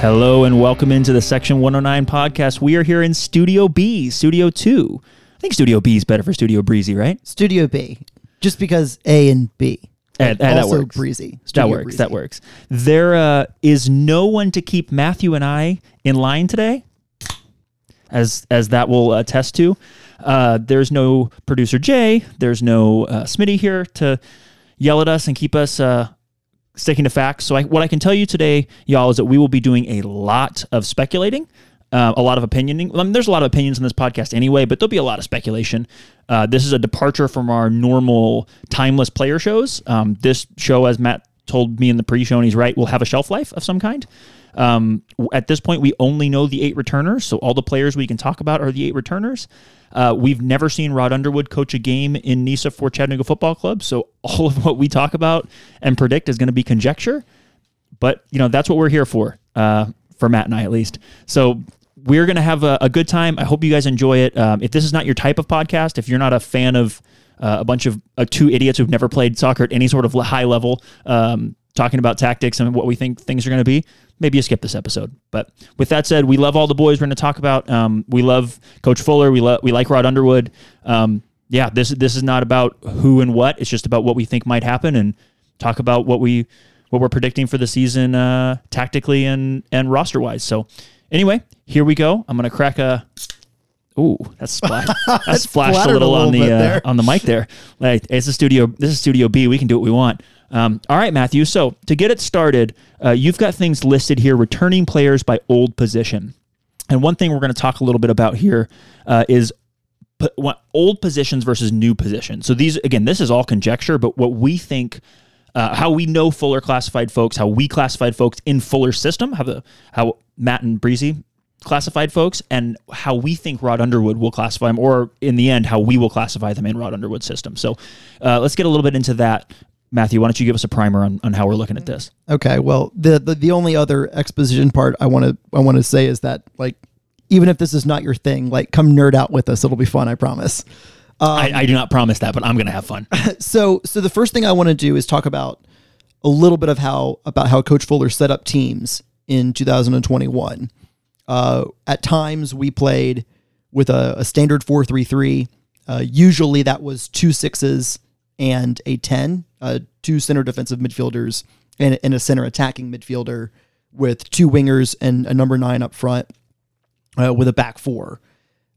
Hello and welcome into the Section 109 podcast. We are here in Studio B, Studio 2. I think Studio B is better for Studio Breezy, right? Studio B, just because A and B. And also that works. Breezy. That works. There is no one to keep Matthew and I in line today, as that will attest to. There's no producer Jay. There's no Smitty here to yell at us and keep us sticking to facts. So what I can tell you today, y'all, is that we will be doing a lot of speculating, a lot of opinioning. I mean, there's a lot of opinions in this podcast anyway, but there'll be a lot of speculation. This is a departure from our normal timeless player shows. This show, as Matt told me in the pre-show, and he's right, will have a shelf life of some kind. At this point, we only know the 8 returners, so all the players we can talk about are the 8 returners. We've never seen Rod Underwood coach a game in NISA for Chattanooga Football Club, so all of what we talk about and predict is going to be conjecture. But, you know, that's what we're here for Matt and I at least. So we're going to have a good time. I hope you guys enjoy it. If this is not your type of podcast, if you're not a fan of a bunch of two idiots who've never played soccer at any sort of high level, talking about tactics and what we think things are going to be, maybe you skip this episode. But with that said, we love all the boys we're going to talk about. We love Coach Fuller. We like Rod Underwood. This is not about who and what. It's just about what we think might happen and talk about what we're predicting for the season tactically and roster-wise. So anyway, here we go. I'm going to crack a... Ooh, that splashed a little on the mic there. Like, it's the studio. This is Studio B. We can do what we want. All right, Matthew. So to get it started, you've got things listed here, returning players by old position. And one thing we're going to talk a little bit about here is old positions versus new positions. So these, again, this is all conjecture, but what we think, how we know Fuller classified folks, how we classified folks in Fuller's system, how Matt and Breezy classified folks, and how we think Rod Underwood will classify them, or in the end, how we will classify them in Rod Underwood's system. So let's get a little bit into that. Matthew, why don't you give us a primer on how we're looking at this? Okay. Well, the only other exposition part I want to say is that, like, even if this is not your thing, like, come nerd out with us. It'll be fun. I promise. I do not promise that, but I'm going to have fun. So the first thing I want to do is talk about a little bit of how Coach Fuller set up teams in 2021. At times we played with a standard 4-3-3. Usually that was 2 6s and a 10. 2 center defensive midfielders and a center attacking midfielder with 2 wingers and a number 9 up front with a back 4.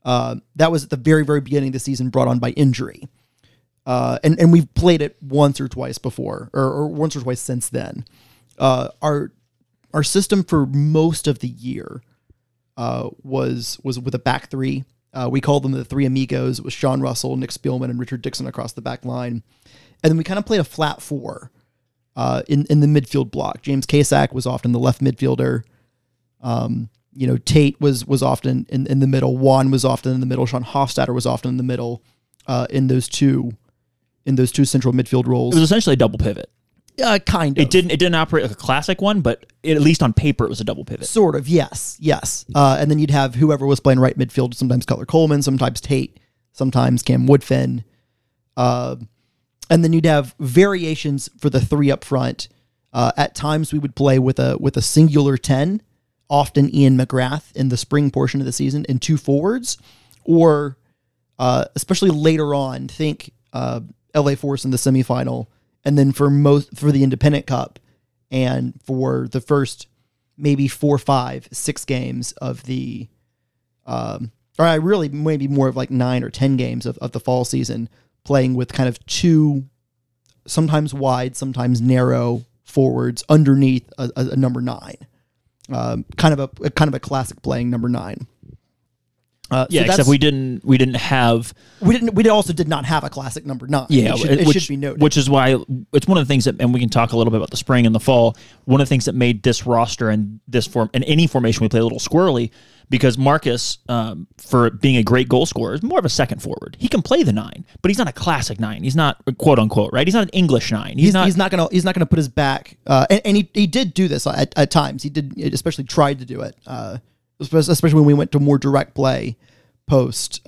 That was at the very, very beginning of the season, brought on by injury. And we've played it once or twice before, or once or twice since then. Our system for most of the year was with a back 3. We called them the Three Amigos. It was Sean Russell, Nick Spielman, and Richard Dixon across the back line. And then we kind of played a flat 4 in the midfield block. James Kasach was often the left midfielder. Tate was often in the middle. Juan was often in the middle. Sean Hofstadter was often in the middle in those two central midfield roles. It was essentially a double pivot. Kind of. It didn't operate like a classic one, but at least on paper, it was a double pivot. Sort of, yes. And then you'd have whoever was playing right midfield, sometimes Cutler Coleman, sometimes Tate, sometimes Cam Woodfin. And then you'd have variations for the 3 up front. At times, we would play with a singular 10, often Ian McGrath in the spring portion of the season, and 2 forwards, or especially later on, think LA Force in the semifinal, and then for the Independent Cup, and for the first maybe 4, 5, 6 games of the, or really maybe more of like 9 or 10 games of the fall season, playing with kind of 2, sometimes wide, sometimes narrow forwards underneath a number 9, kind of a classic playing number 9. Except we also did not have a classic number 9. Yeah, it should be noted. Which is why it's one of the things that, and we can talk a little bit about the spring and the fall. One of the things that made this roster and this form and any formation we play a little squirrely, because Marcus, for being a great goal scorer, is more of a second forward. He can play the 9, but he's not a classic 9. He's not quote unquote, right? He's not an English 9. He's not gonna put his back. And he did do this at times. He did, especially tried to do it. Especially when we went to more direct play post,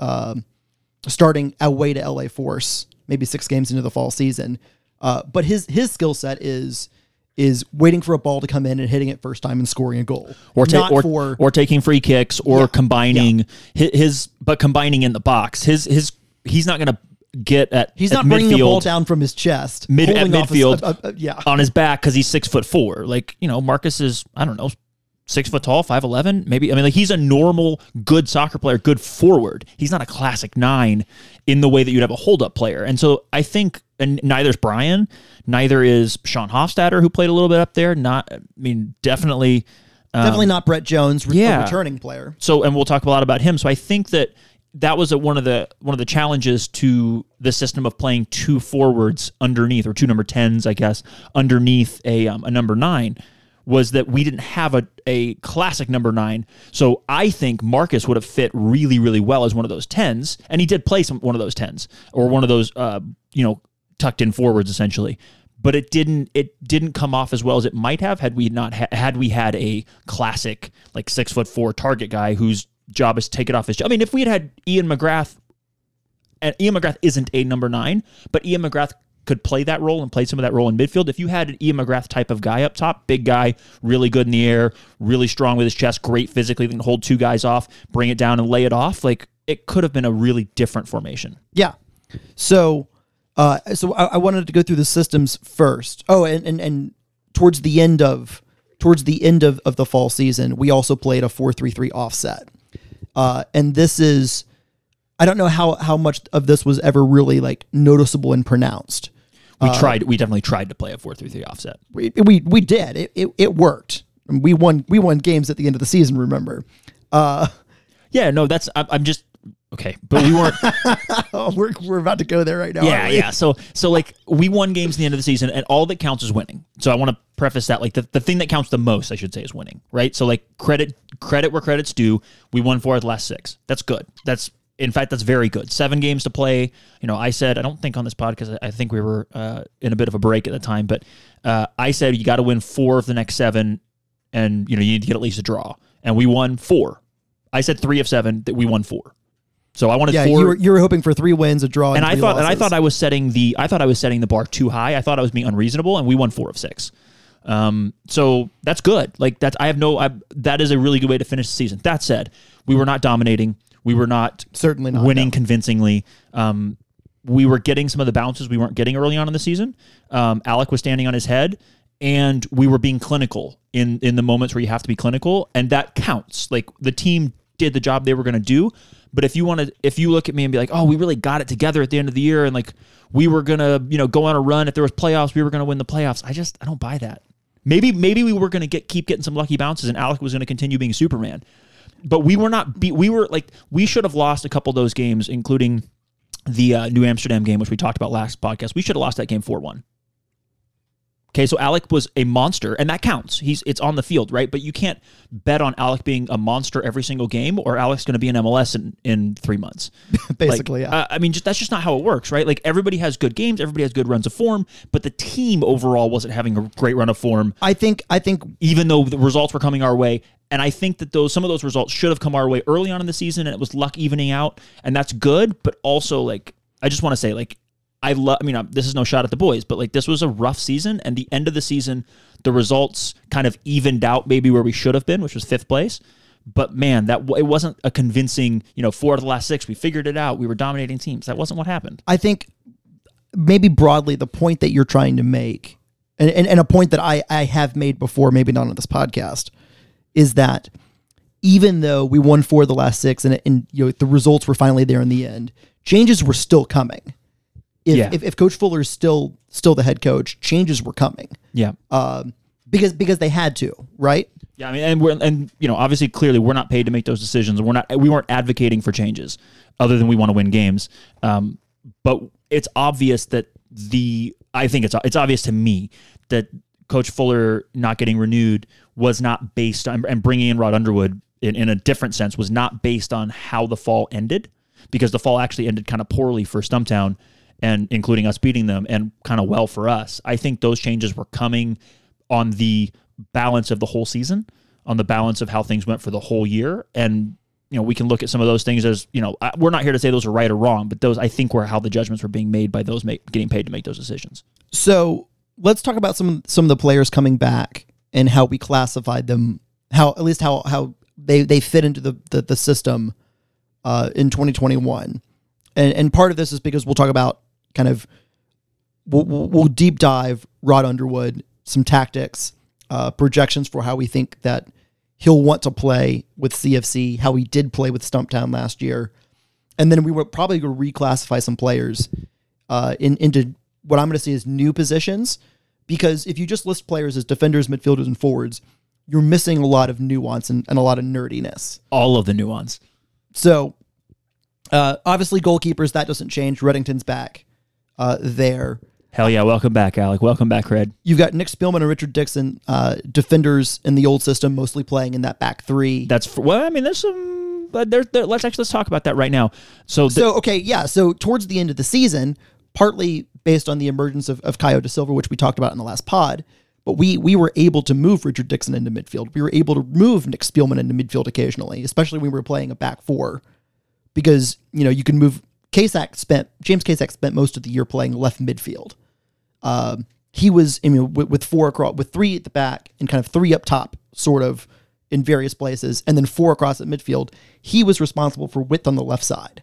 starting away to LA Force, maybe 6 games into the fall season. But his skill set is is waiting for a ball to come in and hitting it first time and scoring a goal, or taking free kicks, or combining combining in the box. He's not going to get at he's not bringing the ball down from his chest at midfield on his back because he's 6'4". Like, you know, Marcus is 6 foot tall, 5'11", maybe. I mean, like, he's a normal, good soccer player, good forward. He's not a classic nine in the way that you'd have a hold-up player. And so I think, and neither's Brian, neither is Sean Hofstadter, who played a little bit up there. Definitely not Brett Jones, a returning player. So, and we'll talk a lot about him. So I think that was one of the challenges to the system of playing two forwards underneath, or two number 10s, I guess, underneath a number 9, was that we didn't have a classic number 9. So I think Marcus would have fit really, really well as one of those 10s, and he did play one of those 10s, or one of those tucked in forwards essentially. But it didn't come off as well as it might have had we had a classic, like, 6'4" target guy who's job is to take it off his job. I mean, if we had Ian McGrath, and Ian McGrath isn't a number 9, but Ian McGrath could play that role and play some of that role in midfield. If you had an Ian McGrath type of guy up top, big guy, really good in the air, really strong with his chest, great physically, can hold two guys off, bring it down and lay it off, like, it could have been a really different formation. Yeah. So I wanted to go through the systems first. Oh, and towards the end of the fall season, we also played a 4-3-3 offset. And this is, I don't know how much of this was ever really, like, noticeable and pronounced. We definitely tried to play a 4-3-3 offset. We did. It worked. We won games at the end of the season, remember? Okay, but we weren't. We're about to go there right now. Yeah, yeah. So like, we won games at the end of the season, and all that counts is winning. So I want to preface that, like, the thing that counts the most, I should say, is winning, right? So, like, credit where credit's due. We won 4 of the last 6. That's good. In fact, that's very good. 7 games to play. You know, I said, I don't think on this podcast, I think we were in a bit of a break at the time, but I said you got to win 4 of the next 7, and, you know, you need to get at least a draw, and we won 4. I said 3 of 7 that we won 4. So I wanted 4. You were hoping for 3 wins, a draw, and 3 losses. I thought I was setting the bar too high. I thought I was being unreasonable, and we won 4 of 6. So that's good. Like, that is a really good way to finish the season. That said, we were not dominating. We were not winning convincingly. We were getting some of the bounces we weren't getting early on in the season. Alec was standing on his head, and we were being clinical in the moments where you have to be clinical, and that counts. Like, the team did the job they were going to do. But if you look at me and be like, oh, we really got it together at the end of the year, and, like, we were going to, you know, go on a run. If there was playoffs, we were going to win the playoffs. I don't buy that. Maybe we were going to keep getting some lucky bounces, and Alec was going to continue being Superman. But we were not. We were, like, we should have lost a couple of those games, including the New Amsterdam game, which we talked about last podcast. We should have lost that game 4-1. Okay, so Alec was a monster, and that counts. It's on the field, right? But you can't bet on Alec being a monster every single game, or Alec's going to be in MLS in 3 months. Basically, yeah. I mean, that's just not how it works, right? Like, everybody has good games, everybody has good runs of form, but the team overall wasn't having a great run of form. I think, even though the results were coming our way, and I think that some of those results should have come our way early on in the season, and it was luck evening out, and that's good. But also, like, I just want to say, like, this is no shot at the boys, but, like, this was a rough season, and the end of the season, the results kind of evened out maybe where we should have been, which was 5th place. But, man, it wasn't a convincing, 4 of the last 6. We figured it out. We were dominating teams. That wasn't what happened. I think maybe broadly the point that you're trying to make, and a point that I have made before, maybe not on this podcast, is that even though we won 4 of the last 6 and the results were finally there in the end, changes were still coming. If Coach Fuller is still the head coach, changes were coming. Yeah, because they had to, right? Yeah, I mean, obviously, clearly, we're not paid to make those decisions. We weren't advocating for changes, other than we want to win games. But it's obvious that it's obvious to me that Coach Fuller not getting renewed was not based on, and bringing in Rod Underwood in a different sense was not based on how the fall ended, because the fall actually ended kind of poorly for Stumptown, and including us beating them, and kind of well for us. I think those changes were coming on the balance of the whole season, on the balance of how things went for the whole year. And, we can look at some of those things as, we're not here to say those are right or wrong, but those, I think, were how the judgments were being made by those getting paid to make those decisions. So let's talk about some of the players coming back and how we classified them, how they fit into the system in 2021. And part of this is because we'll talk about kind of, we'll deep dive Rod Underwood, some tactics, projections for how we think that he'll want to play with CFC, how he did play with Stumptown last year. And then we will probably reclassify some players into what I'm going to say is new positions, because if you just list players as defenders, midfielders, and forwards, you're missing a lot of nuance and a lot of nerdiness. All of the nuance. So obviously goalkeepers, that doesn't change. Reddington's back there. Hell yeah. Welcome back, Alec. Welcome back, Red. You've got Nick Spielman and Richard Dixon, defenders in the old system, mostly playing in that back three. There's some... But let's talk about that right now. So towards the end of the season, partly based on the emergence of Caio da Silva, which we talked about in the last pod, but we were able to move Richard Dixon into midfield. We were able to move Nick Spielman into midfield occasionally, especially when we were playing a back four, because you can move. James Kasach spent most of the year playing left midfield. He was with four across, with three at the back and kind of three up top, sort of, in various places, and then four across at midfield. He was responsible for width on the left side.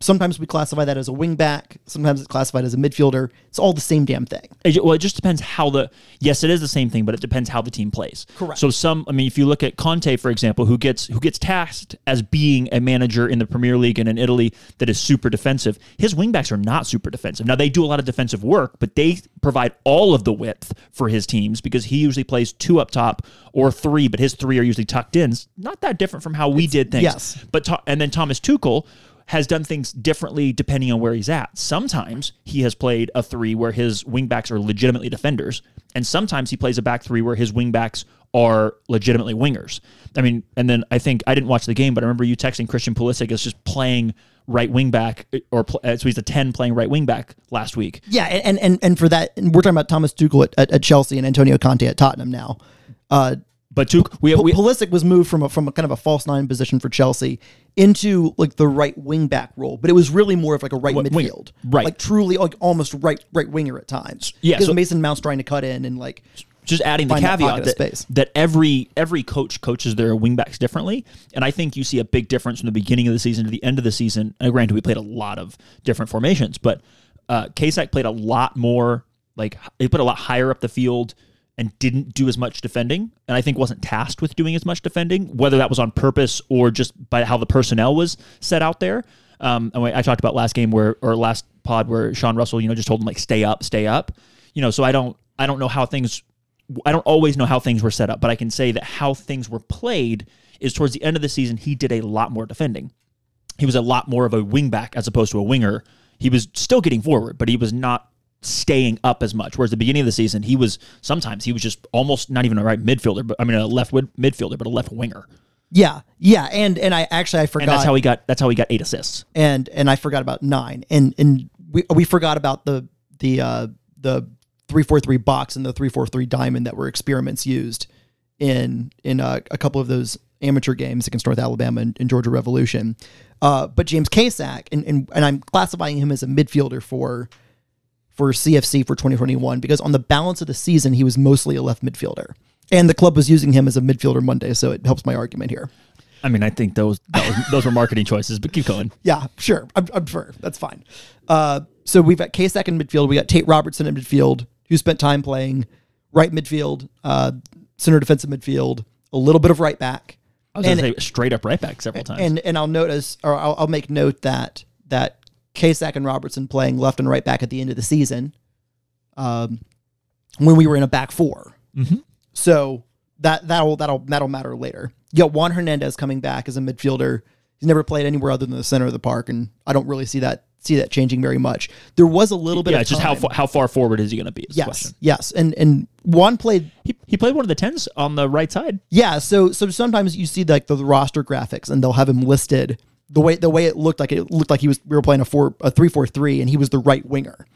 Sometimes we classify that as a wing back. Sometimes it's classified as a midfielder. It's all the same damn thing. It just depends how it is the same thing, but it depends how the team plays. Correct. So if you look at Conte, for example, who gets tasked as being a manager in the Premier League and in Italy that is super defensive, his wing backs are not super defensive. Now, they do a lot of defensive work, but they provide all of the width for his teams because he usually plays two up top or three, but his three are usually tucked in. It's not that different from how we did things. Yes. And then Thomas Tuchel has done things differently depending on where he's at. Sometimes he has played a three where his wingbacks are legitimately defenders, and sometimes he plays a back three where his wingbacks are legitimately wingers. And then I think, I didn't watch the game, but I remember you texting Christian Pulisic is just playing right wing back, so he's a 10 playing right wing back last week. Yeah, and for that, and we're talking about Thomas Tuchel at Chelsea and Antonio Conte at Tottenham now. But Pulisic was moved from a kind of a false nine position for Chelsea into like the right wing back role, but it was really more of like a right midfield, right? Like truly, like almost right winger at times. Yeah, because Mason Mount's trying to cut in and like just adding the caveat that every coach coaches their wing backs differently, and I think you see a big difference from the beginning of the season to the end of the season. And granted, we played a lot of different formations, but Kasach played a lot more, like he put a lot higher up the field and didn't do as much defending, and I think wasn't tasked with doing as much defending, whether that was on purpose or just by how the personnel was set out there. I talked about last pod where Sean Russell, just told him like stay up. So I don't always know how things were set up, but I can say that how things were played is towards the end of the season he did a lot more defending. He was a lot more of a wing back as opposed to a winger. He was still getting forward, but he was not staying up as much, whereas the beginning of the season he was just almost not even a right midfielder, but a left midfielder, but a left winger. Yeah, and I forgot. And that's how he got 8 assists. And I forgot about 9, and we forgot about the 3-4-3 box and the 3-4-3 diamond that were experiments used in a couple of those amateur games against North Alabama and Georgia Revolution. But James Kasach, and I'm classifying him as a midfielder for CFC for 2021, because on the balance of the season, he was mostly a left midfielder, and the club was using him as a midfielder Monday, so it helps my argument here. I think those were marketing choices, but keep going. Yeah, sure. I'm sure. That's fine. So we've got Kasach in midfield. We got Tate Robertson in midfield, who spent time playing right midfield, center defensive midfield, a little bit of right back. I was going to say straight up right back several times. And I'll make note that Kasach and Robertson playing left and right back at the end of the season when we were in a back four. Mm-hmm. So that'll matter later. You got Juan Hernandez coming back as a midfielder. He's never played anywhere other than the center of the park, and I don't really see that changing very much. There was a little bit of time. Yeah, just how far forward is he going to be is the question. Yes, and Juan played... He played one of the 10s on the right side. Yeah, so sometimes you see like the roster graphics, and they'll have him listed... The way it looked like we were playing a 3-4-3, and he was the right winger.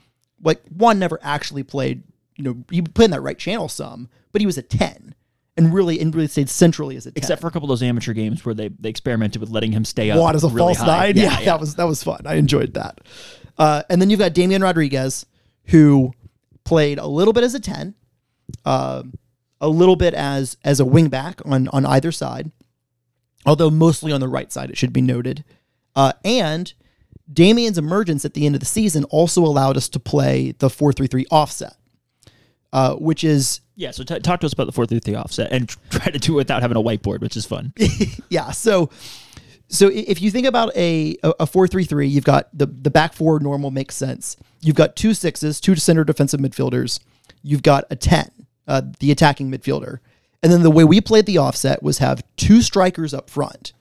Like Juan never actually played, he played in that right channel some, but he was a 10 and really stayed centrally as a 10. Except for a couple of those amateur games where they experimented with letting him stay up. Juan is a really false 9. Yeah, that was fun. I enjoyed that. And then you've got Damian Rodriguez, who played a little bit as a 10, a little bit as a wing back on either side, although mostly on the right side, it should be noted. And Damian's emergence at the end of the season also allowed us to play the 4-3-3 offset, which is... Yeah, so talk to us about the 4-3-3 offset and try to do it without having a whiteboard, which is fun. Yeah, so if you think about a 4-3-3, you've got the back four normal makes sense. You've got 2 6s, 2 center defensive midfielders. You've got a 10, the attacking midfielder. And then the way we played the offset was have 2 strikers up front,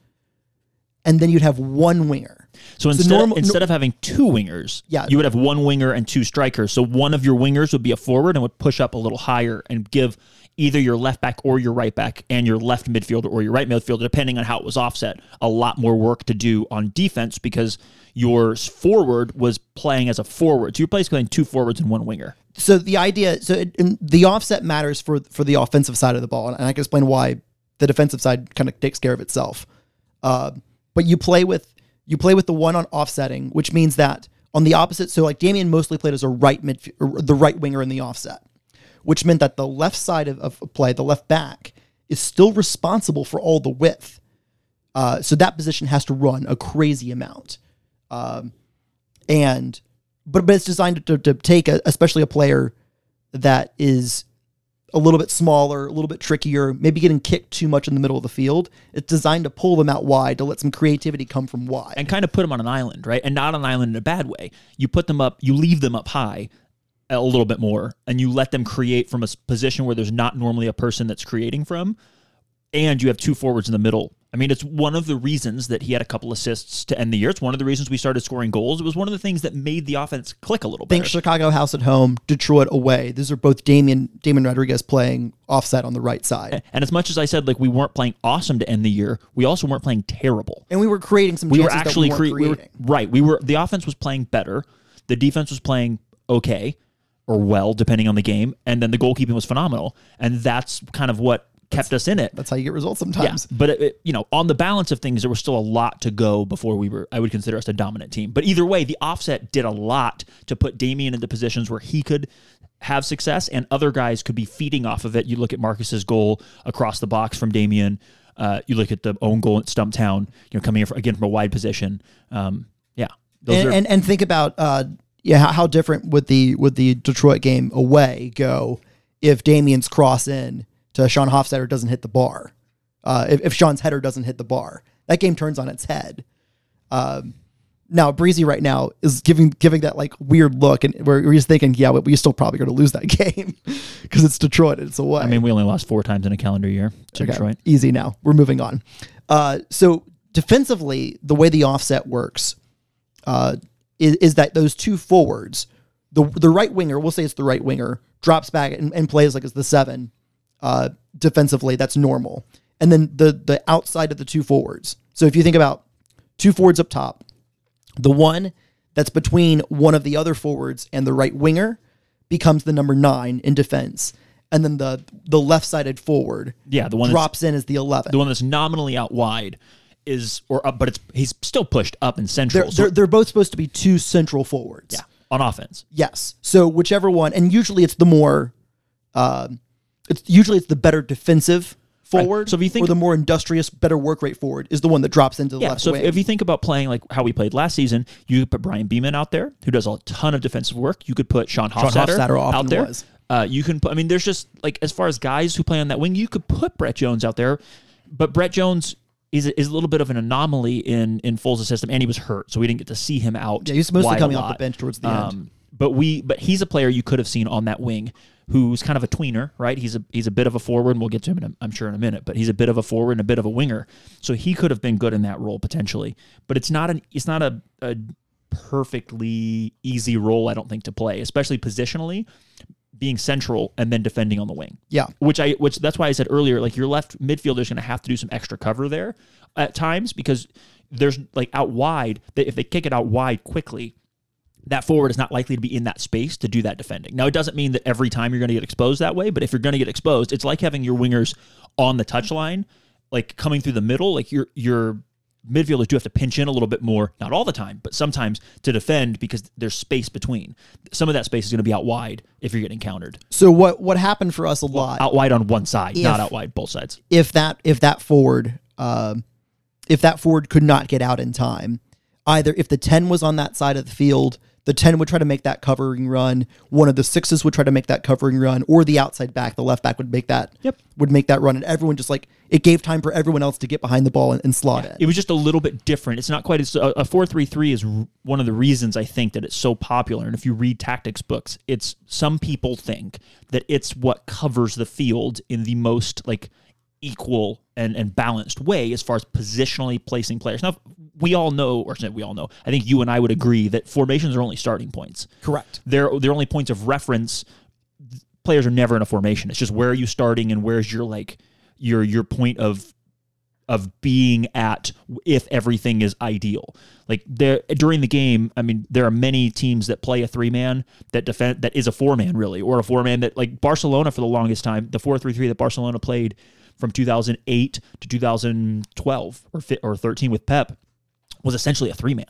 and then you'd have 1 winger. So instead of having 2 wingers, you would have 1 winger and 2 strikers. So one of your wingers would be a forward and would push up a little higher and give either your left back or your right back and your left midfielder or your right midfielder, depending on how it was offset, a lot more work to do on defense because your forward was playing as a forward. So you're basically playing 2 forwards and 1 winger. So the idea, the offset matters for the offensive side of the ball, and I can explain why the defensive side kind of takes care of itself. But you play with the one on offsetting, which means that on the opposite, so like Damian mostly played as a right midfielder, the right winger in the offset, which meant that the left side of play, the left back, is still responsible for all the width. So that position has to run a crazy amount. But it's designed to take, especially a player that is a little bit smaller, a little bit trickier, maybe getting kicked too much in the middle of the field. It's designed to pull them out wide, to let some creativity come from wide. And kind of put them on an island, right? And not an island in a bad way. You put them up, you leave them up high a little bit more, and you let them create from a position where there's not normally a person that's creating from, and you have 2 forwards in the middle. I mean, it's one of the reasons that he had a couple assists to end the year. It's one of the reasons we started scoring goals. It was one of the things that made the offense click a little bit. Think Chicago house at home, Detroit away. These are both Damian Rodriguez playing offset on the right side. And as much as I said, like, we weren't playing awesome to end the year, we also weren't playing terrible. And we were creating some chances that we weren't creating. The offense was playing better. The defense was playing okay or well, depending on the game. And then the goalkeeping was phenomenal. And that's kind of what kept us in it. That's how you get results sometimes. Yeah, but it, on the balance of things, there was still a lot to go before I would consider us a dominant team. But either way, the offset did a lot to put Damian into positions where he could have success and other guys could be feeding off of it. You look at Marcus's goal across the box from Damian. You look at the own goal at Stumptown, coming in from a wide position. And think about how different would the Detroit game away go if Damian's cross in to Sean Hofstadter doesn't hit the bar. If Sean's header doesn't hit the bar, that game turns on its head. Now Breezy right now is giving that like weird look, and we're just thinking, yeah, we're still probably going to lose that game because it's Detroit. It's away. I mean, we only lost 4 times in a calendar year to Detroit. Easy now. We're moving on. So defensively, the way the offset works is that those 2 forwards, the right winger, we'll say it's the right winger, drops back and plays like it's the 7. Defensively, that's normal. And then the outside of the 2 forwards. So if you think about 2 forwards up top, the one that's between one of the other forwards and the right winger becomes the number 9 in defense. And then the left-sided forward the one drops in as the 11. The one that's nominally out wide is, or up, but he's still pushed up and central. They're both supposed to be 2 central forwards. Yeah, on offense. Yes. So whichever one, and usually it's the more... It's the better defensive forward, right? So if you think, or the more industrious, better work rate forward is the one that drops into the left wing. So if you think about playing like how we played last season, you could put Brian Beeman out there, who does a ton of defensive work. You could put Sean Hofstadter out there. There's just like, as far as guys who play on that wing, you could put Brett Jones out there, but Brett Jones is a little bit of an anomaly in Foles' system, and he was hurt, so we didn't get to see him out. Yeah, he's mostly coming off the bench towards the end. But he's a player you could have seen on that wing who's kind of a tweener, right? He's a bit of a forward, and we'll get to him I'm sure in a minute, but he's a bit of a forward and a bit of a winger. So he could have been good in that role potentially. But it's not a perfectly easy role, I don't think, to play, especially positionally, being central and then defending on the wing. Yeah. Which that's why I said earlier, like, your left midfielder is going to have to do some extra cover there at times, because there's like out wide, if they kick it out wide quickly, that forward is not likely to be in that space to do that defending. Now, it doesn't mean that every time you're going to get exposed that way, but if you're going to get exposed, it's like having your wingers on the touchline, like coming through the middle, like your midfielders do have to pinch in a little bit more, not all the time, but sometimes to defend because there's space between. Some of that space is going to be out wide if you're getting countered. So what happened for us a lot? Out wide on one side, not out wide both sides. If that forward could not get out in time, either if the 10 was on that side of the field, the 10 would try to make that covering run, one of the sixes would try to make that covering run, or the outside back, the left back would make that run, and everyone just like, it gave time for everyone else to get behind the ball and slot it. It was just a little bit different. It's not quite as... A 4-3-3 is one of the reasons I think that it's so popular, and if you read tactics books, it's some people think that it's what covers the field in the most like equal and balanced way as far as positionally placing players. Now, I think you and I would agree that formations are only starting points. Correct. They're only points of reference. Players are never in a formation. It's just where are you starting and where's your like your point of being at if everything is ideal. Like during the game, I mean, there are many teams that play a 3-man that defend that is a 4-man really, or a 4-man that like Barcelona for the longest time, the 4-3-3 that Barcelona played from 2008 to 2012 or 13 with Pep was essentially a 3-man.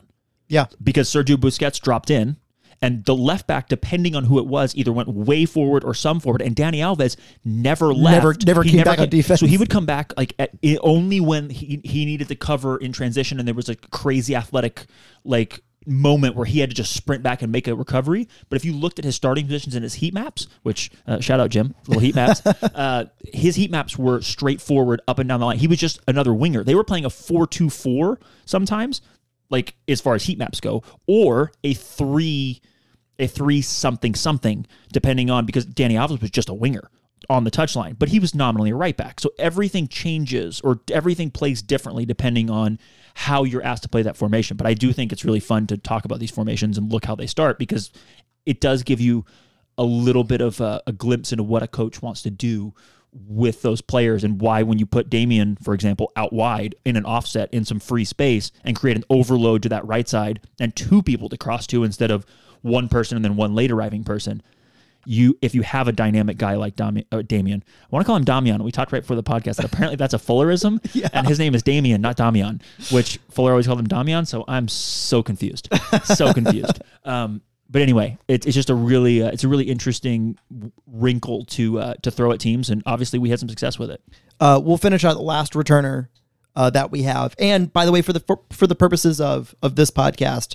Yeah. Because Sergio Busquets dropped in and the left back, depending on who it was, either went way forward or some forward, and Dani Alves never left. He never came back on defense. So he would come back like only when he needed to cover in transition and there was a crazy athletic like moment where he had to just sprint back and make a recovery. But if you looked at his starting positions and his heat maps, which shout out Jim, little heat maps, his heat maps were straightforward up and down the line. He was just another winger. They were playing a 4-2-4 sometimes, like as far as heat maps go, or a three something, depending on, because Dani Alves was just a winger on the touchline, but he was nominally a right back. So everything changes or everything plays differently depending on how you're asked to play that formation. But I do think it's really fun to talk about these formations and look how they start, because it does give you a little bit of a glimpse into what a coach wants to do with those players and why when you put Damian, for example, out wide in an offset in some free space and create an overload to that right side and two people to cross to instead of one person and then one late arriving person. If you have a dynamic guy like Damian, I want to call him Damian. We talked right before the podcast that apparently that's a Fullerism, and his name is Damian, not Damian, which Fuller always called him Damian, so I'm so confused. But anyway, it's just it's a really interesting wrinkle to throw at teams, and obviously we had some success with it. We'll finish out the last returner that we have. And by the way, for the purposes of this podcast,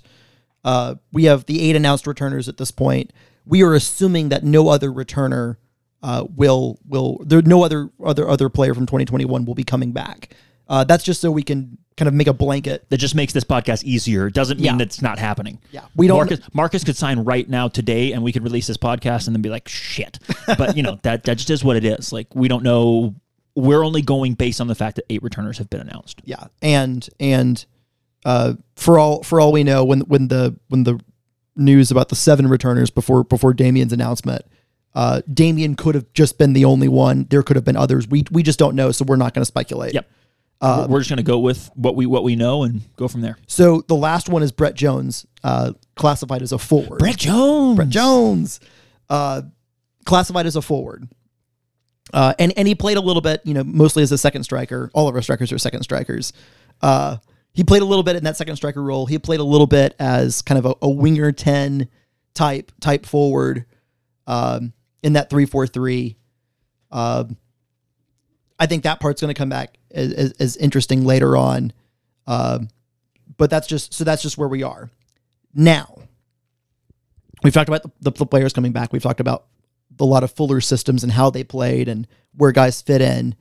we have the 8 announced returners at this point. We are assuming that no other returner no other player from 2021 will be coming back. That's just so we can kind of make a blanket. That just makes this podcast easier. It doesn't mean that's not happening. Yeah, we don't. Marcus could sign right now today, and we could release this podcast and then be like, shit. But you know that just is what it is. Like we don't know. We're only going based on the fact that 8 returners have been announced. Yeah, and for all we know, when the news about the 7 returners before Damian's announcement, Damian could have just been the only one. There could have been others. We just don't know, so we're not going to speculate. Yep, we're just going to go with what we know and go from there. So the last one is Brett Jones, classified as a forward. Brett Jones, classified as a forward, and he played a little bit. You know, mostly as a second striker. All of our strikers are second strikers. He played a little bit in that second striker role. He played a little bit as kind of a winger 10 type forward in that 3-4-3. I think that part's going to come back as interesting later on. But that's just where we are now. We've talked about the players coming back. We've talked about a lot of Fuller systems and how they played and where guys fit in.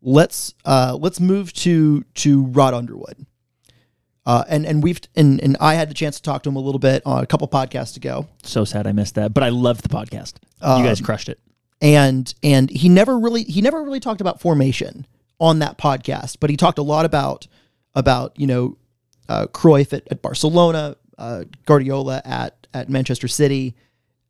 Let's move to Rod Underwood. And I had the chance to talk to him a little bit on a couple podcasts ago. So sad I missed that, but I loved the podcast. You guys crushed it. And he never really talked about formation on that podcast, but he talked a lot about Cruyff at Barcelona, Guardiola at Manchester City,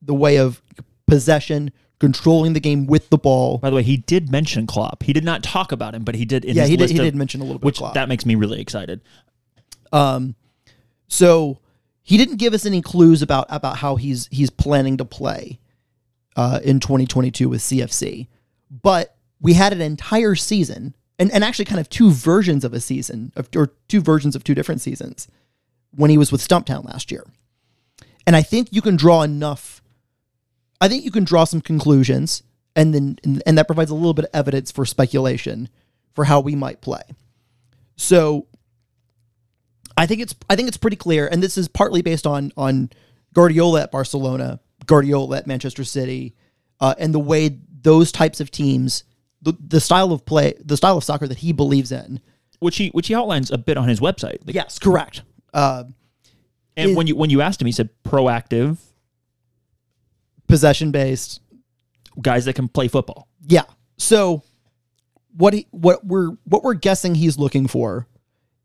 the way of possession, controlling the game with the ball. By the way, he did mention Klopp. He did not talk about him, but he did. He did mention a little bit of Klopp. That makes me really excited. So he didn't give us any clues about how he's planning to play in 2022 with CFC, but we had an entire season, and actually kind of two versions of a season, or two versions of two different seasons when he was with Stumptown last year. And I think you can draw enough. I think you can draw some conclusions, and then and that provides a little bit of evidence for speculation for how we might play. So I think it's pretty clear, and this is partly based on Guardiola at Barcelona, Guardiola at Manchester City, and the way those types of teams, the style of play, the style of soccer that he believes in, which he outlines a bit on his website. Like, yes, correct. And when you asked him, he said proactive, possession based, guys that can play football. Yeah. So what we're guessing he's looking for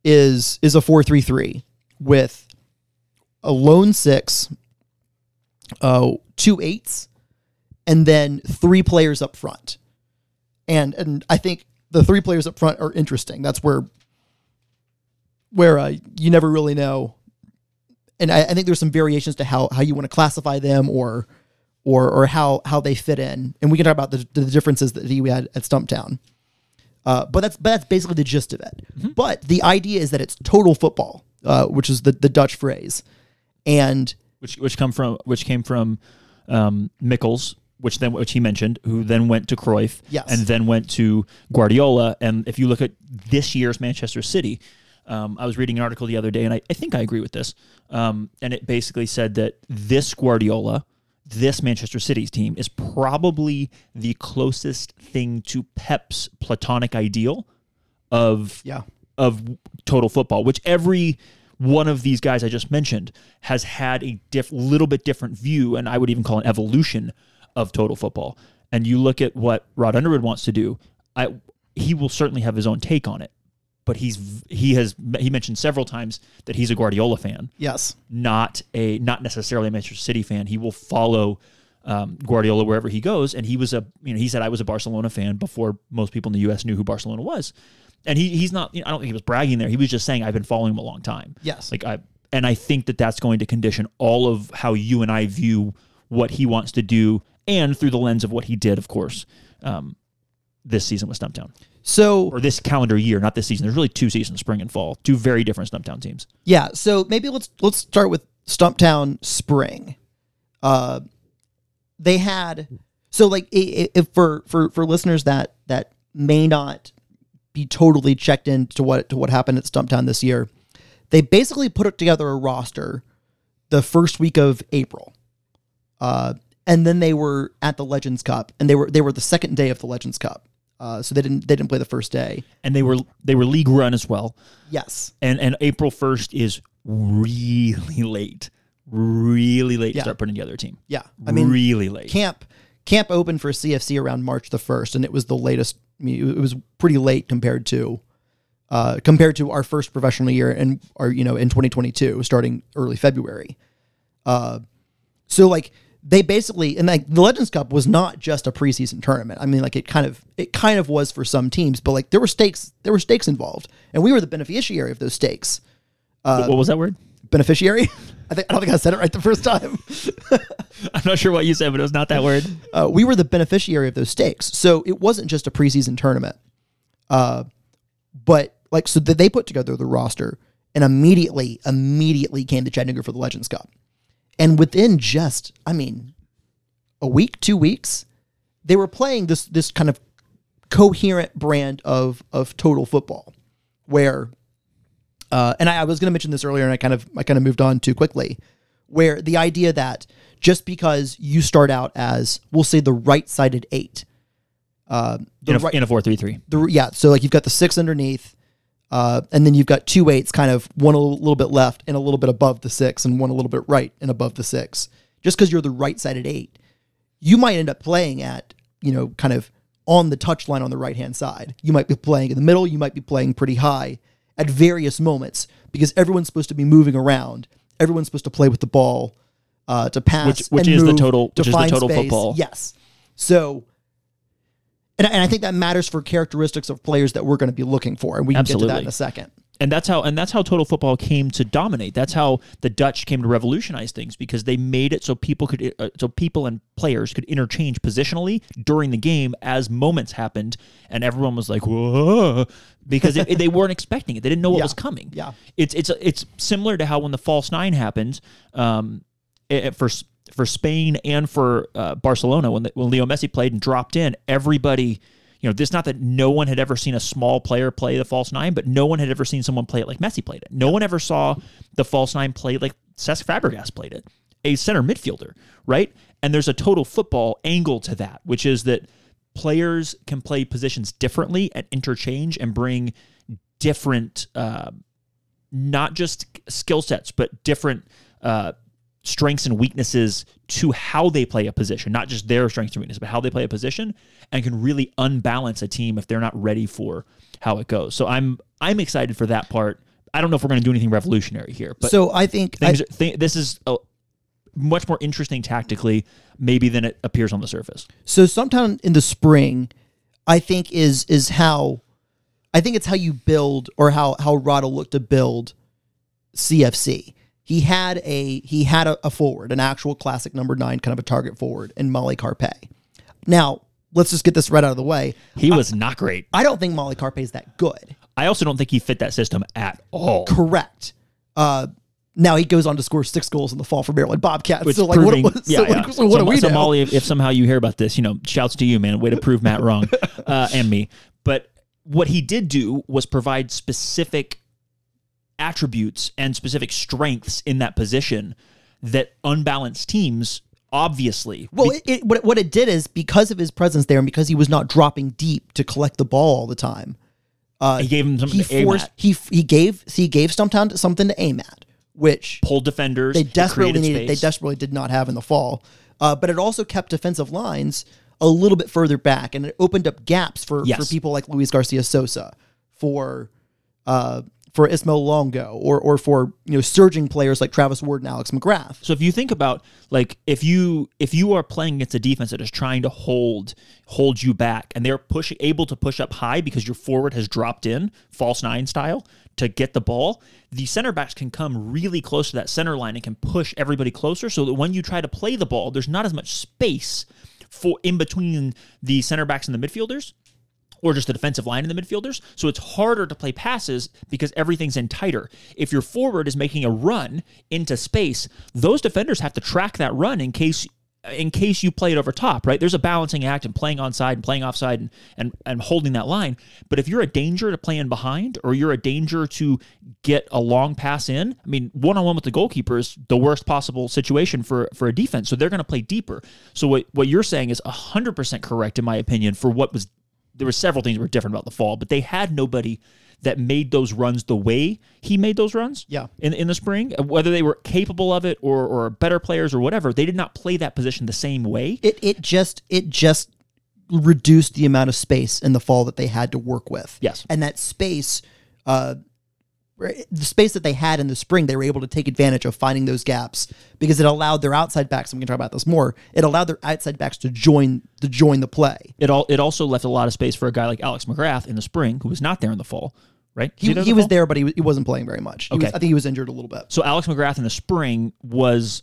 is a 4-3-3 with a lone six, 2 8s, and then three players up front. And I think the three players up front are interesting. That's where you never really know. And I think there's some variations to how you want to classify them or how they fit in. And we can talk about the differences that we had at Stumptown. But that's basically the gist of it. Mm-hmm. But the idea is that it's total football, which is the Dutch phrase, and which came from Mikkels, which he mentioned, who then went to Cruyff, yes, and then went to Guardiola. And if you look at this year's Manchester City, I was reading an article the other day, and I think I agree with this. And it basically said that this Guardiola, this Manchester City's team, is probably the closest thing to Pep's platonic ideal of total football, which every one of these guys I just mentioned has had a little bit different view, and I would even call an evolution of total football. And you look at what Rod Underwood wants to do, he will certainly have his own take on it, but he mentioned several times that he's a Guardiola fan. Yes. Not necessarily a Manchester City fan. He will follow Guardiola wherever he goes. And he said, I was a Barcelona fan before most people in the US knew who Barcelona was. And he's not, I don't think he was bragging there. He was just saying, I've been following him a long time. Yes. And I think that that's going to condition all of how you and I view what he wants to do, and through the lens of what he did, of course, this season with Stumptown. Or this calendar year, not this season. There's really two seasons, spring and fall. Two very different Stumptown teams. Yeah, so maybe let's start with Stumptown spring. They had... So, if for listeners that may not be totally checked in to what happened at Stumptown this year, they basically put together a roster the first week of April. And then they were at the Legends Cup, and they were the second day of the Legends Cup. So they didn't play the first day, and they were league run as well. Yes, and April 1st is really late to start putting together a team. Yeah, I mean, really late. Camp opened for CFC around March 1st, and it was the latest. I mean, it was pretty late compared to our first professional year and our in 2022, starting early February. So. They basically, and the Legends Cup was not just a preseason tournament. I mean, it kind of was for some teams, but there were stakes involved, and we were the beneficiary of those stakes. What was that word? Beneficiary? I don't think I said it right the first time. I'm not sure what you said, but it was not that word. We were the beneficiary of those stakes, so it wasn't just a preseason tournament. So they put together the roster, and immediately came to Chattanooga for the Legends Cup. And within just, a week, 2 weeks, they were playing this kind of coherent brand of total football, where, and I was going to mention this earlier, and I kind of moved on too quickly, where the idea that just because you start out as, we'll say, the right-sided eight, in a 4-3-3, yeah. So you've got the six underneath. And then you've got 2 8s, kind of one a little bit left and a little bit above the six, and one a little bit right and above the six. Just because you're the right-sided eight, you might end up playing at, kind of on the touchline on the right-hand side. You might be playing in the middle. You might be playing pretty high at various moments, because everyone's supposed to be moving around. Everyone's supposed to play with the ball to pass, which is the total space. Football. Yes. So. And I think that matters for characteristics of players that we're going to be looking for, and we can get to that in a second. And that's how total football came to dominate. That's how the Dutch came to revolutionize things, because they made it so people and players could interchange positionally during the game as moments happened, and everyone was like, whoa, because they weren't expecting it. They didn't know what was coming. Yeah, it's similar to how when the false nine happened for Spain and for Barcelona when Leo Messi played and dropped in, everybody. You know, this not that no one had ever seen a small player play the false nine, but no one had ever seen someone play it like Messi played it. No one ever saw the false nine played like Cesc Fabregas played it, a center midfielder, right? And there's a total football angle to that, which is that players can play positions differently and interchange and bring different, not just skill sets, but different strengths and weaknesses to how they play a position, not just their strengths and weaknesses, but how they play a position, and can really unbalance a team if they're not ready for how it goes. So I'm excited for that part. I don't know if we're going to do anything revolutionary here, but so I think this is much more interesting tactically, maybe, than it appears on the surface. So sometime in the spring, I think is how, I think it's how you build, or how Rod will look to build CFC. He had a forward, an actual classic number 9, kind of a target forward, in Mollie Karpe. Now, let's just get this right out of the way. He was not great. I don't think Mollie Karpe is that good. I also don't think he fit that system at all. Correct. Now he goes on to score 6 goals in the fall for Maryland Bobcats. Which, so like, proving, what, yeah, so, yeah. Like, so what so, do we so do? Molly, if somehow you hear about this, you know, shouts to you, man. Way to prove Matt wrong and me. But what he did do was provide specific attributes and specific strengths in that position that unbalanced teams, obviously. Well, what it did is, because of his presence there and because he was not dropping deep to collect the ball all the time, he gave him something to aim at. He gave Stumptown something to aim at, which pulled defenders. They desperately needed. They desperately did not have in the fall, but it also kept defensive lines a little bit further back, and it opened up gaps for people like Luis Garcia Sosa, for Ismael Longo, or for, you know, surging players like Travis Ward and Alex McGrath. So if you think about, like, if you are playing against a defense that is trying to hold you back, and they're able to push up high because your forward has dropped in, false nine style, to get the ball, the center backs can come really close to that center line and can push everybody closer, so that when you try to play the ball, there's not as much space for in between the center backs and the midfielders, or just the defensive line and the midfielders. So it's harder to play passes because everything's in tighter. If your forward is making a run into space, those defenders have to track that run in case you play it over top, right? There's a balancing act in playing onside and playing offside and holding that line. But if you're a danger to play in behind, or you're a danger to get a long pass in, I mean, one-on-one with the goalkeeper is the worst possible situation for a defense. So they're going to play deeper. So what you're saying is 100% correct, in my opinion, for what was. There were several things that were different about the fall, but they had nobody that made those runs the way he made those runs in the spring. Whether they were capable of it or better players or whatever, they did not play that position the same way. It just reduced the amount of space in the fall that they had to work with. Yes. And that space, the space that they had in the spring, they were able to take advantage of, finding those gaps, because it allowed their outside backs, and we can talk about this more, it allowed their outside backs to join the play. It also left a lot of space for a guy like Alex McGrath in the spring, who was not there in the fall, right? He was there, but he wasn't playing very much. Okay. I think he was injured a little bit. So Alex McGrath in the spring was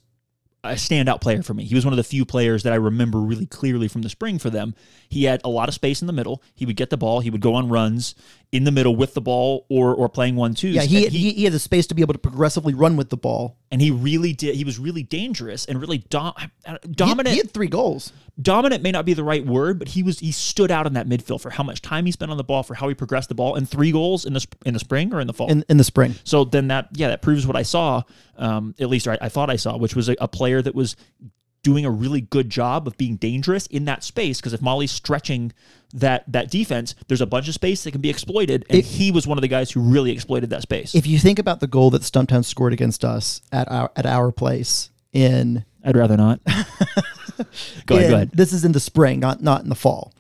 a standout player for me. He was one of the few players that I remember really clearly from the spring for them. He had a lot of space in the middle. He would get the ball. He would go on runs in the middle with the ball or playing 1-2s. Yeah, he had the space to be able to progressively run with the ball. And he really did. He was really dangerous and really dominant. He had 3 goals. Dominant may not be the right word, but he stood out in that midfield for how much time he spent on the ball, for how he progressed the ball, and 3 goals in the spring or in the fall? In the spring. So then that proves what I saw, at least I thought I saw, which was a player that was doing a really good job of being dangerous in that space, because if Molly's stretching that defense, there's a bunch of space that can be exploited, and he was one of the guys who really exploited that space. If you think about the goal that Stumptown scored against us at our place in... I'd rather not. Go ahead. This is in the spring, not in the fall.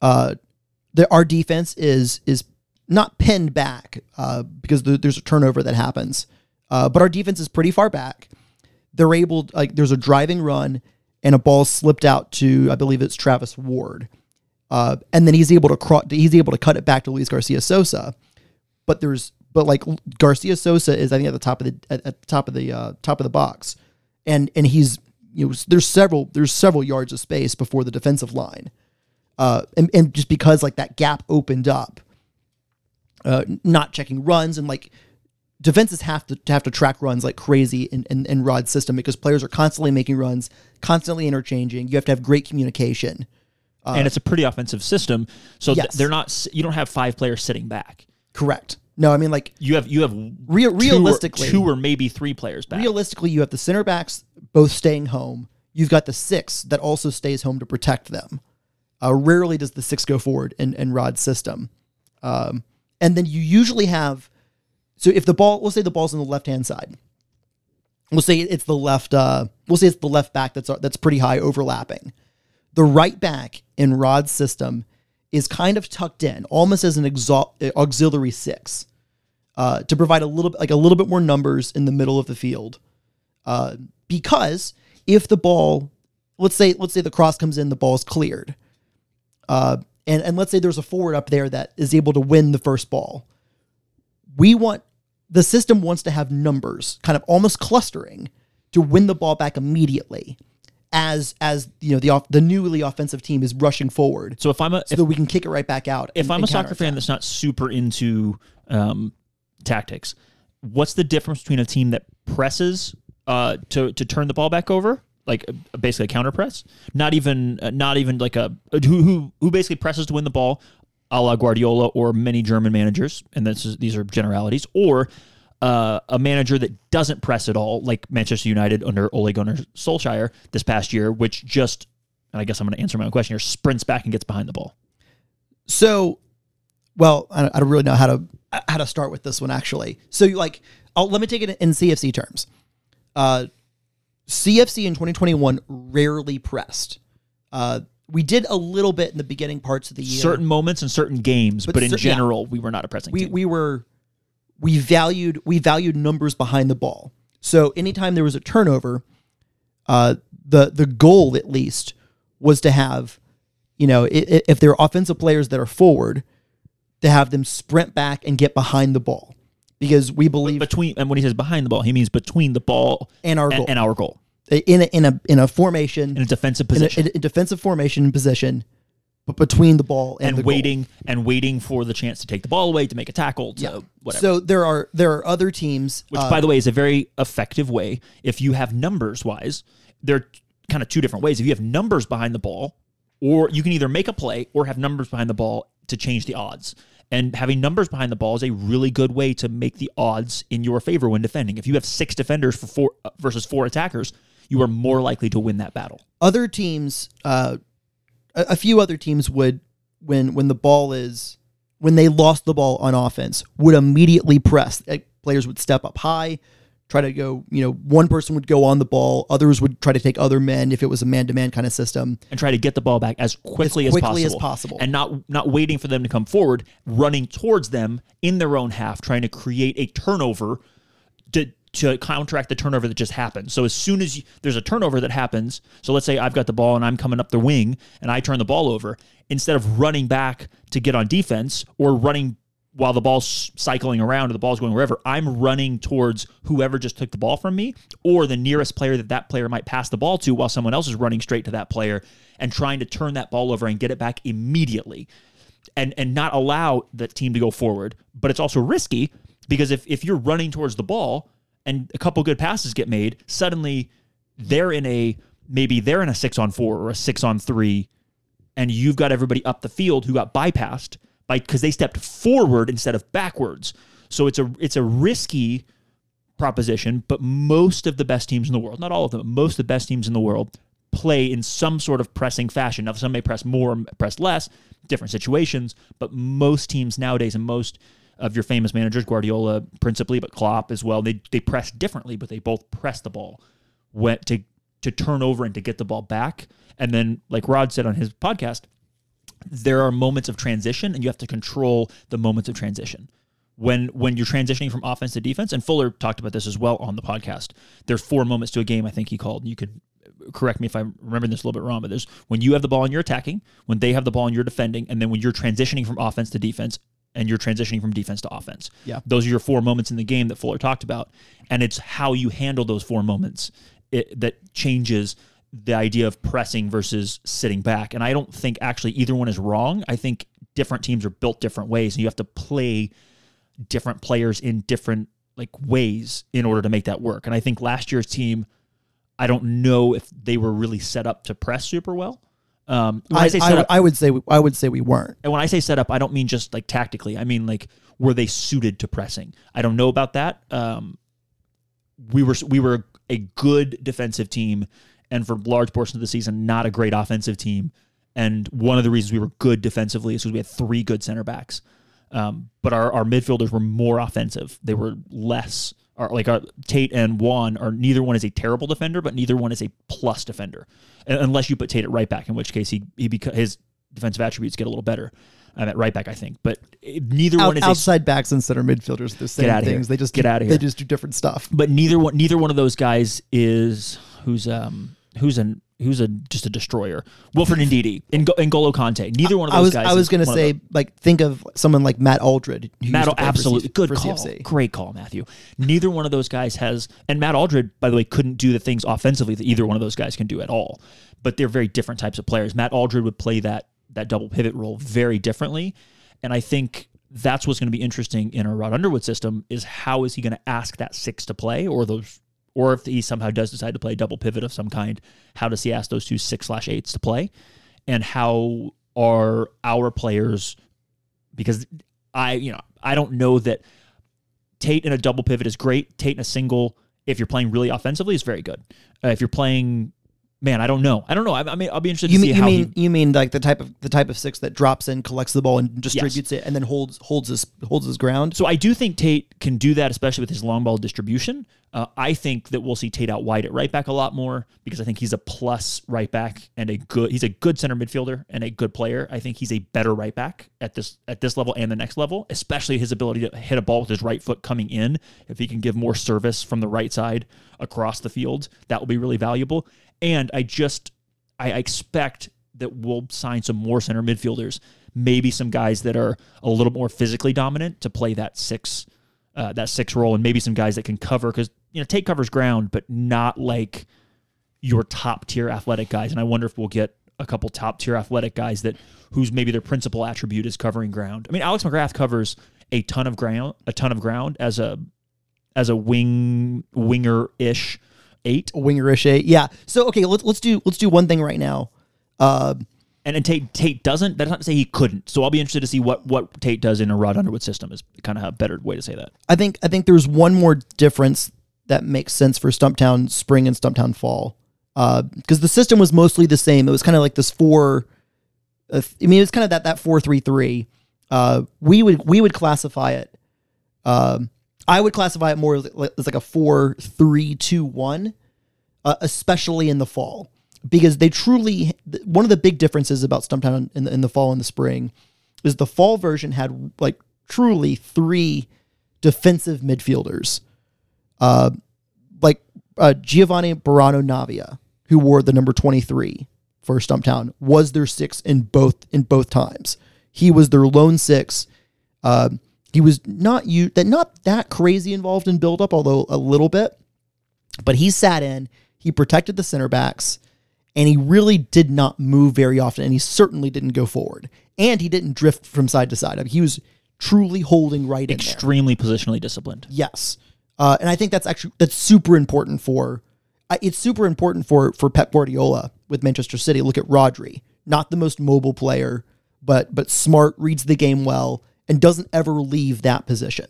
Our defense is not pinned back because there's a turnover that happens, but our defense is pretty far back. They're able, like, there's a driving run and a ball slipped out to, I believe it's Travis Ward, and then he's able to cut it back to Luis Garcia Sosa. But there's But like Garcia Sosa is, I think, at the top of the box, and he's, you know, there's several yards of space before the defensive line, and just because like that gap opened up, not checking runs, and like defenses have to track runs like crazy in Rod's system, because players are constantly making runs, constantly interchanging. You have to have great communication, and it's a pretty offensive system. So yes. You don't have five players sitting back. Correct. No, I mean, like you have realistically two or maybe three players back. Realistically, you have the center backs both staying home. You've got the six that also stays home to protect them. Rarely does the six go forward in Rod's system, and then you usually have. So if the ball, we'll say the ball's on the left-hand side. We'll say it's the left. We'll say it's the left back that's pretty high overlapping. The right back in Rod's system is kind of tucked in, almost as an auxiliary six, to provide a little bit more numbers in the middle of the field. Because if the ball, let's say the cross comes in, the ball's cleared, and let's say there's a forward up there that is able to win the first ball. The system wants to have numbers, kind of almost clustering, to win the ball back immediately, as you know the newly offensive team is rushing forward. So that we can kick it right back out. If I'm a soccer fan that's not super into tactics, what's the difference between a team that presses to turn the ball back over, like basically a counter press, not even like a who basically presses to win the ball, a la Guardiola or many German managers, and these are generalities, or a manager that doesn't press at all, like Manchester United under Ole Gunnar Solskjaer this past year, which just, and I guess I'm going to answer my own question here, sprints back and gets behind the ball. So, well, I don't really know how to start with this one, actually. So, let me take it in CFC terms. CFC in 2021 rarely pressed. We did a little bit in the beginning parts of the year. Certain moments and certain games, but in general, we were not a pressing team. We valued numbers behind the ball. So anytime there was a turnover, the goal at least was to have, you know, if there are offensive players that are forward, to have them sprint back and get behind the ball, because we believe between, and when he says behind the ball, he means between the ball and our goal. In a formation, in a defensive position, in a defensive formation position, but between the ball and the waiting goal. And waiting for the chance to take the ball away, to make a tackle, to whatever. So there are other teams, which by the way is a very effective way. If you have numbers wise, there are kind of two different ways. If you have numbers behind the ball, or you can either make a play or have numbers behind the ball to change the odds. And having numbers behind the ball is a really good way to make the odds in your favor when defending. If you have six defenders for four versus four attackers, you are more likely to win that battle. Other teams, a few other teams would, when they lost the ball on offense, would immediately press. Players would step up high, try to go, you know, one person would go on the ball, others would try to take other men if it was a man-to-man kind of system. And try to get the ball back as quickly as possible. And not waiting for them to come forward, running towards them in their own half, trying to create a turnover to counteract the turnover that just happened. So as soon as there's a turnover that happens, so let's say I've got the ball and I'm coming up the wing and I turn the ball over, instead of running back to get on defense or running while the ball's cycling around or the ball's going wherever, I'm running towards whoever just took the ball from me or the nearest player that player might pass the ball to, while someone else is running straight to that player and trying to turn that ball over and get it back immediately and not allow the team to go forward. But it's also risky, because if you're running towards the ball and a couple good passes get made, suddenly they're in a 6-on-4 or a 6-on-3, and you've got everybody up the field who got bypassed because they stepped forward instead of backwards. So it's a risky proposition, but most of the best teams in the world, not all of them, but most of the best teams in the world play in some sort of pressing fashion. Now, some may press more, press less, different situations, but most teams nowadays and most of your famous managers, Guardiola principally, but Klopp as well, they press differently, but they both press the ball to turn over and to get the ball back. And then, like Rod said on his podcast, there are moments of transition, and you have to control the moments of transition. When you're transitioning from offense to defense, and Fuller talked about this as well on the podcast, there's 4 moments to a game, I think he called. You could correct me if I remember this a little bit wrong, but there's when you have the ball and you're attacking, when they have the ball and you're defending, and then when you're transitioning from offense to defense, and you're transitioning from defense to offense. Yeah. Those are your 4 moments in the game that Fuller talked about. And it's how you handle those 4 moments that changes the idea of pressing versus sitting back. And I don't think actually either one is wrong. I think different teams are built different ways, and you have to play different players in different ways in order to make that work. And I think last year's team, I don't know if they were really set up to press super well. I would say we weren't. And when I say set up, I don't mean just tactically. I mean were they suited to pressing? I don't know about that. We were a good defensive team, and for large portions of the season, not a great offensive team. And one of the reasons we were good defensively is because we had 3 good center backs. But our midfielders were more offensive. They were less. Our Tate and Juan are neither one is a terrible defender, but neither one is a plus defender, unless you put Tate at right back, in which case his defensive attributes get a little better at right back, I think. But neither one is outside backs and center midfielders. They're the same things. They just get out of here. They just do different stuff. But neither one of those guys is who's just a destroyer. Wilfred Ndidi and N'Golo Kanté. Neither one of those guys. I was going to say, think of someone like Matt Aldred. Matt, absolutely. Good call. CFC. Great call, Matthew. Neither one of those guys has, and Matt Aldred, by the way, couldn't do the things offensively that either one of those guys can do at all. But they're very different types of players. Matt Aldred would play that double pivot role very differently. And I think that's what's going to be interesting in a Rod Underwood system is how is he going to ask that 6 to play, or if he somehow does decide to play a double pivot of some kind, how does he ask those two 6/8s to play? And how are our players, because I don't know that Tate in a double pivot is great. Tate in a single, if you're playing really offensively, is very good. If you're playing, man, I don't know. I mean, I'll be interested to see how you mean like the type of 6 that drops in, collects the ball, and distributes it, and then holds his ground. So I do think Tate can do that, especially with his long ball distribution. I think that we'll see Tate out wide at right back a lot more because I think he's a plus right back and he's a good center midfielder and a good player. I think he's a better right back at this level and the next level, especially his ability to hit a ball with his right foot coming in. If he can give more service from the right side across the field, that will be really valuable. And I expect that we'll sign some more center midfielders, maybe some guys that are a little more physically dominant to play that six role, and maybe some guys that can cover because Tate covers ground, but not like your top tier athletic guys. And I wonder if we'll get a couple top tier athletic guys whose maybe their principal attribute is covering ground. I mean, Alex McGrath covers a ton of ground as a winger-ish 8. A winger-ish 8. Yeah. So okay, let's do one thing right now. And Tate doesn't. That's not to say he couldn't. So I'll be interested to see what Tate does in a Rod Underwood system is kind of a better way to say that. I think there's one more difference that makes sense for Stumptown spring and Stumptown fall, because the system was mostly the same. It was kind of like this 4. It was kind of that 4-3-3. We would classify it. I would classify it more as like a 4-3-2-1, especially in the fall. Because they truly, one of the big differences about Stumptown in the fall and the spring is the fall version had truly 3 defensive midfielders, Giovanni Barano Navia, who wore the number 23 for Stumptown, was their 6 in both times. He was their lone 6. He was not that crazy involved in build up, although a little bit, but he sat in. He protected the center backs. And he really did not move very often, and he certainly didn't go forward. And he didn't drift from side to side. I mean, he was truly holding right in there. Extremely positionally disciplined. Yes, and I think that's super important for Pep Guardiola with Manchester City. Look at Rodri, not the most mobile player, but smart, reads the game well, and doesn't ever leave that position.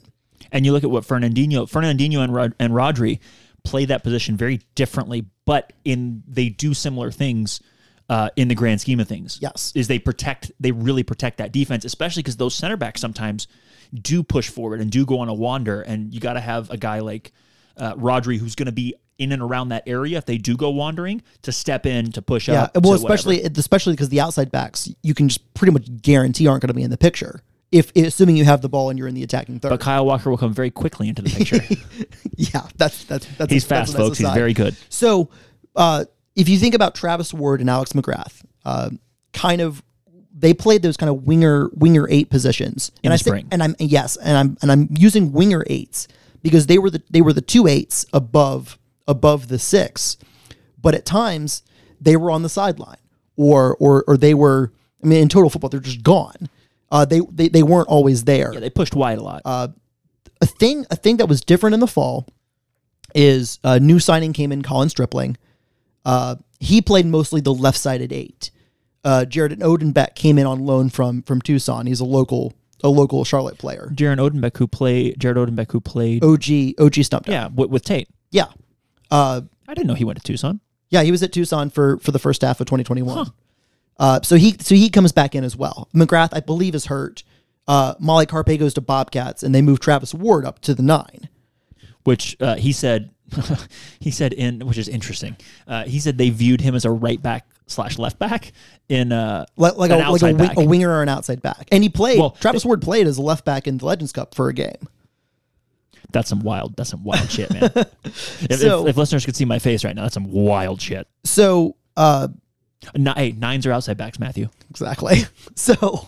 And you look at what Fernandinho and Rodri play that position very differently, but they do similar things in the grand scheme of things. Yes, is they really protect that defense, especially because those center backs sometimes do push forward and do go on a wander, and you got to have a guy like Rodri who's going to be in and around that area if they do go wandering to step in to push up. Yeah, well, especially because the outside backs you can just pretty much guarantee aren't going to be in the picture. If assuming you have the ball and you're in the attacking third, but Kyle Walker will come very quickly into the picture. Yeah, that's he's fast, folks. He's very good. So, if you think about Travis Ward and Alex McGrath, kind of they played those kind of winger eight positions. And I'm using winger eights because they were the 2 8s above the six, but at times they were on the sideline or they were. I mean, in total football, they're just gone. They weren't always there. Yeah, they pushed wide a lot. A thing that was different in the fall is a new signing came in, Colin Stripling. He played mostly the left-sided eight. Jared Odenbach came in on loan from Tucson. He's a local Charlotte player. Jared Odenbach, who played OG Stumptown. Yeah, with Tate. Yeah. I didn't know he went to Tucson. Yeah, he was at Tucson for the first half of 2021. Huh. So he comes back in as well. McGrath, I believe, is hurt. Mollie Karpe goes to Bobcats, and they move Travis Ward up to the 9, which which is interesting. He said they viewed him as a right back / left back in a winger or an outside back, and he played. Well, Travis Ward played as a left back in the Legends Cup for a game. That's some wild shit, man. If listeners could see my face right now, that's some wild shit. So. Nines are outside backs, Matthew. Exactly. So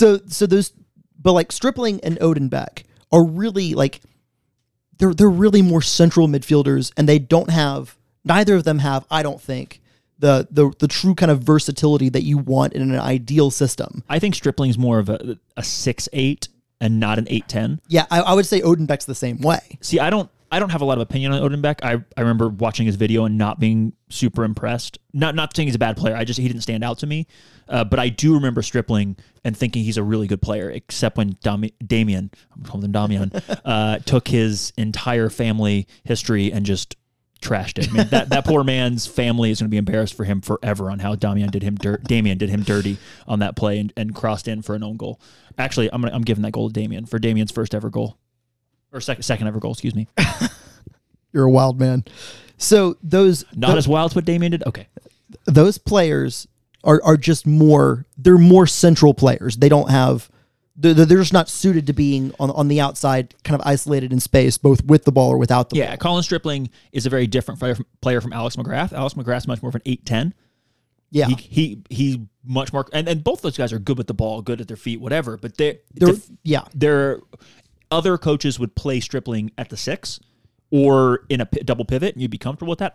those, but like Stripling and Odenbach are really like they're really more central midfielders, and they don't have neither of them have, I don't think, the true kind of versatility that you want in an ideal system. I think Stripling's more of a 6'8" and not an 8'10". Yeah, I would say Odenbeck's the same way. See, I don't have a lot of opinion on Odenbach. I remember watching his video and not being super impressed. Not saying he's a bad player. He didn't stand out to me. But I do remember Stripling and thinking he's a really good player, except when Damian took his entire family history and just trashed it. I mean, that poor man's family is going to be embarrassed for him forever on how Damian did him dirty on that play and crossed in for an own goal. Actually, I'm giving that goal to Damian for Damian's first ever goal. Or second ever goal, excuse me. You're a wild man. So those... Not as wild as what Damian did? Okay. Those players are just more... They're more central players. They don't have... They're just not suited to being on the outside, kind of isolated in space, both with the ball or without the ball. Yeah, Colin Stripling is a very different player from Alex McGrath. Alex McGrath's much more of an 8'10". Yeah. He much more... And both those guys are good with the ball, good at their feet, whatever, but they're other coaches would play Stripling at the 6 or in a double pivot, and you'd be comfortable with that.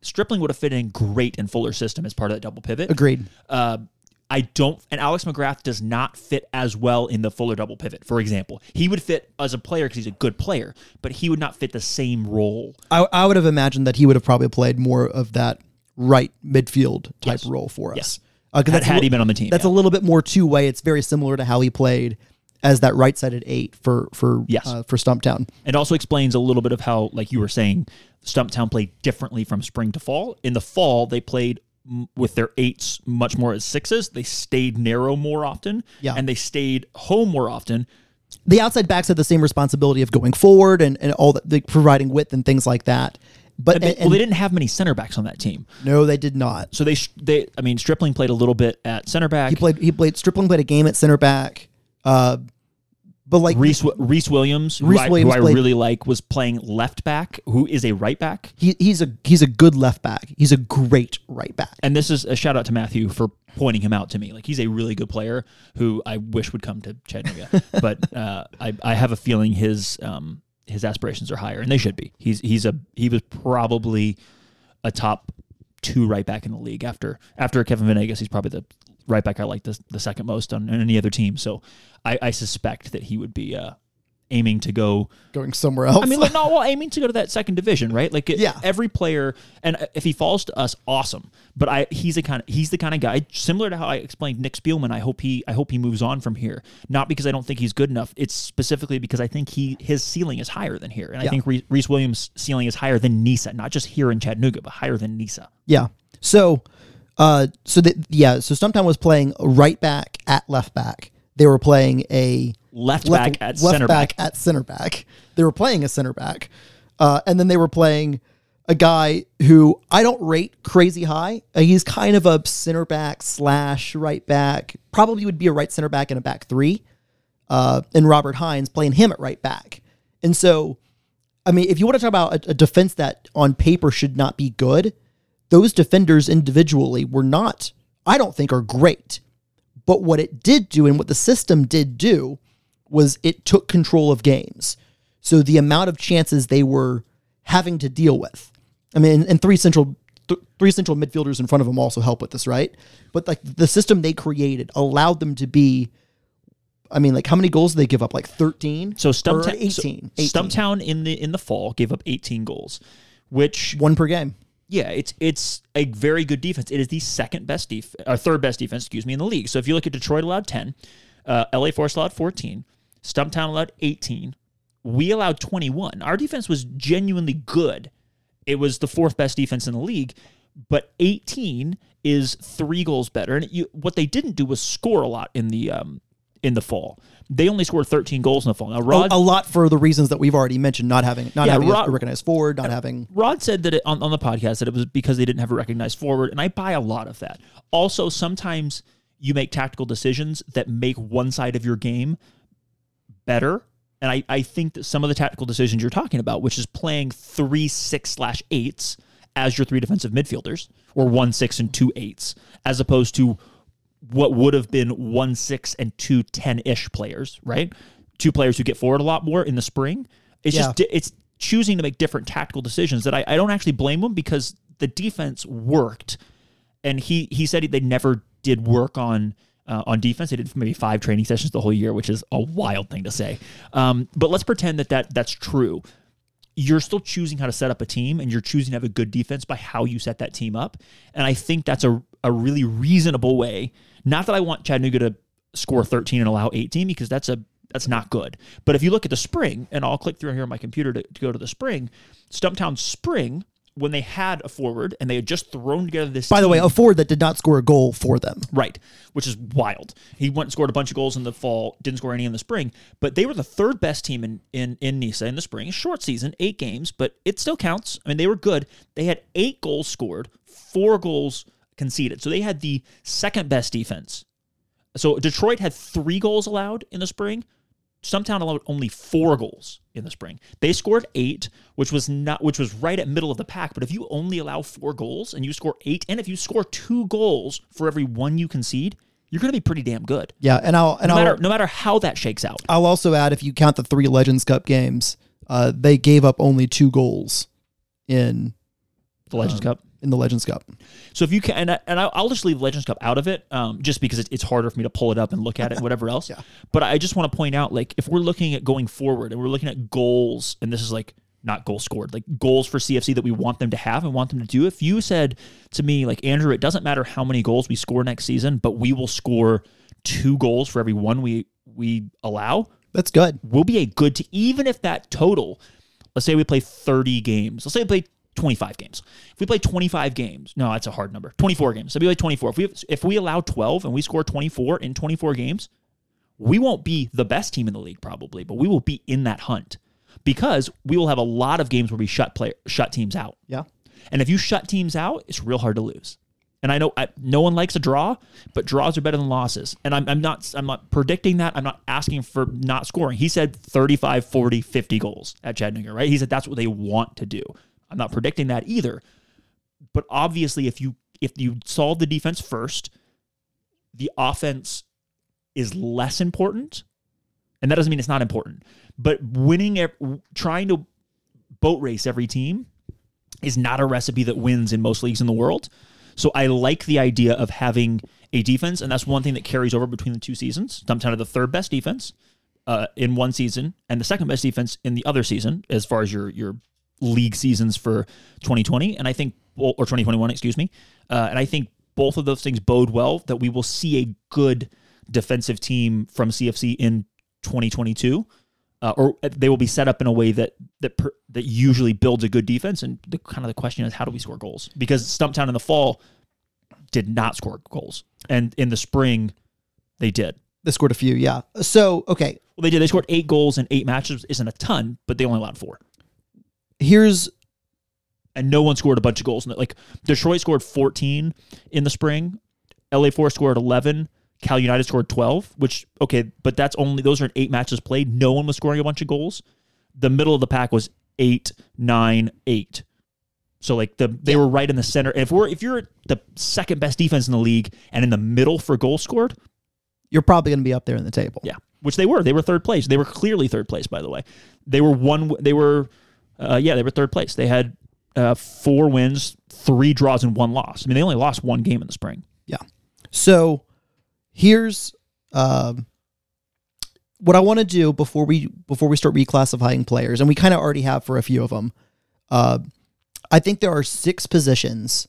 Stripling would have fit in great in Fuller's system as part of that double pivot. Agreed. And Alex McGrath does not fit as well in the Fuller double pivot, for example. He would fit as a player because he's a good player, but he would not fit the same role. I would have imagined that he would have probably played more of that right midfield type role for us. Yes. Had he been on the team. That's a little bit more two-way. It's very similar to how he played as that right-sided 8 for Stumptown. It also explains a little bit of how, like you were saying, Stumptown played differently from spring to fall. In the fall, they played with their 8s much more as 6s. They stayed narrow more often, and they stayed home more often. The outside backs had the same responsibility of going forward and all that, like providing width and things like that. But they didn't have many center backs on that team. No, they did not. So Stripling played a little bit at center back. Stripling played a game at center back. But like Reese Williams, who I really like, was playing left back, who is a right back. He's a good left back. He's a great right back. And this is a shout out to Matthew for pointing him out to me. Like, he's a really good player who I wish would come to Chattanooga, but I have a feeling his aspirations are higher, and they should be. He was probably a top 2 right back in the league after Kevin Venegas. He's probably the right back I like the second most on any other team. So I suspect that he would be aiming to going somewhere else. I mean, aiming to go to that second division, right? Like, every player, and if he falls to us, awesome. But he's the kind of guy, similar to how I explained Nick Spielman. I hope he moves on from here. Not because I don't think he's good enough. It's specifically because I think his ceiling is higher than here, and I think Reese Williams' ceiling is higher than NISA, not just here in Chattanooga, but higher than NISA. Yeah. So Stumptown was playing right back at left back. They were playing a left back at center back. They were playing a center back. And then they were playing a guy who I don't rate crazy high. He's kind of a center back / right back. Probably would be a right center back and a back 3. And Robert Hines playing him at right back. And so, I mean, if you want to talk about a defense that on paper should not be good, those defenders individually were not I don't think are great. But what it did do and what the system did do was it took control of games. So the amount of chances they were having to deal with. I mean, and three central midfielders in front of them also help with this, right? But like the system they created allowed them to be, I mean, like how many goals did they give up? Like 13? So Stumptown, 18. Stumptown in the fall gave up 18 goals, which one per game. Yeah, it's a very good defense. It is the third best defense, in the league. So if you look at Detroit allowed 10, LA Force allowed 14, Stumptown allowed 18. We allowed 21. Our defense was genuinely good. It was the fourth best defense in the league, but 18 is 3 goals better. And what they didn't do was score a lot in the fall. They only scored 13 goals in the fall. Now, Rod, a lot for the reasons that we've already mentioned, not having a recognized forward, Rod said that on the podcast that it was because they didn't have a recognized forward, and I buy a lot of that. Also, sometimes you make tactical decisions that make one side of your game better. And I think that some of the tactical decisions you're talking about, which is playing 3-6/8s as your 3 defensive midfielders, or 1-6 and 2-8s, as opposed to what would have been 1-6 and 2-10-ish players, right? 2 players who get forward a lot more in the spring. It's choosing to make different tactical decisions that I don't actually blame them, because the defense worked. And he said they never did work on defense. They did maybe 5 training sessions the whole year, which is a wild thing to say. But let's pretend that's true. You're still choosing how to set up a team, and you're choosing to have a good defense by how you set that team up. And I think that's a really reasonable way. Not that I want Chattanooga to score 13 and allow 18, because that's not good. But if you look at the spring, and I'll click through here on my computer to go to the spring, Stumptown spring, when they had a forward and they had just thrown together this team. By the way, a forward that did not score a goal for them. Right, which is wild. He went and scored a bunch of goals in the fall, didn't score any in the spring, but they were the third best team in NISA in the spring. Short season, 8 games, but it still counts. I mean, they were good. They had 8 goals scored, 4 goals conceded. So they had the second best defense. So Detroit had 3 goals allowed in the spring. Stumptown allowed only 4 goals in the spring. They scored 8, which was right at middle of the pack. But if you only allow 4 goals and you score 8, and if you score 2 goals for every 1 you concede, you're going to be pretty damn good. Yeah, no matter how that shakes out. I'll also add, if you count the 3 Legends Cup games, they gave up only 2 goals in the Legends Cup. In the Legends Cup. So if you can, and I'll just leave Legends Cup out of it, just because it's harder for me to pull it up and look at it and whatever else. Yeah. But I just want to point out, like, if we're looking at going forward and we're looking at goals, and this is like not goals scored, like goals for CFC that we want them to have and want them to do. If you said to me, like, Andrew, it doesn't matter how many goals we score next season, but we will score 2 goals for every 1 we allow. That's good. We'll be a good team, even if that total, let's say we play 30 games. Let's say we play 25 games. If we play 25 games, no, that's a hard number. 24 games. So we play 24. If we allow 12 and we score 24 in 24 games, we won't be the best team in the league probably, but we will be in that hunt, because we will have a lot of games where we shut teams out. Yeah. And if you shut teams out, it's real hard to lose. And I know no one likes a draw, but draws are better than losses. And I'm not predicting that. I'm not asking for not scoring. He said 35, 40, 50 goals at Chattanooga, right? He said that's what they want to do. I'm not predicting that either. But obviously, if you solve the defense first, the offense is less important. And that doesn't mean it's not important. But trying to boat race every team is not a recipe that wins in most leagues in the world. So I like the idea of having a defense, and that's one thing that carries over between the 2 seasons. Stumptown had the third best defense in one season and the second best defense in the other season, as far as your league seasons for 2020 or 2021, and I think both of those things bode well that we will see a good defensive team from CFC in 2022, or they will be set up in a way that usually builds a good defense. And the kind of the question is, how do we score goals? Because Stumptown in the fall did not score goals, and in the spring they did. They scored a few, yeah. So okay, well they did. They scored 8 goals in 8 matches. Isn't a ton, but they only allowed 4. And no one scored a bunch of goals. Like Detroit scored 14 in the spring. LA Force scored 11. Cal United scored 12, but that's only, those are 8 matches played. No one was scoring a bunch of goals. The middle of the pack was 8, 9, 8. So like they were right in the center. If you're the second best defense in the league and in the middle for goals scored, you're probably going to be up there in the table. Yeah, which they were. They were third place. They were clearly third place. By the way, they were third place. They had 4 wins, 3 draws, and 1 loss. I mean, they only lost 1 game in the spring. Yeah. So here's what I want to do before we start reclassifying players, and we kind of already have for a few of them. I think there are 6 positions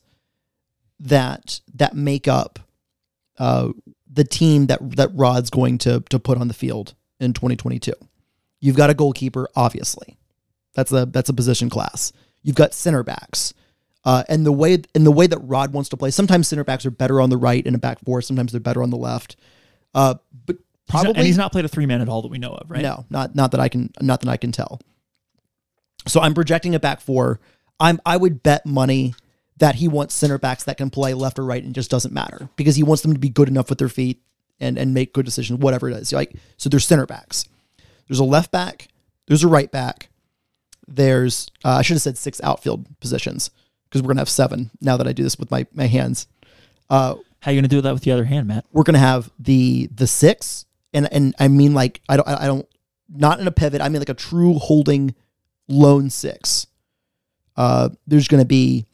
that make up the team that Rod's going to put on the field in 2022. You've got a goalkeeper, obviously. That's a position class. You've got center backs, and the way that Rod wants to play. Sometimes center backs are better on the right in a back four. Sometimes they're better on the left. But probably he's not played a 3-man at all that we know of, right? No, not that I can tell. So I'm projecting a back four. I would bet money that he wants center backs that can play left or right, and it just doesn't matter because he wants them to be good enough with their feet and make good decisions, whatever it is. So there's center backs. There's a left back. There's a right back. There's, I should have said 6 outfield positions because we're going to have 7 now that I do this with my hands. How are you going to do that with the other hand, Matt? We're going to have the 6. And I mean, like, I don't, not in a pivot. I mean, like a true holding lone 6. There's going to be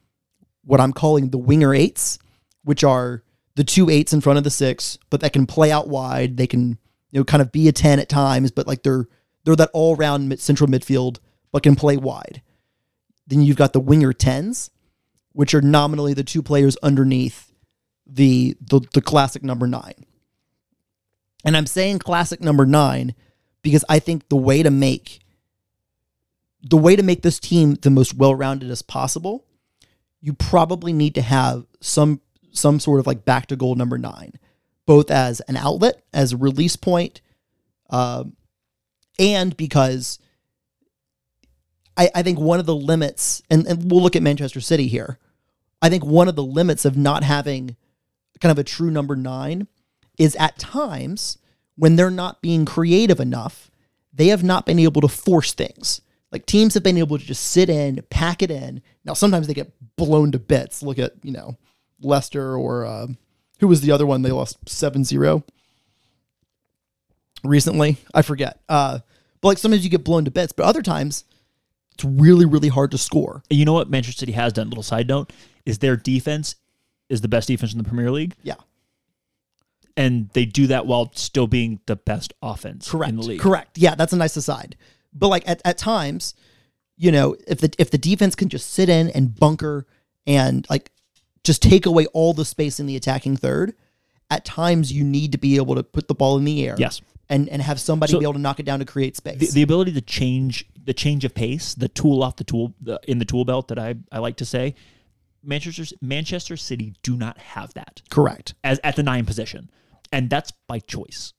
what I'm calling the winger 8s, which are the 2 8s in front of the 6, but that can play out wide. They can, kind of be a 10 at times, but like they're that all round central midfield, but can play wide. Then you've got the winger 10s, which are nominally the 2 players underneath the classic number 9. And I'm saying classic number 9 because I think the way to make this team the most well-rounded as possible, you probably need to have some sort of like back to goal number 9, both as an outlet, as a release point, and because I think one of the limits, and we'll look at Manchester City here, I think one of the limits of not having kind of a true number 9 is at times when they're not being creative enough, they have not been able to force things. Like teams have been able to just sit in, pack it in. Now, sometimes they get blown to bits. Look at, Leicester or who was the other one? They lost 7-0 recently. I forget. But like sometimes you get blown to bits, but other times it's really, really hard to score. You know what Manchester City has done, little side note, is their defense is the best defense in the Premier League. Yeah. And they do that while still being the best offense in the league. Correct. Yeah, that's a nice aside. But like at times, if the defense can just sit in and bunker and like just take away all the space in the attacking third, at times you need to be able to put the ball in the air. Yes. And have somebody be able to knock it down to create space. The ability to change of pace, the tool off the tool in the tool belt that I like to say, Manchester City do not have that. Correct. As at the 9 position. And that's by choice.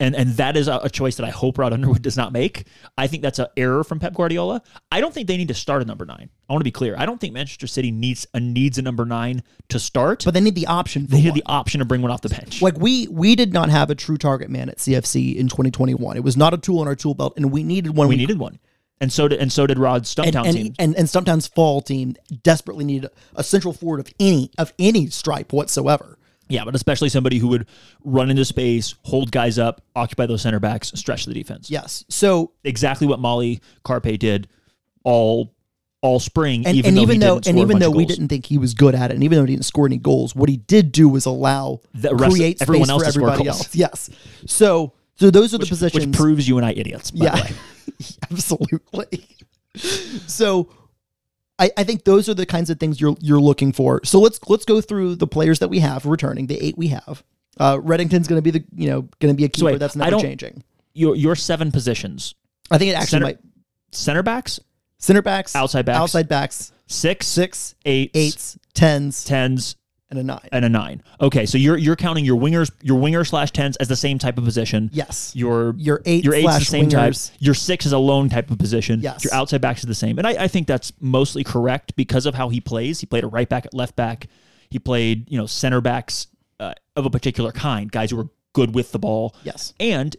And that is a choice that I hope Rod Underwood does not make. I think that's an error from Pep Guardiola. I don't think they need to start a number 9. I want to be clear. I don't think Manchester City needs a number 9 to start. But they need the option. They need the option to bring one off the bench. Like we did not have a true target man at CFC in 2021. It was not a tool in our tool belt, and we needed one. And so did Rod's Stumptown team. And Stumptown's fall team desperately needed a central forward of any stripe whatsoever. Yeah, but especially somebody who would run into space, hold guys up, occupy those center backs, stretch the defense. Yes. So exactly what Mollie Karpe did all spring, even though we didn't think he was good at it, and even though he didn't score any goals, what he did do was allow create space for everybody else. Yes. So those are the positions. Which proves you and I idiots, by the way. Absolutely. So I think those are the kinds of things you're looking for. So let's go through the players that we have returning, the 8 we have. Reddington's going to be a keeper. So wait, that's never changing. Your 7 positions. I think it actually might. Center backs, outside backs, 6, 8s, 10s, and a 9. Okay, so you're counting your winger/10s as the same type of position. Yes. Your eight is the same type. Your 6 is a lone type of position. Yes. Your outside backs are the same. And I think that's mostly correct because of how he plays. He played a right back at left back. He played, center backs of a particular kind, guys who were good with the ball. Yes. And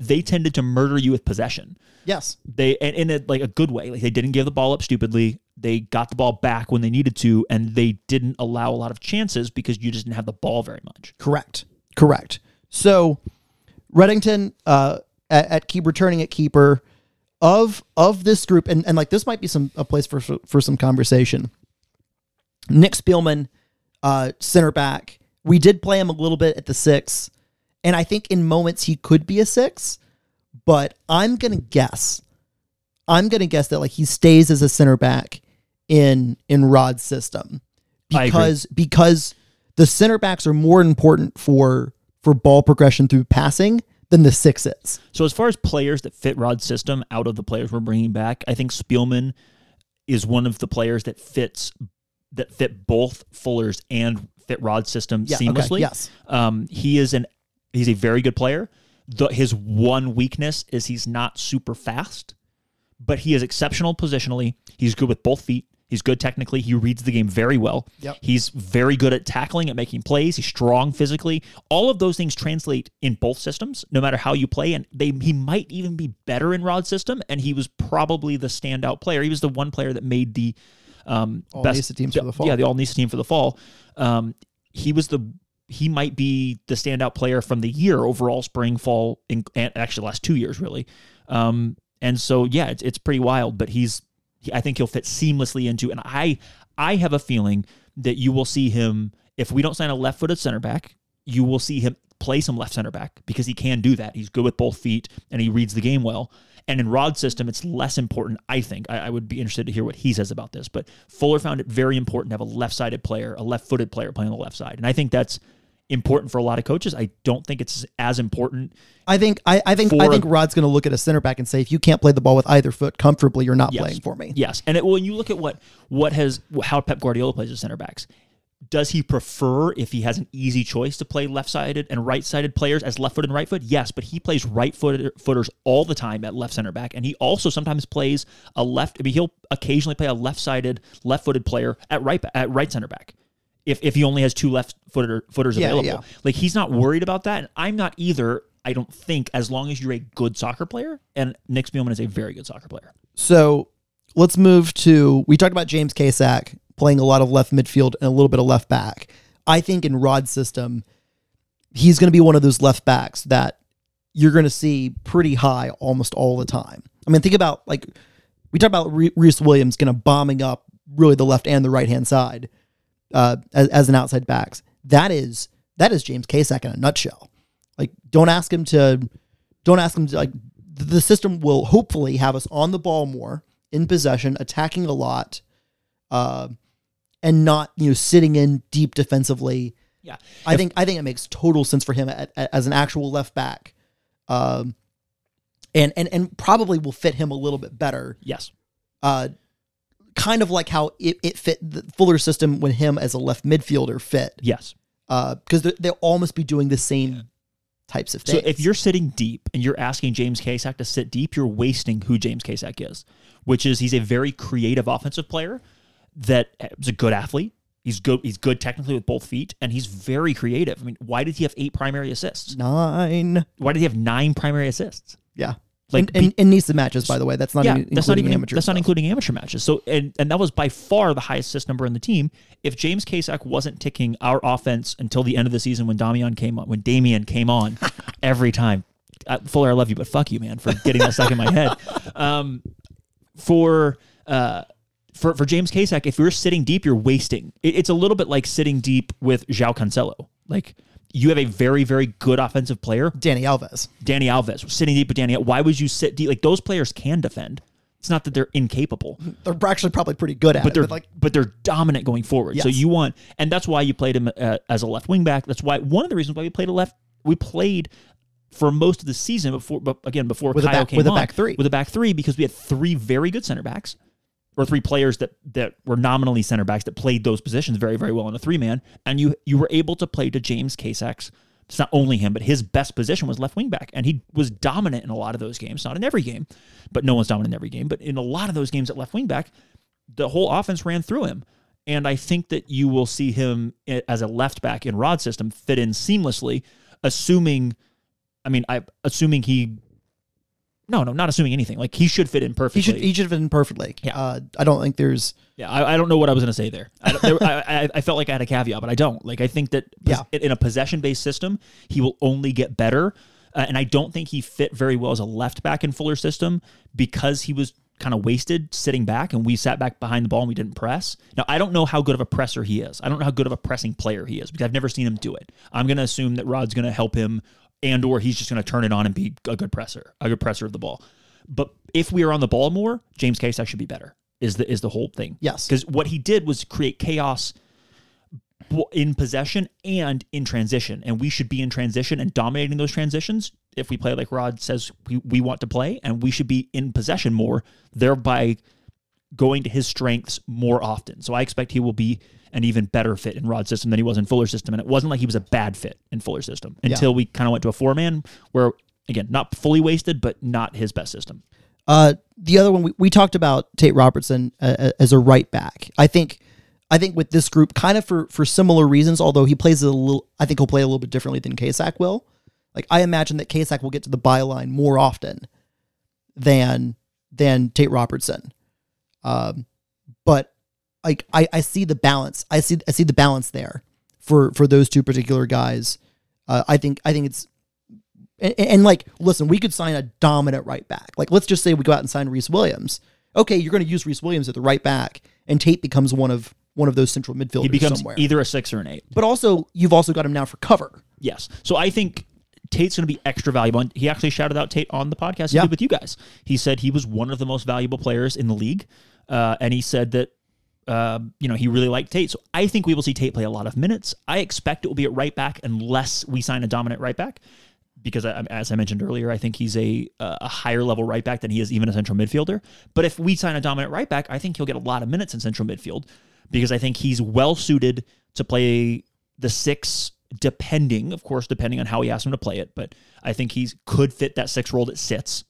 they tended to murder you with possession. Yes. They in a good way. Like they didn't give the ball up stupidly. They got the ball back when they needed to, and they didn't allow a lot of chances because you just didn't have the ball very much. Correct. So Reddington at keep returning at keeper of this group, and like this might be a place for some conversation. Nick Spielman, center back. We did play him a little bit at the 6, and I think in moments he could be a 6, but I'm going to guess that like he stays as a center back in Rod's system because the center backs are more important for ball progression through passing than the 6 is. So as far as players that fit Rod's system out of the players we're bringing back, I think Spielman is one of the players that fit both Fuller's and fit Rod's system seamlessly. Okay, yes. He's a very good player. His one weakness is he's not super fast, but he is exceptional positionally. He's good with both feet. He's good technically. He reads the game very well. Yep. He's very good at tackling, at making plays. He's strong physically. All of those things translate in both systems, no matter how you play. And he might even be better in Rod's system, and he was probably the standout player. He was the one player that made the all-NISA team for the fall. Yeah, the all-NISA team for the fall. He might be the standout player from the year overall, spring, fall, and actually the last 2 years, really. And so, yeah, it's pretty wild, but I think he'll fit seamlessly into, and I have a feeling that you will see him, if we don't sign a left-footed center back, you will see him play some left center back because he can do that. He's good with both feet, and he reads the game well. And in Rod's system, it's less important, I think. I would be interested to hear what he says about this, but Fuller found it very important to have a left-sided player, a left-footed player playing on the left side, and I think that's important for a lot of coaches. I don't think it's as important. I think Rod's going to look at a center back and say, if you can't play the ball with either foot comfortably, you're not playing for me. Yes, and when you look at how Pep Guardiola plays his center backs, does he prefer, if he has an easy choice, to play left-sided and right-sided players as left foot and right foot? Yes, but he plays right-footers all the time at left center back, and he also sometimes plays he'll occasionally play a left-sided, left-footed player at right center back. If he only has two left footers available. Yeah. Like, he's not worried about that, and I'm not either, I don't think, as long as you're a good soccer player, and Nick Spielman is a very good soccer player. So let's move to, we talked about James Kasach playing a lot of left midfield and a little bit of left back. I think in Rod's system, he's going to be one of those left backs that you're going to see pretty high almost all the time. I mean, think about, like, we talked about Reese Williams kind of bombing up really the left and the right-hand side. As an outside backs, that is James Kasach in a nutshell. Like, don't ask him to, like, the system will hopefully have us on the ball more, in possession, attacking a lot, and not sitting in deep defensively. Yeah, I think it makes total sense for him as an actual left back, and probably will fit him a little bit better. Yes. Kind of like how it fit the Fuller system when him as a left midfielder fit. Yes. Because they'll almost be doing the same types of things. So if you're sitting deep and you're asking James Kasach to sit deep, you're wasting who James Kasach is, which is he's a very creative offensive player that is a good athlete. He's good technically with both feet, and he's very creative. I mean, why did he have 8 primary assists? 9. Why did he have 9 primary assists? Yeah. Like, in NISA matches, by the way, that's not including amateur matches. So, and that was by far the highest assist number in the team. If James Kasach wasn't ticking our offense until the end of the season when Damian came on every time, Fuller, I love you, but fuck you, man, for getting that stuck in my head. For James Kasach, if you're sitting deep, you're wasting. It's a little bit like sitting deep with João Cancelo, like. You have a very, very good offensive player. Danny Alves. Sitting deep with Danny. Why would you sit deep? Like, those players can defend. It's not that they're incapable. They're actually probably pretty good at it. But they're dominant going forward. Yes. So you want... And that's why you played him as a left wing back. That's why... One of the reasons why we played a left... We played for most of the season before Kyle came on. With a back three. With a back three, because we had 3 very good center backs. Or 3 players that were nominally center backs that played those positions very, very well in a 3-man, and you were able to play to James Kasach's. It's not only him, but his best position was left wing back, and he was dominant in a lot of those games. Not in every game, but no one's dominant in every game. But in a lot of those games at left wing back, the whole offense ran through him, and I think that you will see him as a left back in Rod's system fit in seamlessly, assuming he No, not assuming anything. Like, he should fit in perfectly. He should fit in perfectly. Yeah. I don't think there's... Yeah, I don't know what I was going to say there. I felt like I had a caveat, but I don't. Like, I think that in a possession-based system, he will only get better. And I don't think he fit very well as a left back in Fuller's system because he was kind of wasted sitting back, and we sat back behind the ball and we didn't press. Now, I don't know how good of a presser he is. I don't know how good of a pressing player he is because I've never seen him do it. I'm going to assume that Rod's going to help him, and or he's just going to turn it on and be a good presser of the ball. But if we are on the ball more, James Kasach should be better is the whole thing. Yes. Because what he did was create chaos in possession and in transition. And we should be in transition and dominating those transitions if we play like Rod says we want to play, and we should be in possession more, thereby going to his strengths more often. So I expect he will be an even better fit in Rod's system than he was in Fuller's system. And it wasn't like he was a bad fit in Fuller's system until we kind of went to a four-man where, again, not fully wasted, but not his best system. The other one, we talked about Tate Robertson as a right back. I think with this group, kind of for similar reasons, although he plays a little, I think he'll play a little bit differently than Kasach will. Like, I imagine that Kasach will get to the byline more often than Tate Robertson. But like, I see the balance. I see the balance there for those two particular guys. I think it's, and like, listen, we could sign a dominant right back. Like, let's just say we go out and sign Reese Williams. Okay, you're going to use Reese Williams at the right back, and Tate becomes one of those central midfielders. He becomes somewhere. Either a 6 or an 8. But also, you've also got him now for cover. Yes. So I think Tate's going to be extra valuable. And he actually shouted out Tate on the podcast he did with you guys. He said he was one of the most valuable players in the league, and he said that he really liked Tate. So I think we will see Tate play a lot of minutes. I expect it will be at right back unless we sign a dominant right back, because as I mentioned earlier, I think he's a higher level right back than he is even a central midfielder. But if we sign a dominant right back, I think he'll get a lot of minutes in central midfield because I think he's well suited to play the 6, depending on how he asks him to play it. But I think he could fit that 6 role that sits.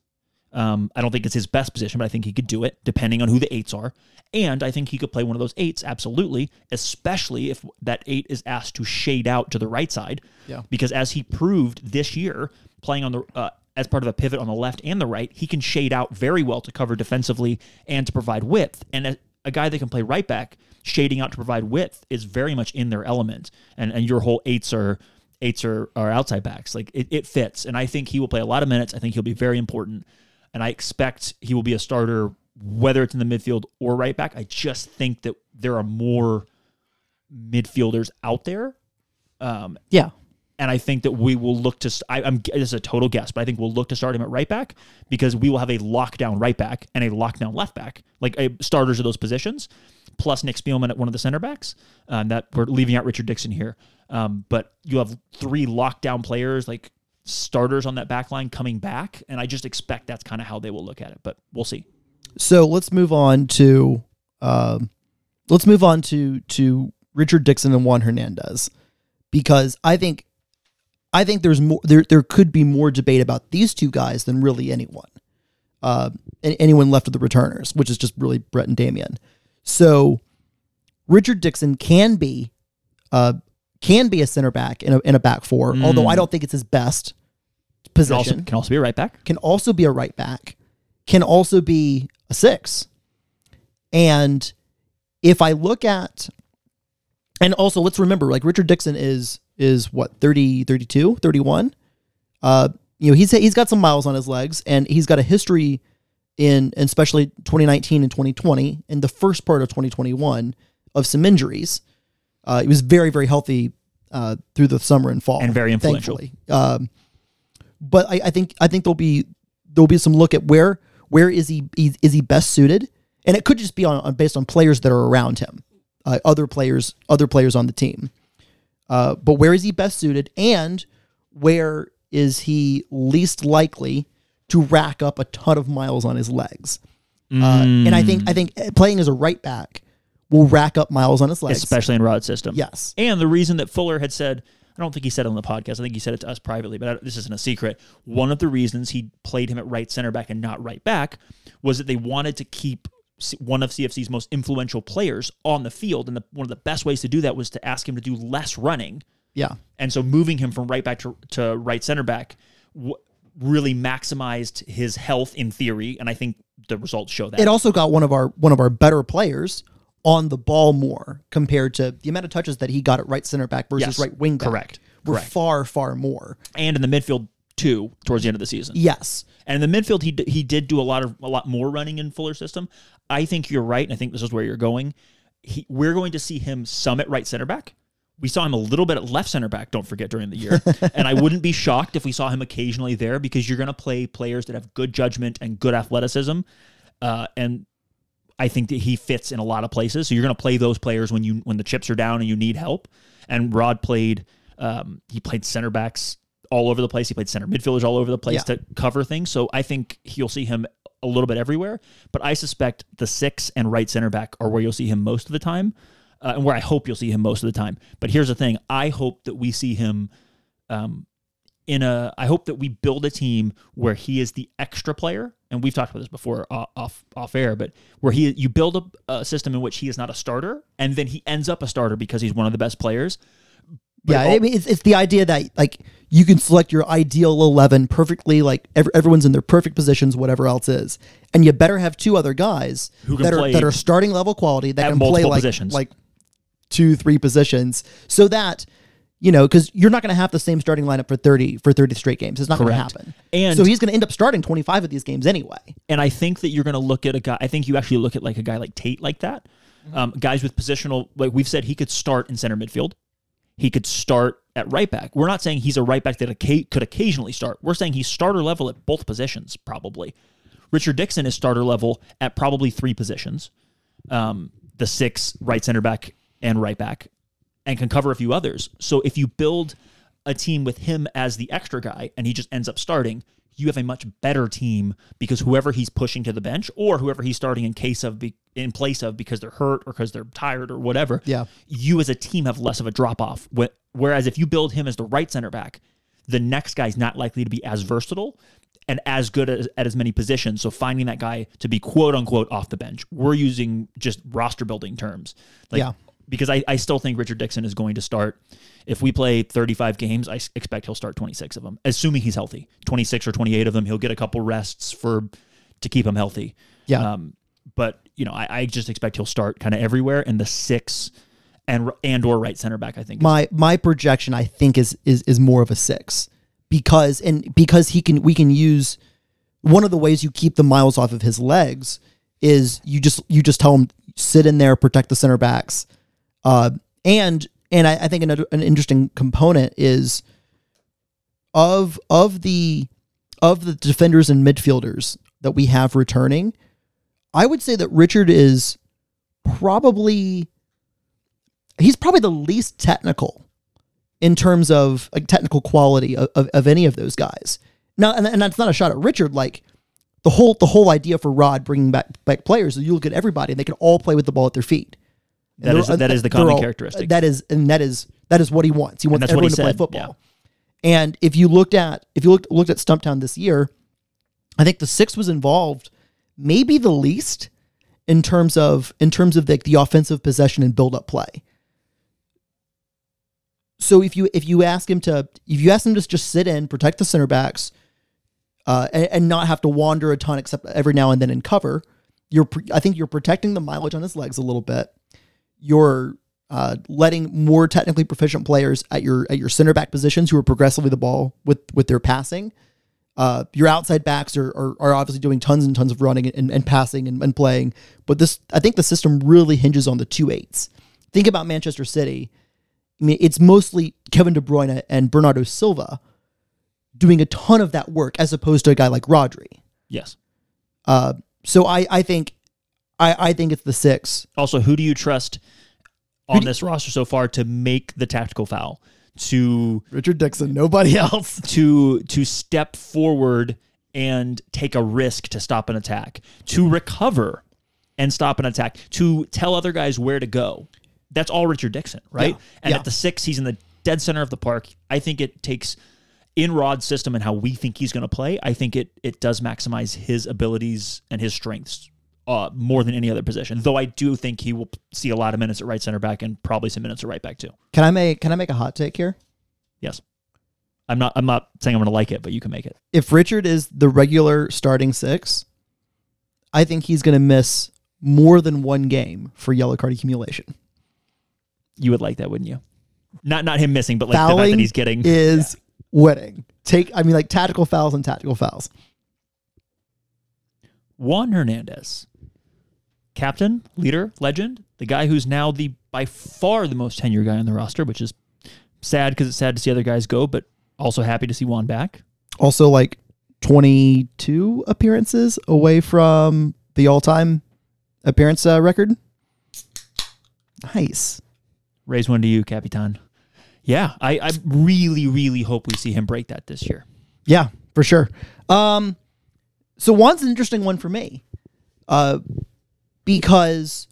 I don't think it's his best position, but I think he could do it depending on who the 8s are. And I think he could play one of those 8s, absolutely, especially if that 8 is asked to shade out to the right side. Yeah. Because as he proved this year, playing on the as part of a pivot on the left and the right, he can shade out very well to cover defensively and to provide width. And a guy that can play right back, shading out to provide width is very much in their element. And your whole 8s are... outside backs. Like, it fits. And I think he will play a lot of minutes. I think he'll be very important. And I expect he will be a starter, whether it's in the midfield or right back. I just think that there are more midfielders out there. And I think that we will look to... this is a total guess, but I think we'll look to start him at right back because we will have a lockdown right back and a lockdown left back. Like, starters of those positions, plus Nick Spielman at one of the center backs. That we're leaving out Richard Dixon here. But you have 3 lockdown players, like starters on that back line coming back. And I just expect that's kind of how they will look at it, but we'll see. So let's move on to Richard Dixon and Juan Hernandez, because I think there's more, there could be more debate about these two guys than really anyone left of the returners, which is just really Brett and Damian. So Richard Dixon can be a center back in a back four, although I don't think it's his best position. Can also be a right back. Can also be a right back. Can also be a 6. And if I look at... And also, let's remember, like, Richard Dixon is what, 30, 32, 31? He's got some miles on his legs, and he's got a history in especially 2019 and 2020, and the first part of 2021, of some injuries. He was very, very healthy through the summer and fall, and very influential. But I think there'll be some look at where is he best suited, and it could just be on based on players that are around him, other players on the team. But where is he best suited, and where is he least likely to rack up a ton of miles on his legs? And I think playing as a right back will rack up miles on his legs. Especially in Rod's system. Yes. And the reason that Fuller had said, I don't think he said it on the podcast, I think he said it to us privately, but this isn't a secret. One of the reasons he played him at right center back and not right back was that they wanted to keep one of CFC's most influential players on the field, and one of the best ways to do that was to ask him to do less running. Yeah. And so moving him from right back to right center back really maximized his health in theory, and I think the results show that. It also got one of our better players on the ball more compared to the amount of touches that he got at right center back versus right wing back. Correct. Were far, far more. And in the midfield too, towards the end of the season. Yes. And in the midfield, he did do a lot more running in Fuller's system. I think you're right, and I think this is where you're going. We're going to see him some at right center back. We saw him a little bit at left center back, don't forget, during the year. And I wouldn't be shocked if we saw him occasionally there, because you're going to play players that have good judgment and good athleticism. And I think that he fits in a lot of places. So you're going to play those players when the chips are down and you need help. And Rod played, he played center backs all over the place. He played center midfielders all over the place to cover things. So I think you'll see him a little bit everywhere. But I suspect the six and right center back are where you'll see him most of the time. And where I hope you'll see him most of the time. But here's the thing. I hope that we see him I hope that we build a team where he is the extra player. And we've talked about this before off air, but where you build a system in which he is not a starter, and then he ends up a starter because he's one of the best players. But I mean, it's the idea that like you can select your ideal 11 perfectly, like everyone's in their perfect positions, whatever else is, and you better have two other guys that are starting level quality that can play like positions. Like 2-3 positions, so that, you know, because you're not going to have the same starting lineup for 30 straight games. It's not going to happen. And so he's going to end up starting 25 of these games anyway. And I think that you're going to look at a guy. I think you actually look at like a guy like Tate like that. Guys with positional, like we've said, he could start in center midfield. He could start at right back. We're not saying he's a right back that could occasionally start. We're saying he's starter level at both positions, probably. Richard Dixon is starter level at probably 3 positions. The 6, right center back, and right back, and can cover a few others. So if you build a team with him as the extra guy and he just ends up starting, you have a much better team because whoever he's pushing to the bench or whoever he's starting in place of because they're hurt or because they're tired or whatever, you as a team have less of a drop-off. Whereas if you build him as the right center back, the next guy's not likely to be as versatile and as good at as many positions. So finding that guy to be quote-unquote off the bench. We're using just roster-building terms. Because I still think Richard Dixon is going to start. If we play 35 games, I expect he'll start 26 of them, assuming he's healthy. 26 or 28 of them, he'll get a couple rests to keep him healthy. Yeah. But you know, I just expect he'll start kind of everywhere. And the 6 and or right center back, I think my projection, I think is more of a 6 because we can use one of the ways you keep the miles off of his legs is you just tell him sit in there, protect the center backs. And I think an interesting component is of the defenders and midfielders that we have returning, I would say that Richard is probably the least technical in terms of like, technical quality of any of those guys. Now, and that's not a shot at Richard. Like the whole idea for Rod bringing back players is you look at everybody and they can all play with the ball at their feet. That is the common characteristic. That is what he wants. He wants everyone to play football. Yeah. And if you looked at Stumptown this year, I think the 6 was involved maybe the least in terms of the offensive possession and build up play. So if you ask him to just sit in, protect the center backs, and not have to wander a ton except every now and then in cover, I think you're protecting the mileage on his legs a little bit. You're letting more technically proficient players at your center back positions who are progressively the ball with their passing. Your outside backs are obviously doing tons and tons of running and passing and playing. But I think the system really hinges on the 2-8s. Think about Manchester City. I mean, it's mostly Kevin De Bruyne and Bernardo Silva doing a ton of that work as opposed to a guy like Rodri. Yes. So I think it's the 6. Also, who do you trust on this roster so far to make the tactical foul? To Richard Dixon, nobody else. To step forward and take a risk to stop an attack. To recover and stop an attack. To tell other guys where to go. That's all Richard Dixon, right? Yeah. And at the 6, he's in the dead center of the park. I think it takes, in Rod's system and how we think he's going to play, I think it does maximize his abilities and his strengths. More than any other position, though I do think he will see a lot of minutes at right center back and probably some minutes at right back too. Can I make a hot take here? Yes. I'm not saying I'm going to like it, but you can make it. If Richard is the regular starting six, I think he's going to miss more than one game for yellow card accumulation. You would like that, wouldn't you? Not him missing, but like fouling the fact that he's getting is winning. Tactical fouls and tactical fouls. Juan Hernandez, captain, leader, legend, the guy who's now the by far the most tenured guy on the roster, which is sad because it's sad to see other guys go, but also happy to see Juan back. Also, 22 appearances away from the all-time appearance record. Nice. Raise one to you, Capitan. Yeah, I really, really hope we see him break that this year. Yeah, for sure. So Juan's an interesting one for me because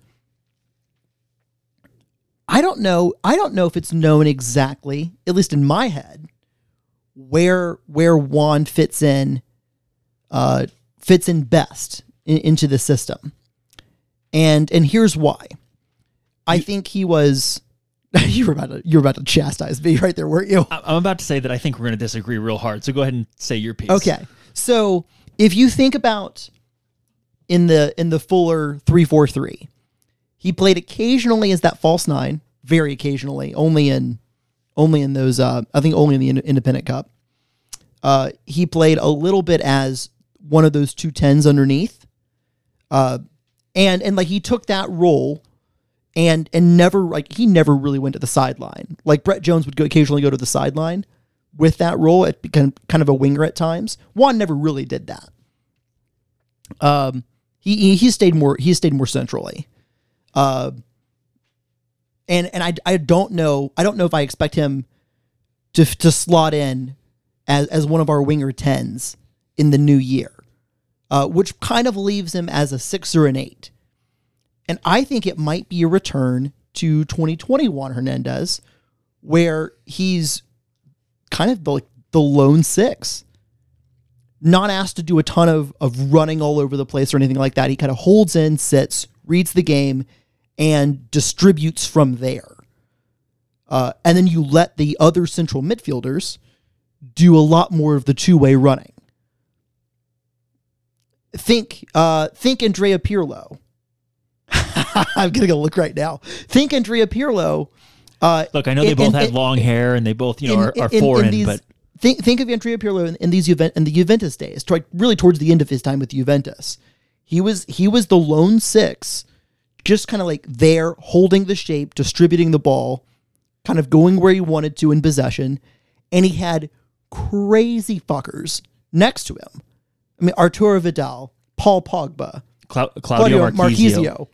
I don't know if it's known exactly, at least in my head, where Juan fits in best into the system. And here's why. I think he was... You're about to chastise me right there, weren't you? I'm about to say that I think we're going to disagree real hard, so go ahead and say your piece. Okay. So if you think about in the Fuller 3-4-3, he played occasionally as that false nine, very occasionally, only in those I think only in the Independent Cup. He played a little bit as one of those 2 10s underneath, and he took that role. And never he never really went to the sideline. Like Brett Jones would occasionally go to the sideline with that role at kind of a winger at times. Juan never really did that. He stayed more centrally. I don't know if I expect him to slot in as one of our winger tens in the new year, which kind of leaves him as a 6 or an 8. And I think it might be a return to 2020 Juan Hernandez, where he's kind of the lone six. Not asked to do a ton of running all over the place or anything like that. He kind of holds in, sits, reads the game, and distributes from there. And then you let the other central midfielders do a lot more of the two-way running. Think Andrea Pirlo. I'm getting a look right now. Think Andrea Pirlo. Look, I know they both had long hair, and they both are foreign. Think of Andrea Pirlo in the Juventus days, really towards the end of his time with Juventus. He was the lone six, just kind of there, holding the shape, distributing the ball, kind of going where he wanted to in possession, and he had crazy fuckers next to him. I mean, Arturo Vidal, Paul Pogba, Claudio Marchisio.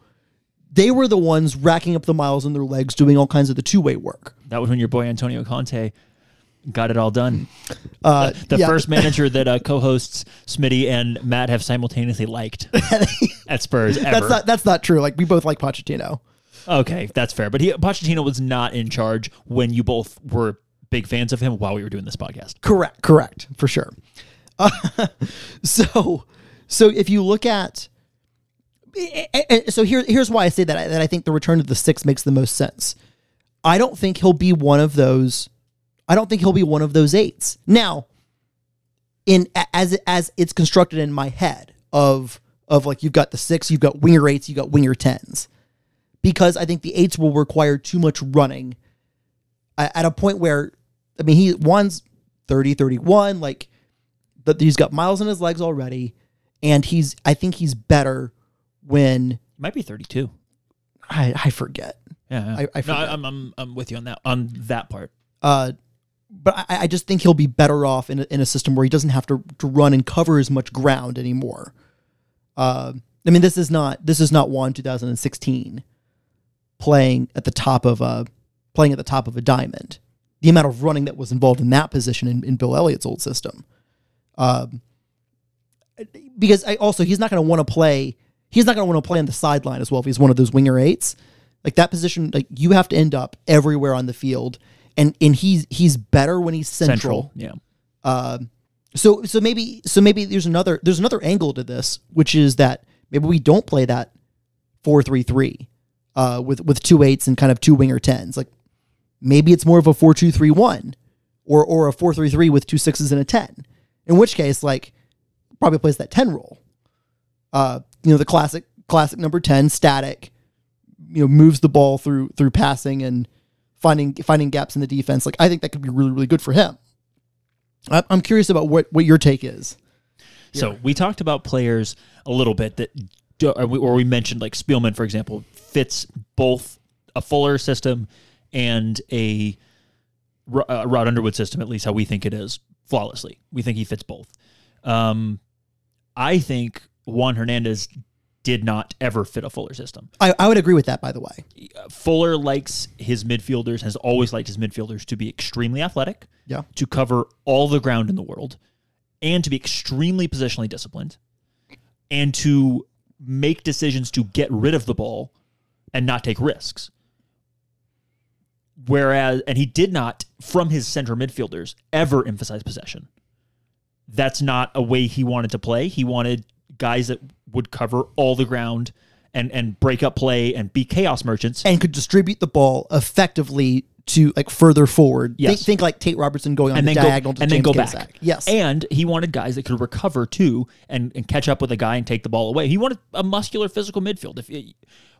They were the ones racking up the miles on their legs, doing all kinds of the two-way work. That was when your boy Antonio Conte got it all done. The first manager that co-hosts Smitty and Matt have simultaneously liked at Spurs ever. That's not true. We both like Pochettino. Okay, that's fair. But Pochettino was not in charge when you both were big fans of him while we were doing this podcast. Correct, for sure. So if you look at... And so here's why I say that I think the return of the six makes the most sense. I don't think he'll be one of those. I don't think he'll be one of those eights. Now, as it's constructed in my head of you've got the six, you've got winger eights, you've got winger tens, because I think the eights will require too much running at a point where, I mean, Juan's 30, 31, he's got miles on his legs already, and he's better. When might be 32, I forget. Yeah. I forget. No, I'm with you on that part. But I just think he'll be better off in a system where he doesn't have to run and cover as much ground anymore. I mean, this is not Juan 2016 playing at the top of a diamond. The amount of running that was involved in that position in Bill Elliott's old system, because he's not going to want to play. He's not going to want to play on the sideline as well if he's one of those winger eights. That position, you have to end up everywhere on the field, and he's better when he's central. Yeah. So maybe there's another angle to this, which is that maybe we don't play that 4-3-3 with 2 8s and kind of 2 winger 10s. Maybe it's more of a 4-2-3-1 or a 4-3-3 with 2 6s and a 10. In which case, like, probably plays that 10 role. You know, the classic number 10, static, you know, moves the ball through passing and finding gaps in the defense. Like, I think that could be really, really good for him. I'm curious about what your take is. So we talked about players a little bit that, or we mentioned, like, Spielman, for example, fits both a Fuller system and a Rod Underwood system, at least how we think it is, flawlessly. We think he fits both. I think Juan Hernandez did not ever fit a Fuller system. I would agree with that, by the way. Fuller likes his midfielders, has always liked his midfielders to be extremely athletic, to cover all the ground in the world, and to be extremely positionally disciplined, and to make decisions to get rid of the ball and not take risks. Whereas, and he did not, from his center midfielders, ever emphasize possession. That's not a way he wanted to play. He wanted guys that would cover all the ground and break up play and be chaos merchants. And could distribute the ball effectively to, like, further forward. Yes. Think like Tate Robertson going on and the diagonal to James Kasach. And then go back. Yes. And he wanted guys that could recover, too, and catch up with a guy and take the ball away. He wanted a muscular, physical midfield.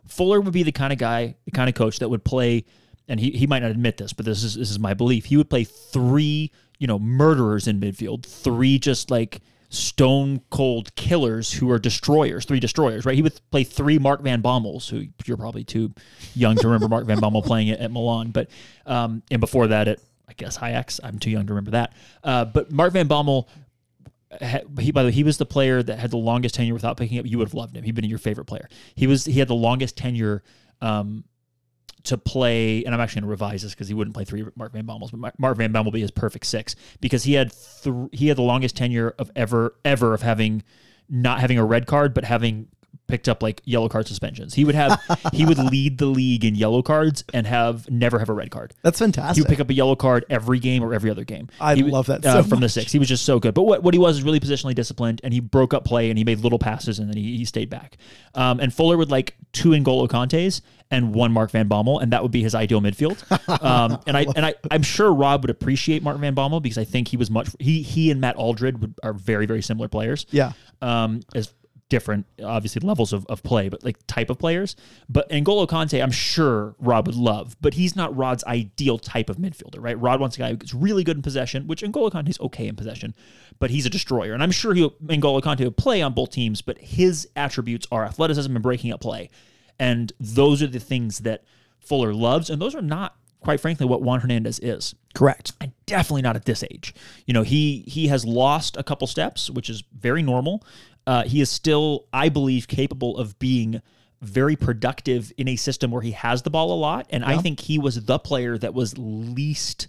Fuller would be the kind of guy, the kind of coach that would play, and he might not admit this, but this is my belief, he would play three, you know, murderers in midfield, three just, like, stone-cold killers who are destroyers, three destroyers, right? He would play three Mark Van Bommels, who you're probably too young to remember Mark Van Bommel playing at Milan, but and before that at, I guess, Ajax. I'm too young to remember that. But Mark Van Bommel, he was the player that had the longest tenure without picking up. You would have loved him. He'd been your favorite player. He had the longest tenure to play, and I'm actually going to revise this because he wouldn't play three Mark Van Bommels, but Mark Van Bommel would be his perfect six because he had the longest tenure of ever of having not having a red card, but having picked up, like, yellow card suspensions. He would lead the league in yellow cards and never have a red card. That's fantastic. He would pick up a yellow card every game or every other game. I love that so much. From the six. He was just so good. But what he was is really positionally disciplined, and he broke up play and he made little passes and then he stayed back. And Fuller would like two N'Golo Kantes and one Mark Van Bommel, and that would be his ideal midfield. I'm sure Rob would appreciate Mark Van Bommel because I think he was he and Matt Aldred are very, very similar players. Yeah. As different, obviously, levels of play, but like type of players. But N'Golo Kante, I'm sure Rod would love, but he's not Rod's ideal type of midfielder, right? Rod wants a guy who's really good in possession, which N'Golo Kante's okay in possession, but he's a destroyer. And I'm sure N'Golo Kante would play on both teams, but his attributes are athleticism and breaking up play. And those are the things that Fuller loves, and those are not, quite frankly, what Juan Hernandez is. Correct. And definitely not at this age. You know, he has lost a couple steps, which is very normal. He is still, I believe, capable of being very productive in a system where he has the ball a lot, and I think he was the player that was least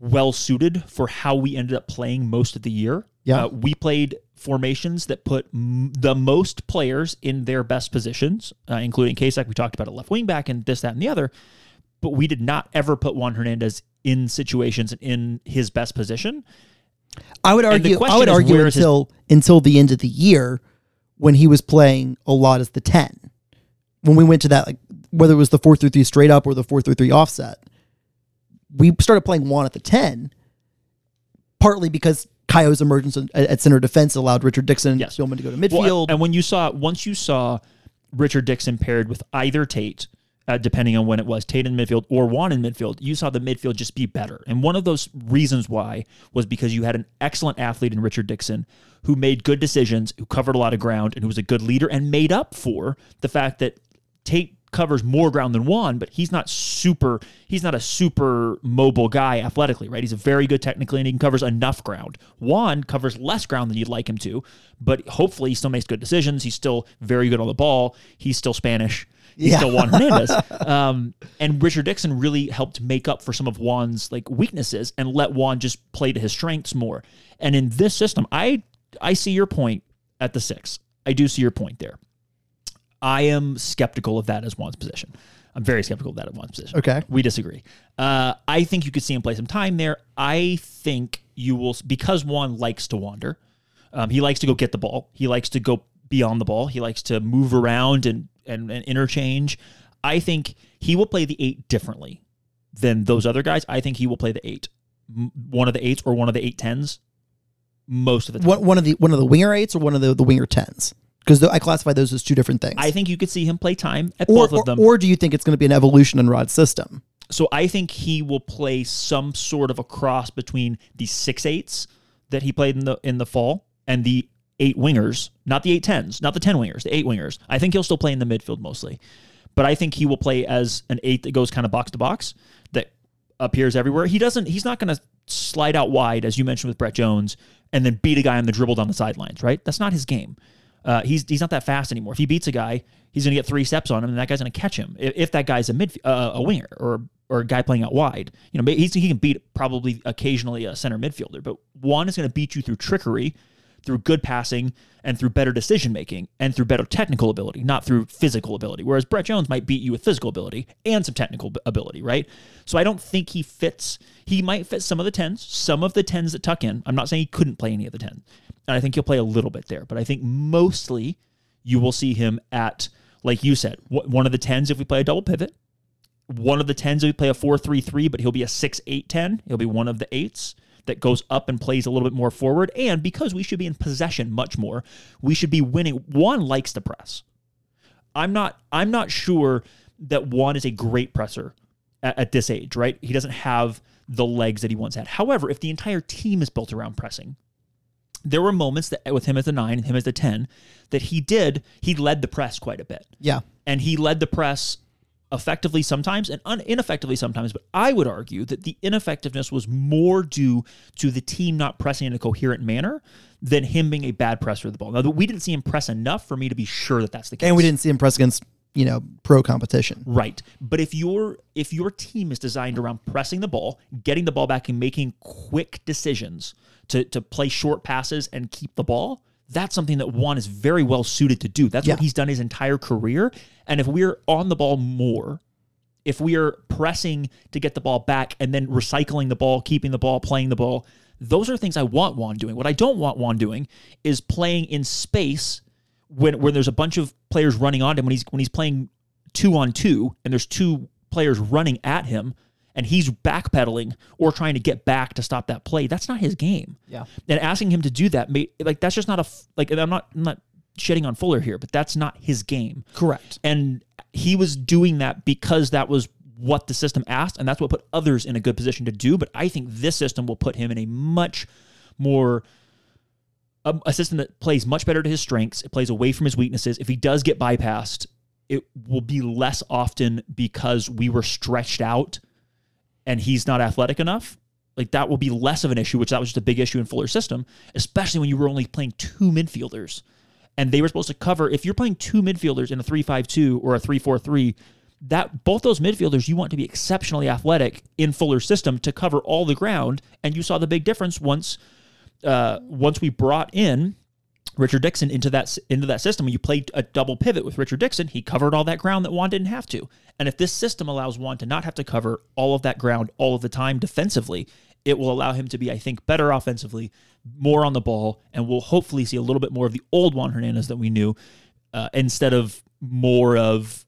well-suited for how we ended up playing most of the year. Yeah. We played formations that put the most players in their best positions, including Kasach. We talked about a left wing back and this, that, and the other, but we did not ever put Juan Hernandez in situations in his best position. I would argue until the end of the year when he was playing a lot as the 10. When we went to that, like, whether it was the 4-3-3 straight up or the 4-3-3 offset, we started playing Juan at the 10, partly because Kaio's emergence at center defense allowed Richard Dixon and Spielman to go to midfield. Well, and once you saw Richard Dixon paired with either Tate, depending on when it was, Tate in midfield or Juan in midfield, you saw the midfield just be better. And one of those reasons why was because you had an excellent athlete in Richard Dixon who made good decisions, who covered a lot of ground, and who was a good leader and made up for the fact that Tate covers more ground than Juan, but he's not a super mobile guy athletically, right? He's a very good technically and he covers enough ground. Juan covers less ground than you'd like him to, but hopefully he still makes good decisions. He's still very good on the ball. He's still Spanish. He's still Juan Hernandez. And Richard Dixon really helped make up for some of Juan's, like, weaknesses and let Juan just play to his strengths more. And in this system, I see your point at the 6. I do see your point there. I am skeptical of that as Juan's position. I'm very skeptical of that at Juan's position. Okay. We disagree. I think you could see him play some time there. I think you will, because Juan likes to wander. He likes to go get the ball. He likes to go beyond the ball. He likes to move around and interchange. I think he will play the 8 differently than those other guys. I think he will play the 8 one of the eights or one of the 8-10s most of the time. One of the winger eights or one of the winger tens? Because I classify those as two different things. I think you could see him play time at both of them. Or do you think it's going to be an evolution in Rod's system? So I think he will play some sort of a cross between the 6-8s that he played in the fall and the 8 wingers, not the 8-10s, not the 10 wingers, the 8 wingers. I think he'll still play in the midfield mostly. But I think he will play as an 8 that goes kind of box to box, that appears everywhere. He's not going to slide out wide, as you mentioned with Brett Jones, and then beat a guy on the dribble down the sidelines, right? That's not his game. He's not that fast anymore. If he beats a guy, he's going to get 3 steps on him, and that guy's going to catch him. If that guy's a winger or a guy playing out wide, you know, he can beat probably occasionally a center midfielder. But one is going to beat you through trickery, through good passing, and through better decision making, and through better technical ability, not through physical ability. Whereas Brett Jones might beat you with physical ability and some technical ability, right? So I don't think he fits. He might fit some of the tens that tuck in. I'm not saying he couldn't play any of the 10. And I think he'll play a little bit there, but I think mostly you will see him at, like you said, one of the 10s if we play a double pivot, one of the 10s if we play a 4-3-3, but he'll be a 6-8-10. He'll be one of the 8s that goes up and plays a little bit more forward. And because we should be in possession much more, we should be winning. Juan likes to press. I'm not sure that Juan is a great presser at this age, right? He doesn't have the legs that he once had. However, if the entire team is built around pressing, there were moments that with him as the 9 and him as the 10 that he led the press quite a bit. Yeah. And he led the press effectively sometimes and ineffectively sometimes, but I would argue that the ineffectiveness was more due to the team not pressing in a coherent manner than him being a bad presser of the ball. Now, we didn't see him press enough for me to be sure that that's the case. And we didn't see him press against, you know, pro competition. Right. But if your team is designed around pressing the ball, getting the ball back and making quick decisions to play short passes and keep the ball, that's something that Juan is very well suited to do. That's what he's done his entire career. And if we're on the ball more, if we are pressing to get the ball back and then recycling the ball, keeping the ball, playing the ball, those are things I want Juan doing. What I don't want Juan doing is playing in space when there's a bunch of players running on him, when he's playing 2-on-2 and there's 2 players running at him and he's backpedaling or trying to get back to stop that play. That's not his game. Yeah. And asking him to do that, like, that's just not and I'm not shitting on Fuller here, but that's not his game. Correct. And he was doing that because that was what the system asked, and that's what put others in a good position to do. But I think this system will put him in a much more... a system that plays much better to his strengths. It plays away from his weaknesses. If he does get bypassed, it will be less often because we were stretched out and he's not athletic enough. Like, that will be less of an issue, which that was just a big issue in Fuller's system, especially when you were only playing 2 midfielders and they were supposed to cover. If you're playing 2 midfielders in a 3-5-2 or a 3-4-3, that both those midfielders you want to be exceptionally athletic in Fuller's system to cover all the ground. And you saw the big difference once we brought in Richard Dixon into that system. When you played a double pivot with Richard Dixon, he covered all that ground that Juan didn't have to. And if this system allows Juan to not have to cover all of that ground all of the time defensively, it will allow him to be, I think, better offensively, more on the ball, and we'll hopefully see a little bit more of the old Juan Hernandez that we knew, instead of more of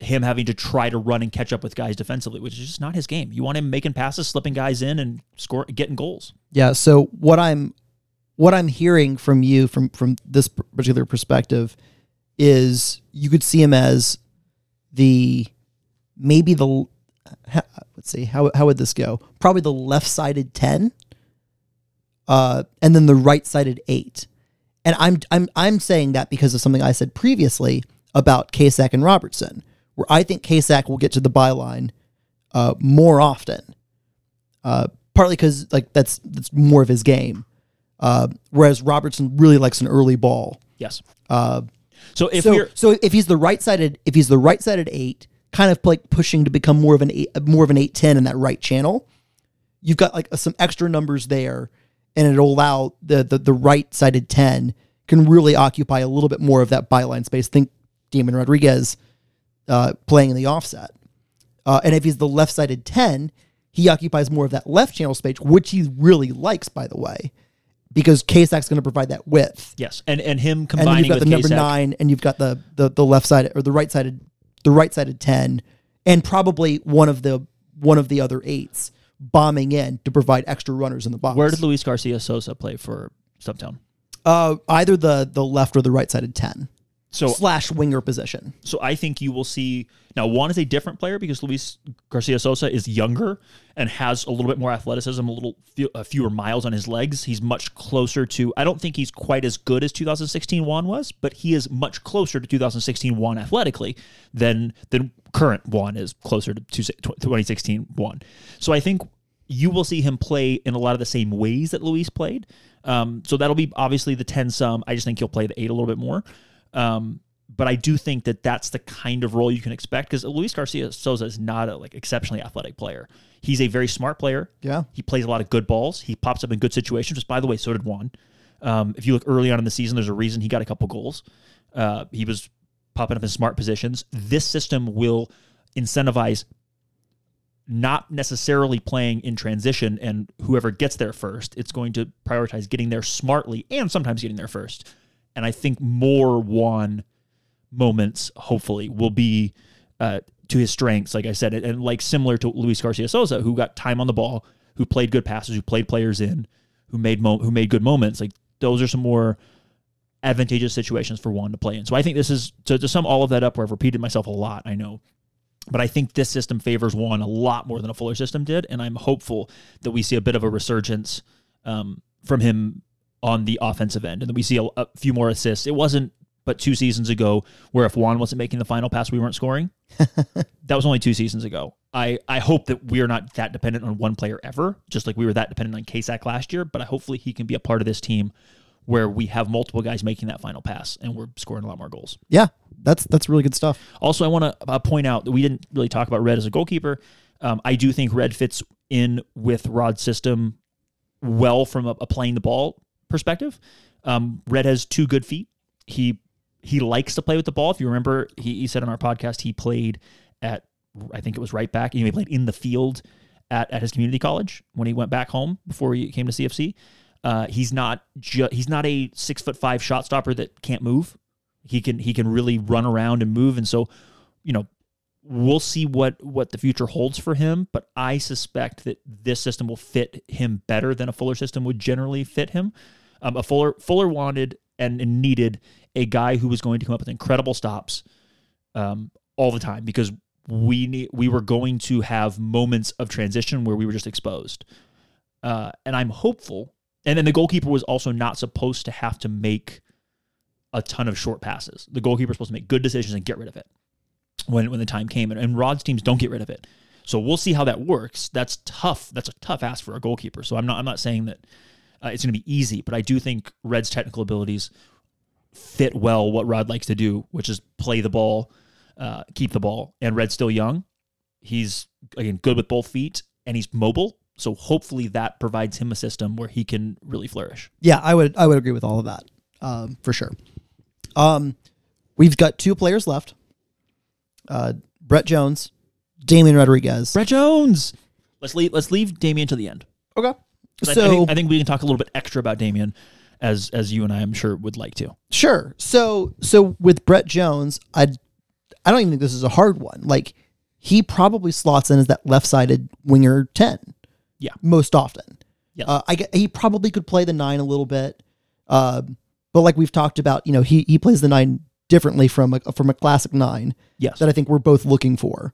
him having to try to run and catch up with guys defensively, which is just not his game. You want him making passes, slipping guys in, and score, getting goals. Yeah. So what I'm hearing from you from this particular perspective is you could see him as how would this go? Probably the left-sided 10, and then the right-sided 8. And I'm saying that because of something I said previously about Kasach and Robertson, where I think Kasach will get to the byline more often, partly because, like, that's more of his game, whereas Robertson really likes an early ball. Yes. So if he's the right-sided, 8, kind of like pushing to become more of an 8-10 in that right channel, you've got like some extra numbers there, and it'll allow the right-sided 10 can really occupy a little bit more of that byline space. Think Damian Rodriguez playing in the offset. And if he's the left-sided 10, he occupies more of that left channel space, which he really likes, by the way, because Kasach's going to provide that width. Yes, and him combining with Kasach. And you've got the number 9, and you've got the left-sided or the right-sided 10, and probably one of the other 8s bombing in to provide extra runners in the box. Where did Luis Garcia Sosa play for Stumptown? Either the left or the right-sided 10. So, slash winger position. So I think you will see... Now, Juan is a different player because Luis Garcia Sosa is younger and has a little bit more athleticism, a fewer miles on his legs. He's much closer to... I don't think he's quite as good as 2016 Juan was, but he is much closer to 2016 Juan athletically than current Juan is closer to 2016 Juan. So I think you will see him play in a lot of the same ways that Luis played. So that'll be obviously the 10 some. I just think he'll play the 8 a little bit more. But I do think that that's the kind of role you can expect because Luis Garcia Sosa is not a exceptionally athletic player. He's a very smart player. Yeah. He plays a lot of good balls. He pops up in good situations. Just by the way, so did Juan. If you look early on in the season, there's a reason he got a couple goals. He was popping up in smart positions. This system will incentivize not necessarily playing in transition and whoever gets there first. It's going to prioritize getting there smartly and sometimes getting there first. And I think more Juan moments, hopefully, will be to his strengths, like I said, and like similar to Luis Garcia Sosa, who got time on the ball, who played good passes, who played players in, who made good moments. Like those are some more advantageous situations for Juan to play in. So I think this is, to sum all of that up, where I've repeated myself a lot, I know. But I think this system favors Juan a lot more than a Fuller system did, and I'm hopeful that we see a bit of a resurgence from him on the offensive end. And then we see a few more assists. It wasn't but 2 seasons ago where if Juan wasn't making the final pass, we weren't scoring. That was only 2 seasons ago. I hope that we're not that dependent on one player ever, just like we were that dependent on Kasach last year, but hopefully he can be a part of this team where we have multiple guys making that final pass and we're scoring a lot more goals. Yeah, that's really good stuff. Also, I want to point out that we didn't really talk about Red as a goalkeeper. I do think Red fits in with Rod's system well from a playing the ball perspective. Red has 2 good feet. He likes to play with the ball. If you remember, he said on our podcast, he played at, I think it was right back. He played in the field at his community college when he went back home before he came to CFC. He's not a 6'5" shot stopper that can't move. He can really run around and move. And so, we'll see what the future holds for him, but I suspect that this system will fit him better than a Fuller system would generally fit him. A Fuller wanted and needed a guy who was going to come up with incredible stops all the time because we were going to have moments of transition where we were just exposed. And I'm hopeful. And then the goalkeeper was also not supposed to have to make a ton of short passes. The goalkeeper was supposed to make good decisions and get rid of it when the time came. And Rod's teams don't get rid of it. So we'll see how that works. That's tough. That's a tough ask for a goalkeeper. So I'm not saying that it's going to be easy, but I do think Red's technical abilities fit well what Rod likes to do, which is play the ball, keep the ball. And Red's still young. He's, again, good with both feet, and he's mobile. So hopefully that provides him a system where he can really flourish. Yeah, I would agree with all of that, for sure. We've got 2 players left. Brett Jones, Damian Rodriguez. Brett Jones! Let's leave Damian to the end. Okay. So I think we can talk a little bit extra about Damian as you and I, I'm sure, would like to. Sure. So with Brett Jones, I don't even think this is a hard one. Like, he probably slots in as that left-sided winger 10. Yeah. Most often. Yeah. He probably could play the 9 a little bit. But like we've talked about, he plays the 9 differently from a classic 9. Yes. That I think we're both looking for.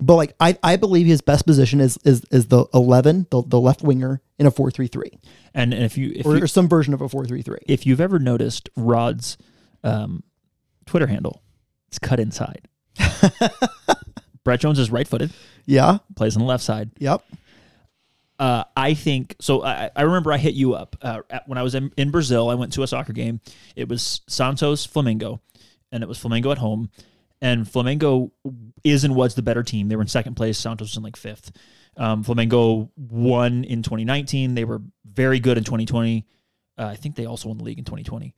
But like I believe his best position is the 11, the left winger in a 4-3-3. And if you or some version of a 4-3-3. If you've ever noticed Rod's Twitter handle, it's cut inside. Brett Jones is right-footed. Yeah. Plays on the left side. Yep. I think, so I remember I hit you up when I was in Brazil. I went to a soccer game. It was Santos Flamengo, and it was Flamengo at home. And Flamengo is and was the better team. They were in 2nd place. Santos was in 5th. Flamengo won in 2019. They were very good in 2020. I think they also won the league in 2020.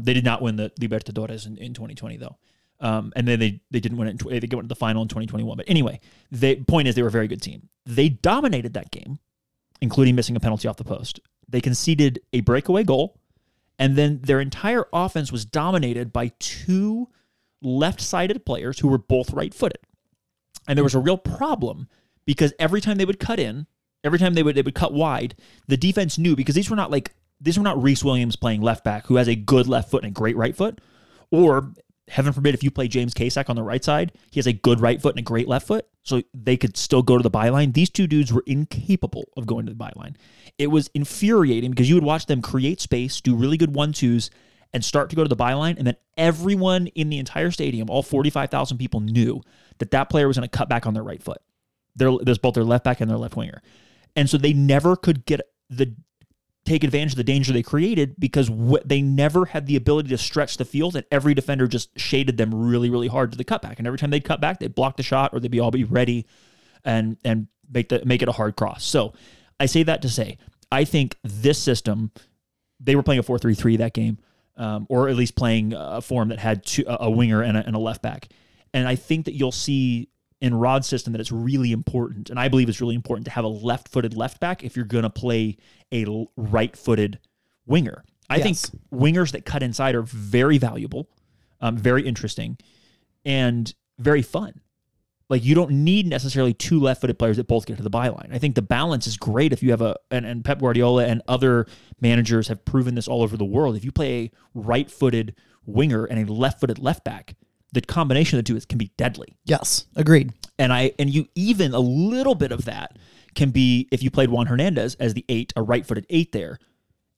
They did not win the Libertadores in 2020, though. And then they didn't win it. They went to the final in 2021. But anyway, the point is they were a very good team. They dominated that game, including missing a penalty off the post. They conceded a breakaway goal, and then their entire offense was dominated by 2 left-sided players who were both right-footed. And there was a real problem because every time they would cut in, every time they would cut wide, the defense knew, because these were not Reese Williams playing left back, who has a good left foot and a great right foot, or heaven forbid if you play James Kasach on the right side, he has a good right foot and a great left foot, so they could still go to the byline. These two dudes were incapable of going to the byline. It was infuriating because you would watch them create space, do really good 1-2s, and start to go to the byline, and then everyone in the entire stadium, all 45,000 people, knew that that player was going to cut back on their right foot. There's both their left back and their left winger. And so they never could take advantage of the danger they created, because they never had the ability to stretch the field, and every defender just shaded them really, really hard to the cutback. And every time they'd cut back, they'd block the shot, or they'd be all be ready and make it a hard cross. So I say that to say, I think this system, they were playing a 4-3-3 that game, or at least playing a form that had a winger and a left back. And I think that you'll see in Rod's system that it's really important, and I believe it's really important to have a left-footed left back if you're going to play a right-footed winger. I think wingers that cut inside are very valuable, very interesting, and very fun. Like, you don't need necessarily two left-footed players that both get to the byline. I think the balance is great if you have and Pep Guardiola and other managers have proven this all over the world. If you play a right-footed winger and a left-footed left back, the combination of the two can be deadly. Yes, agreed. And you, even a little bit of that can be if you played Juan Hernandez as the 8, a right-footed 8 there,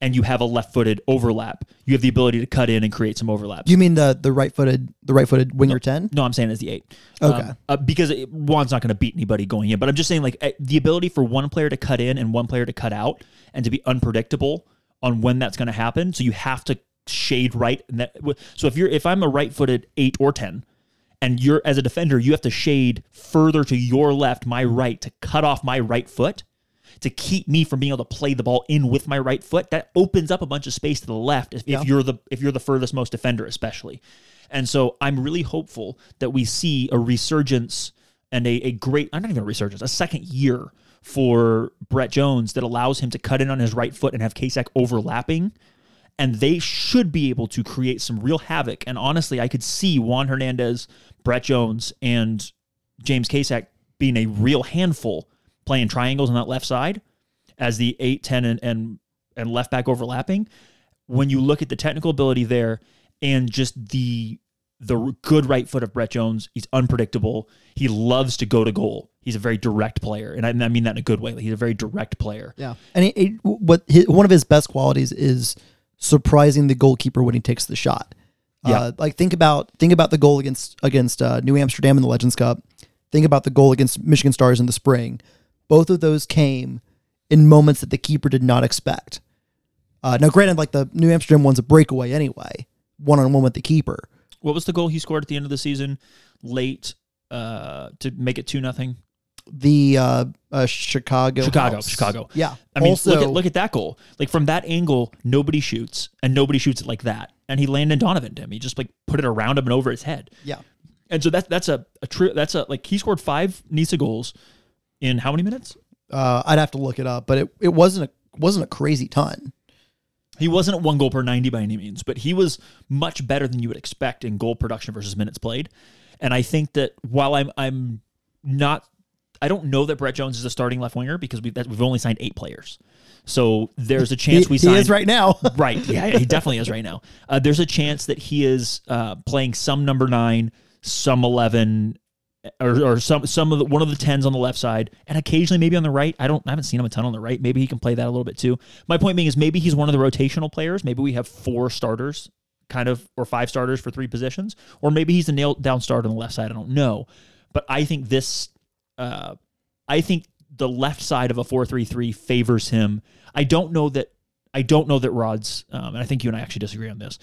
and you have a left-footed overlap. You have the ability to cut in and create some overlaps. You mean the right-footed winger 10? No, I'm saying as the 8. Okay, because Juan's not going to beat anybody going in. But I'm just saying, like, the ability for one player to cut in and one player to cut out, and to be unpredictable on when that's going to happen. So you have to shade right, and that, so if I'm a right-footed 8 or 10, and you're as a defender, you have to shade further to your left, my right, to cut off my right foot to keep me from being able to play the ball in with my right foot. That opens up a bunch of space to the left if you're the furthest most defender, especially. And so I'm really hopeful that we see a resurgence and a second year for Brett Jones that allows him to cut in on his right foot and have Kasach overlapping. And they should be able to create some real havoc. And honestly, I could see Juan Hernandez, Brett Jones, and James Kasach being a real handful playing triangles on that left side as the 8, 10, and left back overlapping. When you look at the technical ability there and just the good right foot of Brett Jones, he's unpredictable. He loves to go to goal. He's a very direct player, and I mean that in a good way. He's a very direct player. Yeah, and one of his best qualities is surprising the goalkeeper when he takes the shot. Yeah. Like think about the goal against New Amsterdam in the Legends Cup. Think about the goal against Michigan Stars in the spring. Both of those came in moments that the keeper did not expect. Now, granted, like the New Amsterdam one's a breakaway anyway, one-on-one with the keeper. What was the goal he scored at the end of the season late to make it 2-0? The Chicago. Yeah. I mean, also, look at that goal. Like, from that angle, nobody shoots it like that. And he landed Donovan to him. He just like put it around him and over his head. Yeah. And so that's he scored 5 NISA goals in how many minutes? I'd have to look it up, but it wasn't a crazy ton. He wasn't at 1 goal per 90 by any means, but he was much better than you would expect in goal production versus minutes played. And I think that while I don't know that Brett Jones is a starting left winger because we've only signed 8 players. So there's a chance we sign. He is right now. Right. Yeah, he definitely is right now. There's a chance that he is playing some number 9, some 11, or some of the, one of the 10s on the left side, and occasionally maybe on the right. I haven't seen him a ton on the right. Maybe he can play that a little bit too. My point being is maybe he's one of the rotational players. Maybe we have 4 starters kind of, or 5 starters for 3 positions, or maybe he's a nailed down starter on the left side. I don't know. But I think the left side of a 4-3-3 favors him. I don't know that Rod's, and I think you and I actually disagree on this.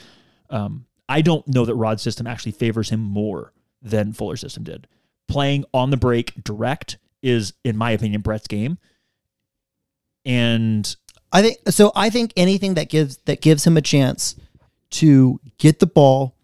I don't know that Rod's system actually favors him more than Fuller's system did. Playing on the break direct is, in my opinion, Brett's game. And I think anything that gives him a chance to get the ball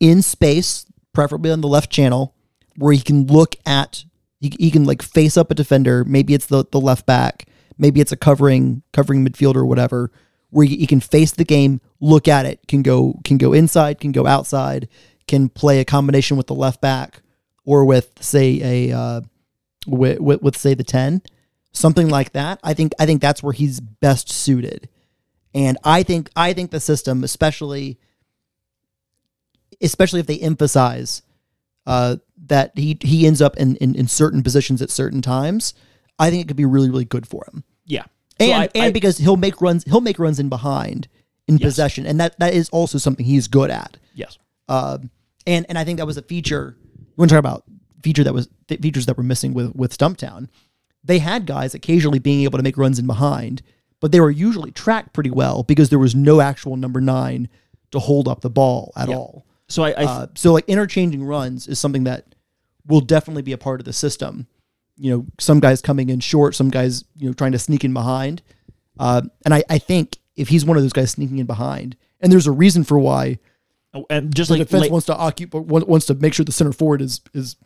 in space, preferably on the left channel, where he can look at, he can like face up a defender. Maybe it's the left back. Maybe it's a covering midfielder or whatever, where he can face the game, look at it, can go inside, can go outside, can play a combination with the left back or with say with say the 10, something like that. I think that's where he's best suited. And I think the system, especially if they emphasize that he ends up in certain positions at certain times, I think it could be really, really good for him. Yeah. So and because he'll make runs in behind in possession. And that is also something he's good at. Yes. And I think that was a feature. You want to talk about features that were missing with Stumptown. They had guys occasionally being able to make runs in behind, but they were usually tracked pretty well because there was no actual number 9 to hold up the ball at all. So so like interchanging runs is something that will definitely be a part of the system. You know, some guys coming in short, some guys, you know, trying to sneak in behind. And I think if he's one of those guys sneaking in behind, and there's a reason for why, and just the defense wants to make sure the center forward is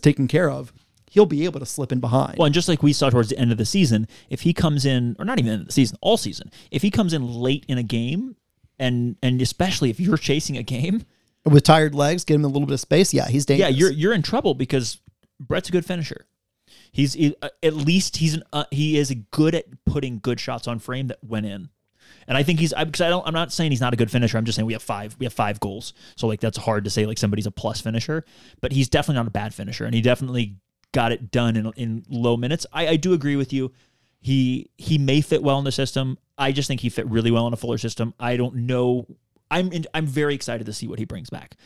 taken care of, he'll be able to slip in behind. Well, and just like we saw towards the end of the season, if he comes in, or not even end of the season, all season, if he comes in late in a game, and especially if you're chasing a game with tired legs, give him a little bit of space. Yeah, he's dangerous. Yeah, you're in trouble because Brett's a good finisher. He is good at putting good shots on frame that went in. And I think I'm not saying he's not a good finisher. I'm just saying we have five goals. So like that's hard to say like somebody's a plus finisher, but he's definitely not a bad finisher, and he definitely got it done in low minutes. I do agree with you. He may fit well in the system. I just think he fit really well in a Fuller system. I don't know. I'm very excited to see what he brings back.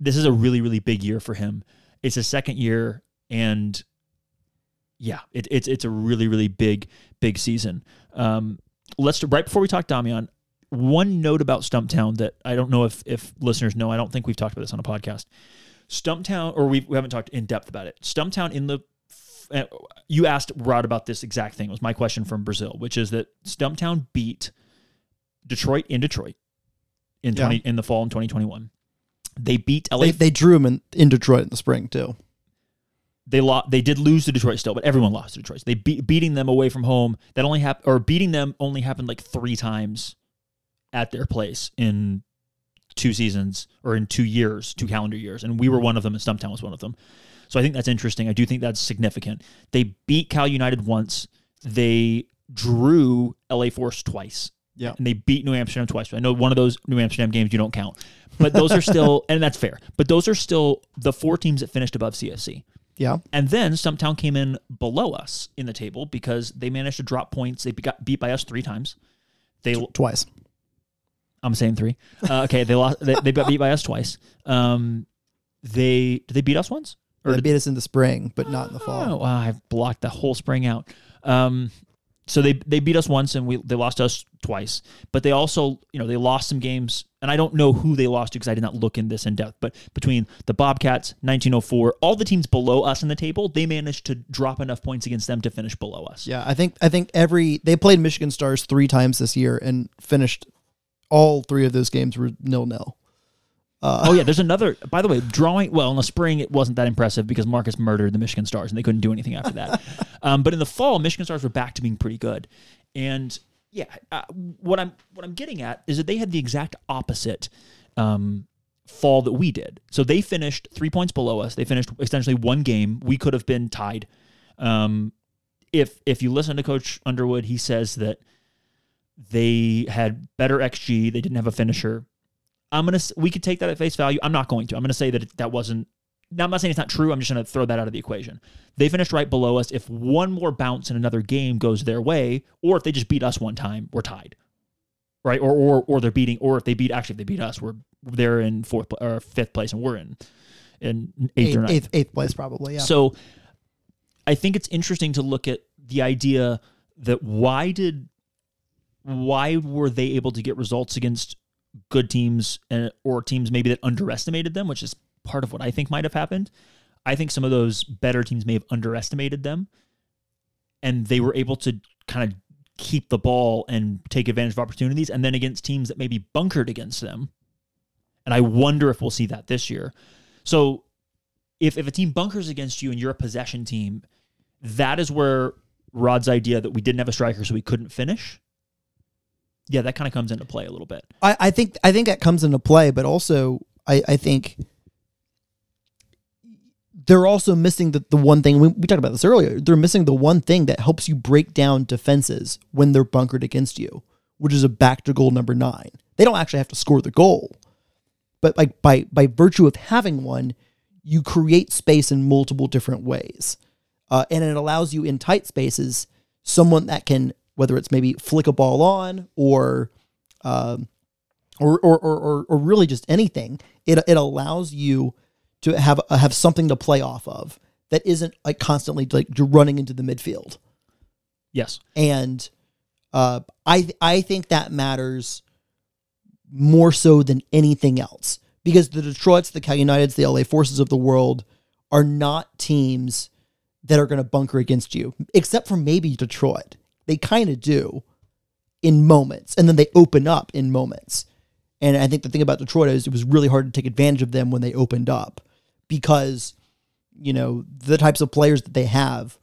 This is a really, really big year for him. It's his second year, and yeah, it's a really, really big season. Right before we talk Damian, one note about Stumptown that I don't know if listeners know. I don't think we've talked about this on a podcast. Stumptown, or we haven't talked in depth about it. Stumptown in the, you asked Rod about this exact thing. It was my question from Brazil, which is that Stumptown beat Detroit in Detroit in the fall in 2021. They beat LA. They drew them in Detroit in the spring too. They did lose to Detroit still, but everyone lost to Detroit. So they beating them away from home. That only happened, or beating them only happened like 3 times at their place in 2 seasons or in 2 years, 2 calendar years, and we were one of them, and Stumptown was one of them. So I think that's interesting. I do think that's significant. They beat Cal United once. They drew LA Force twice. Yeah, and they beat New Amsterdam twice. I know one of those New Amsterdam games you don't count, but those are still, and that's fair. But those are still the 4 teams that finished above CSC. Yeah, and then Stumptown came in below us in the table because they managed to drop points. They got beat by us 3 times. Twice. I'm saying 3. Okay, they lost. They got beat by us twice. Did they beat us once? Or they beat us in the spring, but not in the fall. Wow, I've blocked the whole spring out. So they beat us once, and they lost to us twice. But they also, you know, they lost some games, and I don't know who they lost to because I did not look in this in depth. But between the Bobcats, 1904, all the teams below us in the table, they managed to drop enough points against them to finish below us. Yeah, I think they played Michigan Stars 3 times this year and finished all 3 of those games were 0-0. There's another, by the way, drawing, well, in the spring, it wasn't that impressive because Marcus murdered the Michigan Stars and they couldn't do anything after that. But in the fall, Michigan Stars were back to being pretty good. And yeah, what I'm getting at is that they had the exact opposite fall that we did. So they finished 3 points below us. They finished essentially 1 game. We could have been tied. If you listen to Coach Underwood, he says that they had better XG. They didn't have a finisher. We could take that at face value. I'm not going to. I'm going to say that that wasn't. Now, I'm not saying it's not true. I'm just going to throw that out of the equation. They finished right below us. If one more bounce in another game goes their way, or if they just beat us one time, we're tied, right? Or they're beating. Or if they beat us, they're in 4th or 5th place, and we're in 8th or 9th. Eighth place probably. Yeah. So, I think it's interesting to look at the idea that why were they able to get results against good teams or teams maybe that underestimated them, which is part of what I think might have happened. I think some of those better teams may have underestimated them, and they were able to kind of keep the ball and take advantage of opportunities, and then against teams that maybe bunkered against them. And I wonder if we'll see that this year. So if a team bunkers against you and you're a possession team, that is where Rod's idea that we didn't have a striker so we couldn't finish, yeah, that kind of comes into play a little bit. I think that comes into play, but also I think they're also missing the one thing, we talked about this earlier, they're missing the one thing that helps you break down defenses when they're bunkered against you, which is a back to goal number 9. They don't actually have to score the goal, but like by virtue of having one, you create space in multiple different ways. And it allows you in tight spaces, someone that can, whether it's maybe flick a ball on or really just anything, it allows you to have something to play off of that isn't like constantly like you're running into the midfield. Yes. And I think that matters more so than anything else, because the Detroits, the Cal Uniteds, the LA Forces of the world are not teams that are going to bunker against you, except for maybe Detroit. They kind of do in moments, and then they open up in moments. And I think the thing about Detroit is it was really hard to take advantage of them when they opened up, because, you know, the types of players that they have,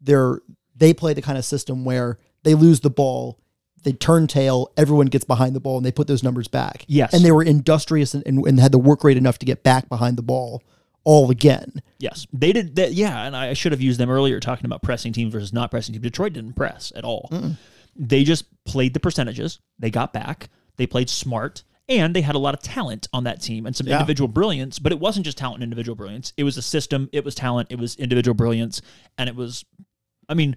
they play the kind of system where they lose the ball, they turn tail, everyone gets behind the ball, and they put those numbers back. Yes. And they were industrious and had the work rate enough to get back behind the ball all again. Yes. They did that. Yeah. And I should have used them earlier talking about pressing team versus not pressing team. Detroit didn't press at all. Mm-mm. They just played the percentages. They got back. They played smart. And they had a lot of talent on that team and some individual brilliance, but it wasn't just talent and individual brilliance. It was a system. It was talent. It was individual brilliance. And it was, I mean,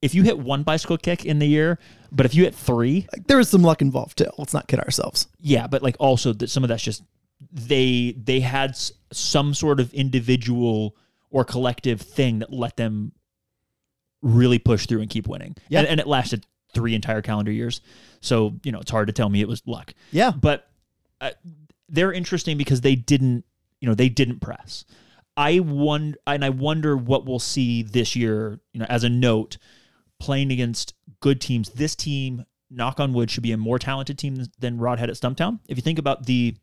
if you hit one bicycle kick in the year, but if you hit 3... like, there was some luck involved, too. Let's not kid ourselves. Yeah, but like also some of that's just... They had some sort of individual or collective thing that let them really push through and keep winning. Yeah. And it lasted 3 entire calendar years. So, you know, it's hard to tell me it was luck. Yeah. But they're interesting because they didn't press. I wonder what we'll see this year, you know, as a note, playing against good teams. This team, knock on wood, should be a more talented team than Rod had at Stumptown. If you think about the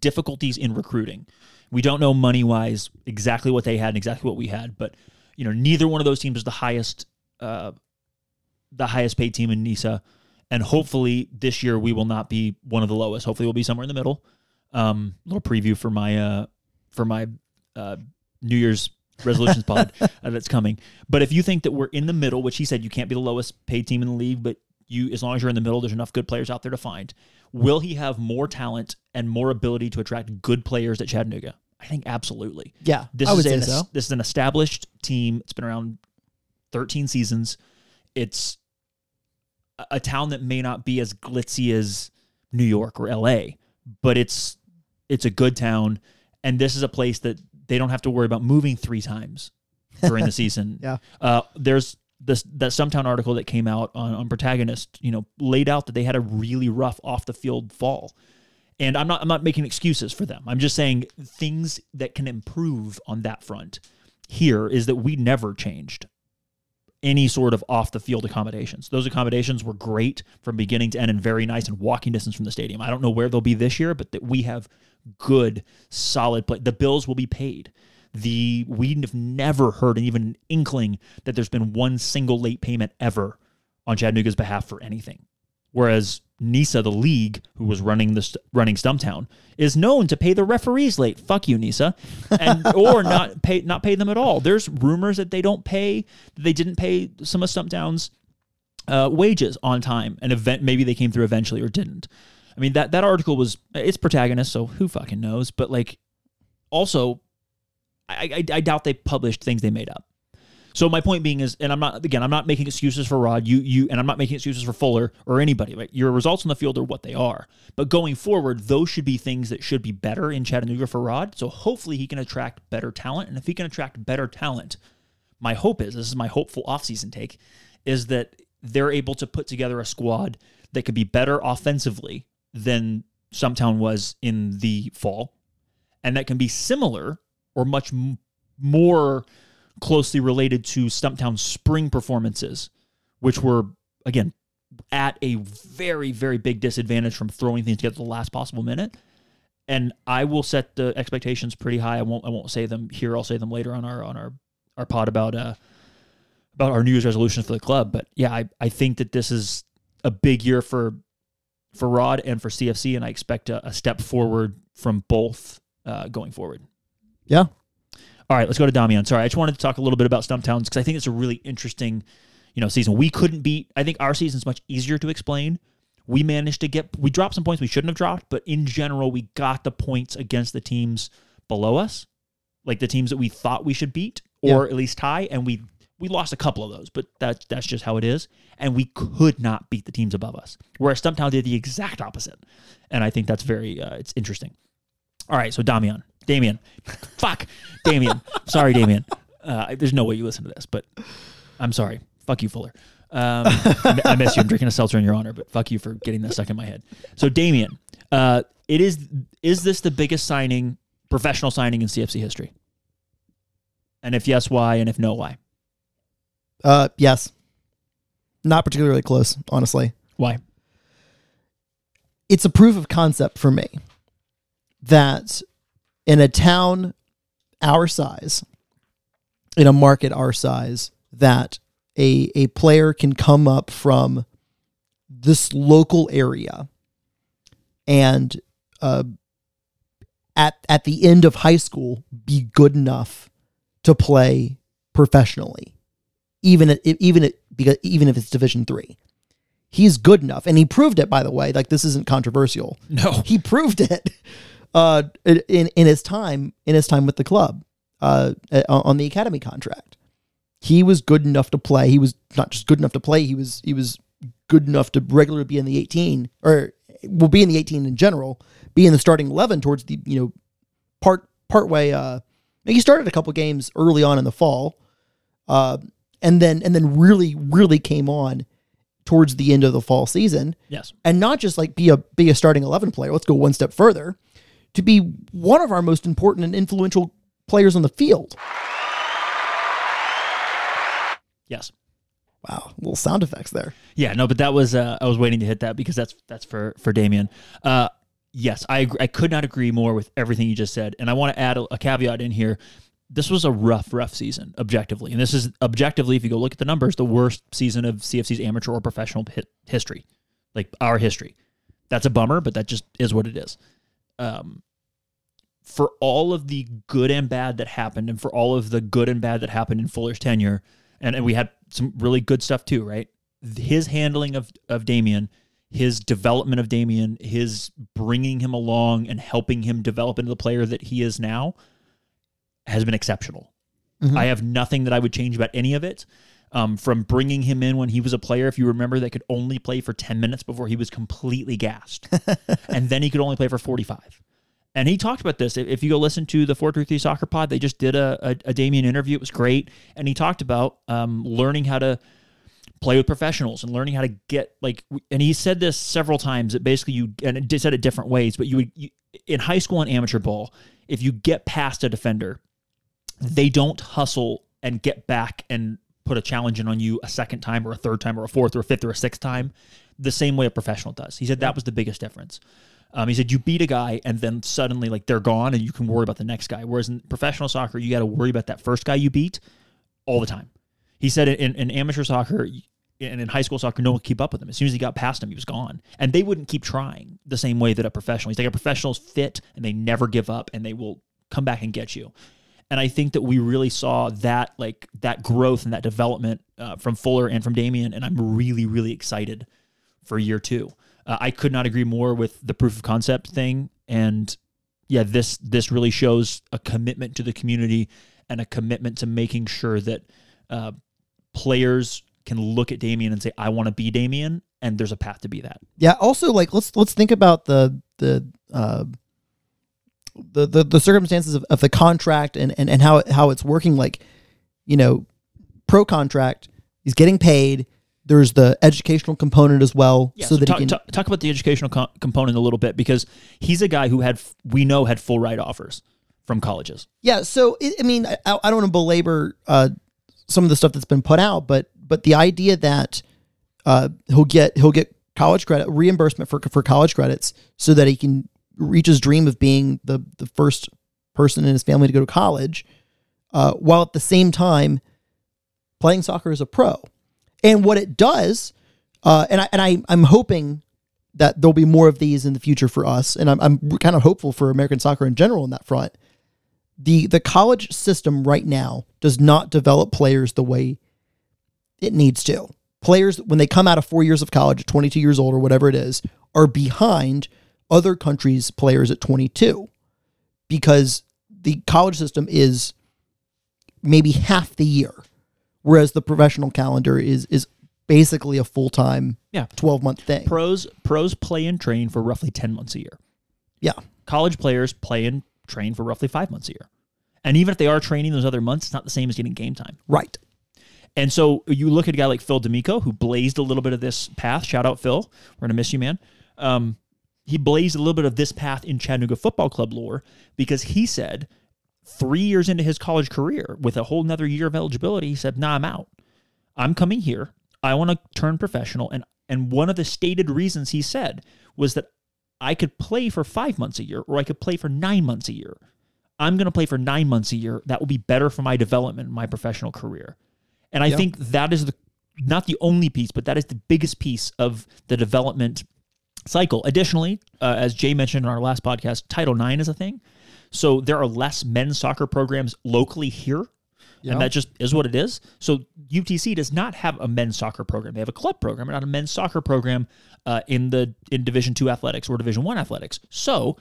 difficulties in recruiting. We don't know money-wise exactly what they had and exactly what we had, but you know, neither one of those teams is the highest paid team in NISA, and hopefully this year we will not be one of the lowest. Hopefully we'll be somewhere in the middle. Little preview for my New Year's resolutions pod that's coming. But if you think that we're in the middle, which he said you can't be the lowest paid team in the league, but you, as long as you're in the middle, there's enough good players out there to find. Will he have more talent and more ability to attract good players at Chattanooga? I think absolutely. Yeah, This is an established team. It's been around 13 seasons. It's a town that may not be as glitzy as New York or LA, but it's a good town, and this is a place that they don't have to worry about moving 3 times during the season. Yeah, there's. That Stumptown article that came out on Protagonist, you know, laid out that they had a really rough off the field fall, and I'm not making excuses for them. I'm just saying things that can improve on that front. Here is that we never changed any sort of off the field accommodations. Those accommodations were great from beginning to end and very nice and walking distance from the stadium. I don't know where they'll be this year, but that we have good, solid play. The bills will be paid. We have never heard even an inkling that there's been one single late payment ever on Chattanooga's behalf for anything. Whereas NISA, the league, who was running Stumptown, is known to pay the referees late. Fuck you, NISA, and or not pay them at all. There's rumors that they didn't pay some of Stumptown's wages on time. An event maybe they came through eventually or didn't. I mean that article was it's Protagonist, so who fucking knows? But like also. I doubt they published things they made up. So my point being is, and I'm not making excuses for Rod, you, and I'm not making excuses for Fuller or anybody, right? Your results on the field are what they are. But going forward, those should be things that should be better in Chattanooga for Rod. So hopefully he can attract better talent. And if he can attract better talent, my hope is, this is my hopeful offseason take, is that they're able to put together a squad that could be better offensively than Stumptown was in the fall. And that can be similar or much more closely related to Stumptown's spring performances, which were, again, at a very, very big disadvantage from throwing things together at the last possible minute. And I will set the expectations pretty high. I won't say them here. I'll say them later on our pod about our New Year's resolutions for the club. But yeah, I think that this is a big year for Rod and for CFC, and I expect a step forward from both going forward. Yeah. All right, let's go to Damian. Sorry, I just wanted to talk a little bit about Stumptown because I think it's a really interesting, season. We couldn't beat. I think our season's much easier to explain. We managed to get. We dropped some points we shouldn't have dropped, but in general, we got the points against the teams below us, like the teams that we thought we should beat or at least tie, and we lost a couple of those, but that's just how it is. And we could not beat the teams above us, whereas Stumptown did the exact opposite. And I think that's very, it's interesting. All right, so Damian. Fuck, Damian. Sorry, Damian. There's no way you listen to this, but I'm sorry. Fuck you, Fuller. I miss you. I'm drinking a seltzer in your honor, but fuck you for getting that stuck in my head. So Damian, is this the biggest signing, professional signing in CFC history? And if yes, why? And if no, why? Yes. Not particularly close, honestly. Why? It's a proof of concept for me that in a town our size, in a market our size, that a player can come up from this local area and at the end of high school be good enough to play professionally. Even if it's Division III, he's good enough, and he proved it. By the way, like this isn't controversial. No, he proved it in his time with the club on the academy contract. He was good enough to play. He was not just good enough to play. He was good enough to regularly be in the 18 or will be in the 18 in general, be in the starting 11 towards the partway. He started a couple games early on in the fall. And then really came on towards the end of the fall season. Yes. And not just like be a starting 11 player. Let's go one step further to be one of our most important and influential players on the field. Yes. Wow. Little sound effects there. Yeah, no, but that was, I was waiting to hit that because that's for Damian. Yes, I could not agree more with everything you just said. And I want to add a caveat in here. This was a rough season, objectively. And this is, objectively, if you go look at the numbers, the worst season of CFC's amateur or professional history, like our history. That's a bummer, but that just is what it is. For all of the good and bad that happened, and for all of the good and bad that happened in Fuller's tenure, and we had some really good stuff too, right? His handling of Damian, his development of Damian, his bringing him along and helping him develop into the player that he is now, has been exceptional. Mm-hmm. I have nothing that I would change about any of it. From bringing him in when he was a player, if you remember, that could only play for 10 minutes before he was completely gassed. And then he could only play for 45. And he talked about this. If you go listen to the 433 Soccer Pod, they just did a Damian interview. It was great. And he talked about learning how to play with professionals and learning how to get and he said this several times that basically he said it different ways, but you in high school and amateur ball, if you get past a defender, they don't hustle and get back and put a challenge in on you a second time or a third time or a fourth or a fifth or a sixth time the same way a professional does. He said that was the biggest difference. He said you beat a guy and then suddenly they're gone and you can worry about the next guy. Whereas in professional soccer, you got to worry about that first guy you beat all the time. He said in amateur soccer and in high school soccer, no one could keep up with him. As soon as he got past him, he was gone. And they wouldn't keep trying the same way that a professional. He's like a professional's fit and they never give up and they will come back and get you. And I think that we really saw that, that growth and that development from Fuller and from Damian. And I'm really excited for year two. I could not agree more with the proof of concept thing. And yeah, this really shows a commitment to the community and a commitment to making sure that players can look at Damian and say, "I want to be Damian," and there's a path to be that. Yeah. Also, let's think about the circumstances of the contract and how it's working. Pro contract, he's getting paid. There's the educational component as well. Yeah, so that he can talk about the educational component a little bit, because he's a guy who had full ride offers from colleges. Yeah. So I don't want to belabor some of the stuff that's been put out, but the idea that he'll get college credit reimbursement for college credits so that he can reach his dream of being the first person in his family to go to college, while at the same time playing soccer as a pro. And what it does, I'm hoping that there'll be more of these in the future for us, and I'm kind of hopeful for American soccer in general on that front, The college system right now does not develop players the way it needs to. Players, when they come out of 4 years of college at 22 years old or whatever it is, are behind other countries' players at 22 because the college system is maybe half the year, whereas the professional calendar is basically a full-time 12-month thing. Pros play and train for roughly 10 months a year. Yeah. College players play and train for roughly 5 months a year. And even if they are training those other months, it's not the same as getting game time. Right. And so you look at a guy like Phil DeMicco, who blazed a little bit of this path. Shout out, Phil. We're going to miss you, man. He blazed a little bit of this path in Chattanooga Football Club lore because he said 3 years into his college career with a whole nother year of eligibility, he said, nah, I'm out. I'm coming here. I want to turn professional. And one of the stated reasons he said was that I could play for 5 months a year or I could play for 9 months a year. I'm going to play for 9 months a year. That will be better for my development in my professional career. And I think that is not the only piece, but that is the biggest piece of the development cycle. Additionally, as Jay mentioned in our last podcast, Title IX is a thing. So there are less men's soccer programs locally here, and that just is what it is. So UTC does not have a men's soccer program. They have a club program, but not a men's soccer program in Division II athletics or Division I athletics. So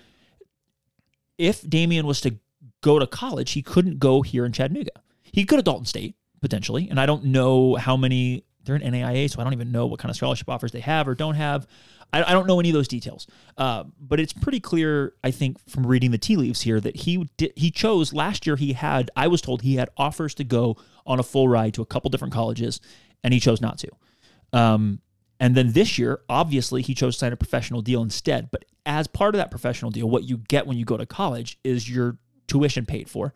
if Damian was to go to college, he couldn't go here in Chattanooga. He could at Dalton State, potentially, and I don't know how many. They're in NAIA, so I don't even know what kind of scholarship offers they have or don't have. I don't know any of those details. But it's pretty clear, I think, from reading the tea leaves here that he chose last year. I was told he had offers to go on a full ride to a couple different colleges, and he chose not to. And then this year, obviously, he chose to sign a professional deal instead. But as part of that professional deal, what you get when you go to college is your tuition paid for.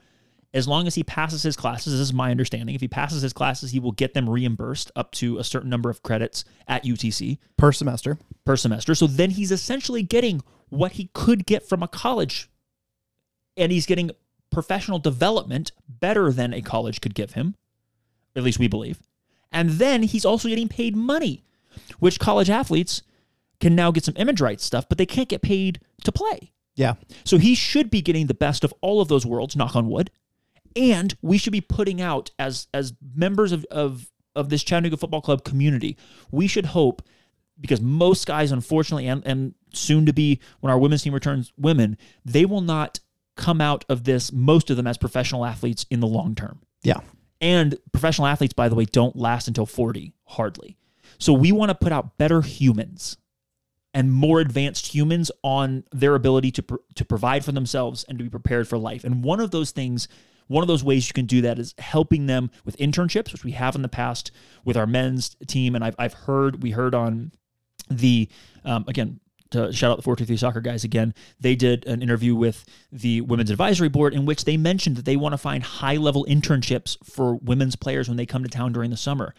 As long as he passes his classes, this is my understanding, if he passes his classes, he will get them reimbursed up to a certain number of credits at UTC. Per semester. Per semester. So then he's essentially getting what he could get from a college, and he's getting professional development better than a college could give him, at least we believe. And then he's also getting paid money, which college athletes can now get some image rights stuff, but they can't get paid to play. Yeah. So he should be getting the best of all of those worlds, knock on wood. And we should be putting out, as members of this Chattanooga Football Club community, we should hope, because most guys, unfortunately, and soon to be when our women's team returns women, they will not come out of this, most of them, as professional athletes in the long term. Yeah. And professional athletes, by the way, don't last until 40, hardly. So we want to put out better humans and more advanced humans on their ability to provide for themselves and to be prepared for life. And one of those things... One of those ways you can do that is helping them with internships, which we have in the past with our men's team. And we heard on the, again, to shout out the 423 Soccer guys again, they did an interview with the Women's Advisory Board in which they mentioned that they want to find high-level internships for women's players when they come to town during the summer.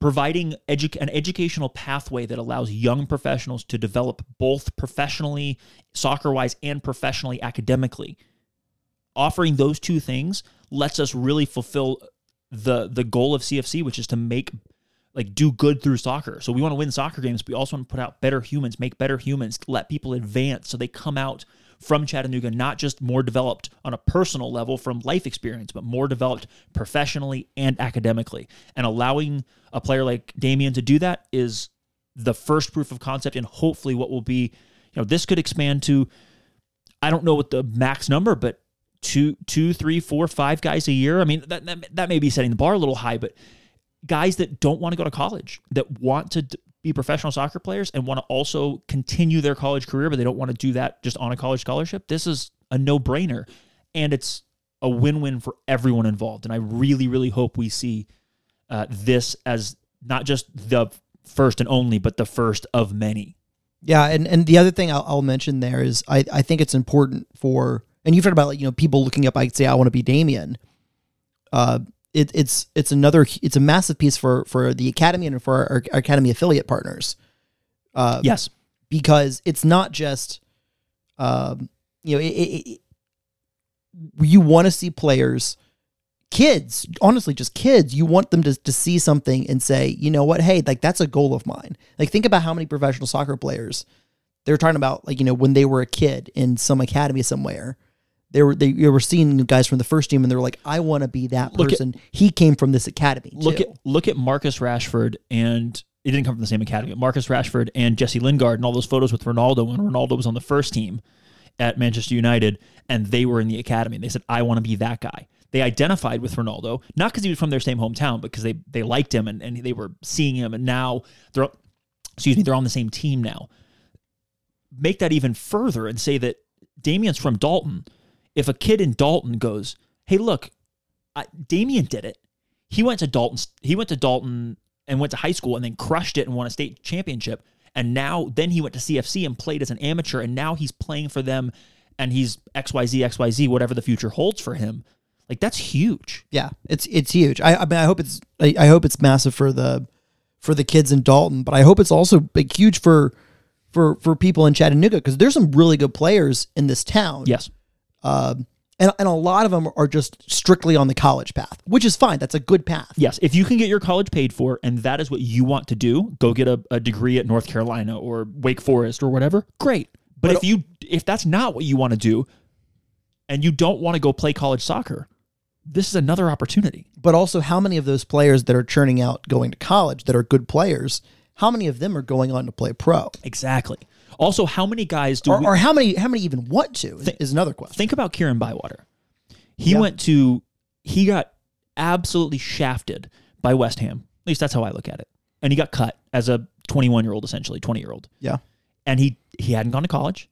Providing an educational pathway that allows young professionals to develop both professionally, soccer-wise, and professionally, academically. Offering those two things lets us really fulfill the goal of CFC, which is to do good through soccer. So we want to win soccer games, but we also want to put out better humans, make better humans, let people advance so they come out from Chattanooga not just more developed on a personal level from life experience, but more developed professionally and academically. And allowing a player like Damian to do that is the first proof of concept, and hopefully what will be, this could expand to, I don't know what the max number, but two, three, four, five guys a year. I mean, that may be setting the bar a little high, but guys that don't want to go to college, that want to be professional soccer players and want to also continue their college career, but they don't want to do that just on a college scholarship. This is a no-brainer, and it's a win-win for everyone involved. And I really, really hope we see this as not just the first and only, but the first of many. Yeah, and the other thing I'll mention there is I think it's important for... And you've heard about people looking up, I want to be Damian. It's a massive piece for the academy and for our academy affiliate partners. Yes, because it's not just you want to see players, kids, honestly, just kids. You want them to see something and say, you know what, hey, like that's a goal of mine. Like think about how many professional soccer players they're talking about, when they were a kid in some academy somewhere. They were seeing guys from the first team, and they were like, I want to be that person. He came from this academy. Look at Marcus Rashford, and it didn't come from the same academy. Marcus Rashford and Jesse Lingard, and all those photos with Ronaldo when Ronaldo was on the first team at Manchester United, and they were in the academy. And they said, I want to be that guy. They identified with Ronaldo, not because he was from their same hometown, but because they liked him and they were seeing him. And now they're on the same team now. Make that even further and say that Damian's from Dalton. If a kid in Dalton goes, hey, look, Damian did it. He went to Dalton. He went to Dalton and went to high school and then crushed it and won a state championship. And now then he went to CFC and played as an amateur. And now he's playing for them and he's XYZ, whatever the future holds for him. Like, that's huge. Yeah, it's huge. I mean, I hope it's massive for the kids in Dalton, but I hope it's also big, huge for people in Chattanooga, because there's some really good players in this town. Yes. And a lot of them are just strictly on the college path, which is fine. That's a good path. Yes. If you can get your college paid for and that is what you want to do, go get a degree at North Carolina or Wake Forest or whatever. Great. But if that's not what you want to do and you don't want to go play college soccer, this is another opportunity. But also, how many of those players that are churning out going to college that are good players, how many of them are going on to play pro? Exactly. Also, how many guys how many even want to is another question. Think about Kieran Bywater. He got absolutely shafted by West Ham. At least that's how I look at it. And he got cut as a 21-year-old, essentially 20-year-old. Yeah. And he hadn't gone to college.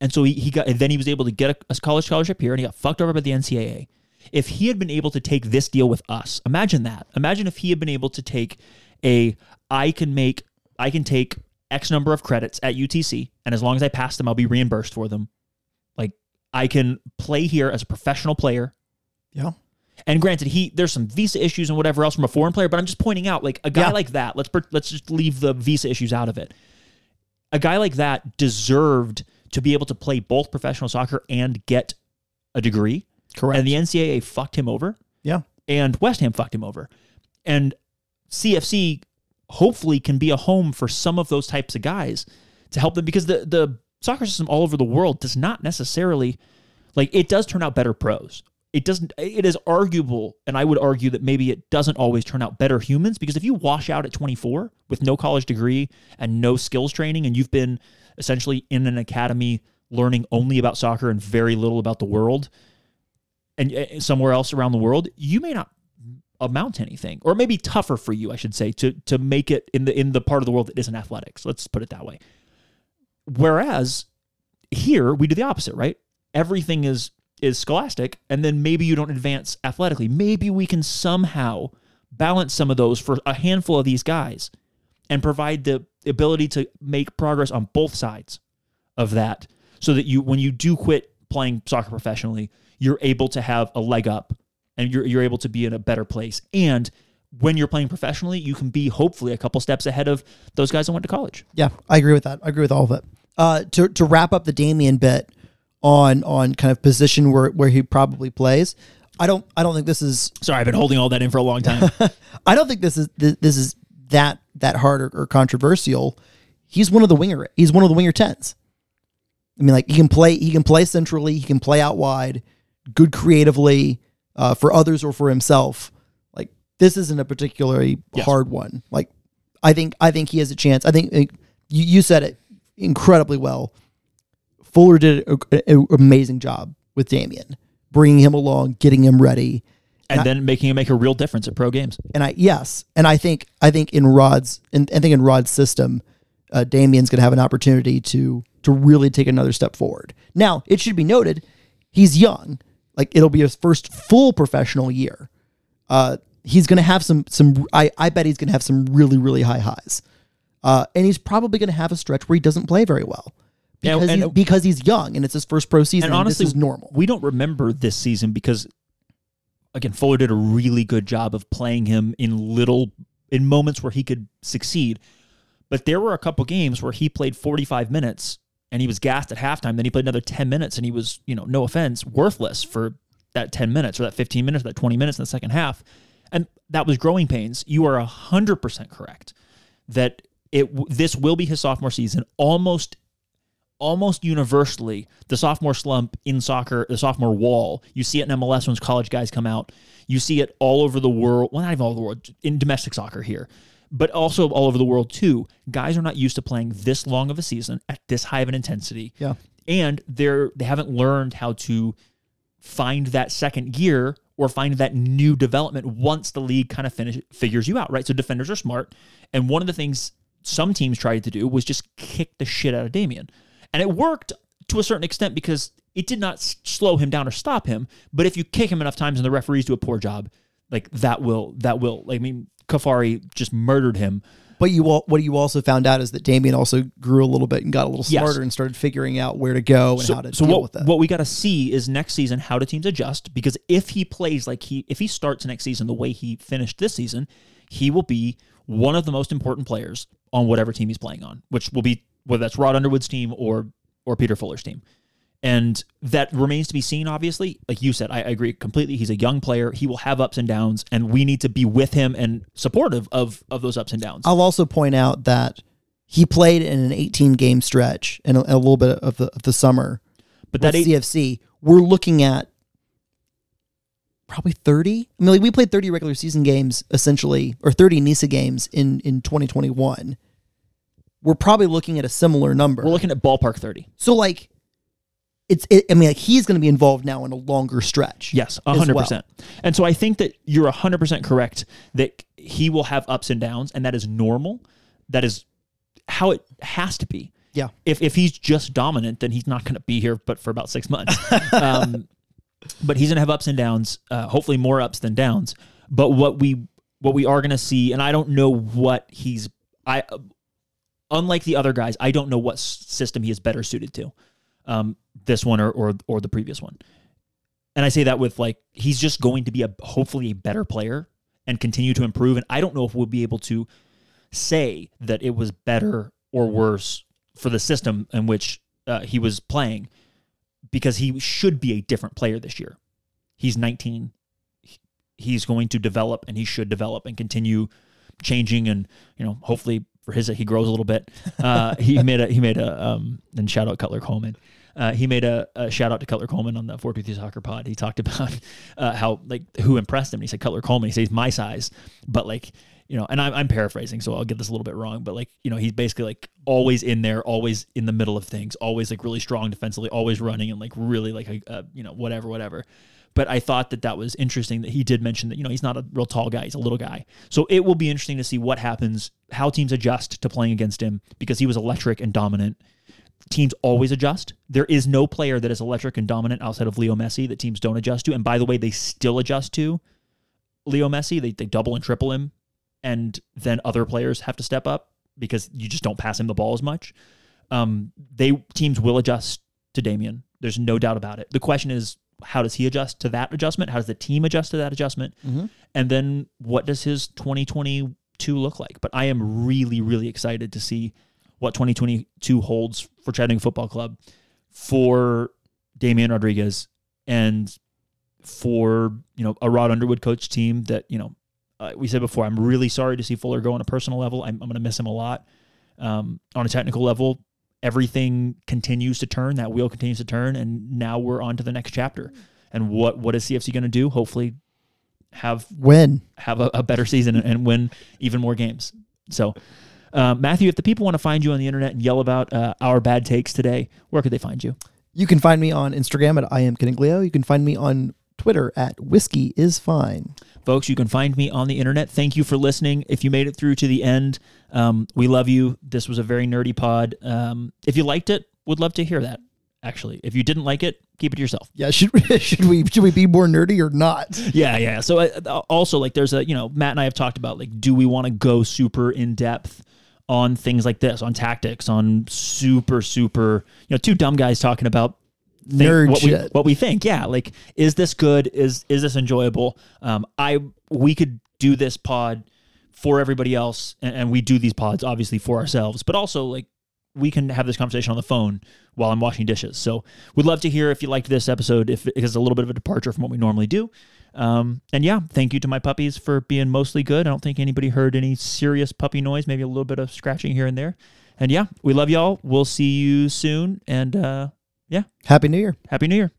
And so he was able to get a college scholarship here, and he got fucked over by the NCAA. If he had been able to take this deal with us, imagine that. Imagine if he had been able to take I can take X number of credits at UTC, and as long as I pass them, I'll be reimbursed for them. Like, I can play here as a professional player. Yeah. And granted, there's some visa issues and whatever else from a foreign player, but I'm just pointing out, like, a guy like that, let's just leave the visa issues out of it. A guy like that deserved to be able to play both professional soccer and get a degree. Correct. And the NCAA fucked him over. Yeah. And West Ham fucked him over. And CFC hopefully can be a home for some of those types of guys to help them, because the soccer system all over the world does not necessarily, like, it does turn out better pros. It is arguable, and I would argue that maybe it doesn't always turn out better humans, because if you wash out at 24 with no college degree and no skills training, and you've been essentially in an academy learning only about soccer and very little about the world and somewhere else around the world, you may not amount to anything, or maybe tougher for you, I should say, to make it in the part of the world that isn't athletics. Let's put it that way. Whereas here we do the opposite, right? Everything is scholastic, and then maybe you don't advance athletically. Maybe we can somehow balance some of those for a handful of these guys and provide the ability to make progress on both sides of that, so that you, when you do quit playing soccer professionally, you're able to have a leg up. And you're able to be in a better place. And when you're playing professionally, you can be hopefully a couple steps ahead of those guys that went to college. Yeah, I agree with that. I agree with all of it. To wrap up the Damian bit on kind of position where he probably plays, I don't think this is. Sorry, I've been holding all that in for a long time. I don't think this is that hard or controversial. He's one of the winger. He's one of the winger tens. I mean, like, he can play centrally. He can play out wide. Good creatively. For others or for himself, like, this isn't a particularly hard one. Like, I think he has a chance. I think you said it incredibly well. Fuller did an amazing job with Damian, bringing him along, getting him ready, and then making him make a real difference at pro games. And I think in Rod's system, Damian's going to have an opportunity to really take another step forward. Now, it should be noted, he's young. Like, it'll be his first full professional year. He's going to have some. I bet he's going to have some really, really high highs. And he's probably going to have a stretch where he doesn't play very well because he's young and it's his first pro season. And honestly, this is normal. We don't remember this season because, again, Fuller did a really good job of playing him in moments where he could succeed. But there were a couple games where he played 45 minutes. And he was gassed at halftime. Then he played another 10 minutes, and he was, no offense, worthless for that 10 minutes or that 15 minutes or that 20 minutes in the second half. And that was growing pains. You are 100% correct that this will be his sophomore season, almost almost universally, the sophomore slump in soccer, the sophomore wall, you see it in MLS when college guys come out. You see it all over the world. Well, not even all over the world, in domestic soccer here, but also all over the world too. Guys are not used to playing this long of a season at this high of an intensity. Yeah. And they haven't learned how to find that second gear or find that new development once the league kind of figures you out, right? So defenders are smart. And one of the things some teams tried to do was just kick the shit out of Damian. And it worked to a certain extent because it did not slow him down or stop him. But if you kick him enough times and the referees do a poor job, like that will. I mean, Kafari just murdered him. But what you also found out is that Damian also grew a little bit and got a little smarter and started figuring out where to go and how to deal with that. What we got to see is next season how do teams adjust, because if he plays if he starts next season the way he finished this season, he will be one of the most important players on whatever team he's playing on, which will be whether that's Rod Underwood's team or Peter Fuller's team. And that remains to be seen, obviously. Like you said, I agree completely. He's a young player. He will have ups and downs, and we need to be with him and supportive of those ups and downs. I'll also point out that he played in an 18-game stretch and a little bit of the summer. But that CFC, we're looking at probably 30. I mean, like, we played 30 regular season games, essentially, or 30 NISA games in 2021. We're probably looking at a similar number. We're looking at ballpark 30. So, like... he's going to be involved now in a longer stretch. Yes, 100%. Well. And so I think that you're 100% correct that he will have ups and downs, and that is normal. That is how it has to be. Yeah. If he's just dominant, then he's not going to be here but for about 6 months. But he's going to have ups and downs, hopefully more ups than downs. But what we are going to see, and I don't know what unlike the other guys, I don't know what system he is better suited to. This one or the previous one. And I say that with he's just going to be hopefully a better player and continue to improve. And I don't know if we'll be able to say that it was better or worse for the system in which he was playing, because he should be a different player this year. He's 19. He's going to develop, and he should develop and continue changing. And, hopefully for his, he grows a little bit. And shout out Cutler Coleman. He made a shout out to Cutler Coleman on the 423 Soccer Pod. He talked about how who impressed him. And he said Cutler Coleman. He says he's my size, but and I'm paraphrasing, so I'll get this a little bit wrong. But he's basically always in there, always in the middle of things, always really strong defensively, always running and really whatever. But I thought that was interesting that he did mention that he's not a real tall guy, he's a little guy. So it will be interesting to see what happens, how teams adjust to playing against him, because he was electric and dominant. Teams always adjust. There is no player that is electric and dominant outside of Leo Messi that teams don't adjust to. And by the way, they still adjust to Leo Messi. They double and triple him. And then other players have to step up because you just don't pass him the ball as much. Teams will adjust to Damian. There's no doubt about it. The question is, how does he adjust to that adjustment? How does the team adjust to that adjustment? Mm-hmm. And then what does his 2022 look like? But I am really, really excited to see what 2022 holds for Chattanooga Football Club, for Damian Rodriguez, and for a Rod Underwood coach team that we said before. I'm really sorry to see Fuller go on a personal level. I'm going to miss him a lot. On a technical level, everything continues to turn. That wheel continues to turn, and now we're on to the next chapter. And what is CFC going to do? Hopefully, have a better season and win even more games. So. Matthew, if the people want to find you on the internet and yell about our bad takes today, where could they find you? You can find me on Instagram at IamCaniglio. You can find me on Twitter at WhiskeyIsFine. Folks, you can find me on the internet. Thank you for listening. If you made it through to the end, we love you. This was a very nerdy pod. If you liked it, would love to hear that. Actually, if you didn't like it, keep it to yourself. Yeah, should we be more nerdy or not? Yeah. So also, there's a Matt and I have talked about do we want to go super in depth on things like this, on tactics, on super, two dumb guys talking about nerd shit. What we think. Yeah. Is this good? Is this enjoyable? We could do this pod for everybody else. And we do these pods obviously for ourselves, but also we can have this conversation on the phone while I'm washing dishes. So we'd love to hear if you liked this episode, if it is a little bit of a departure from what we normally do. And thank you to my puppies for being mostly good. I don't think anybody heard any serious puppy noise, maybe a little bit of scratching here and there. And yeah, we love y'all. We'll see you soon. And yeah. Happy New Year. Happy New Year.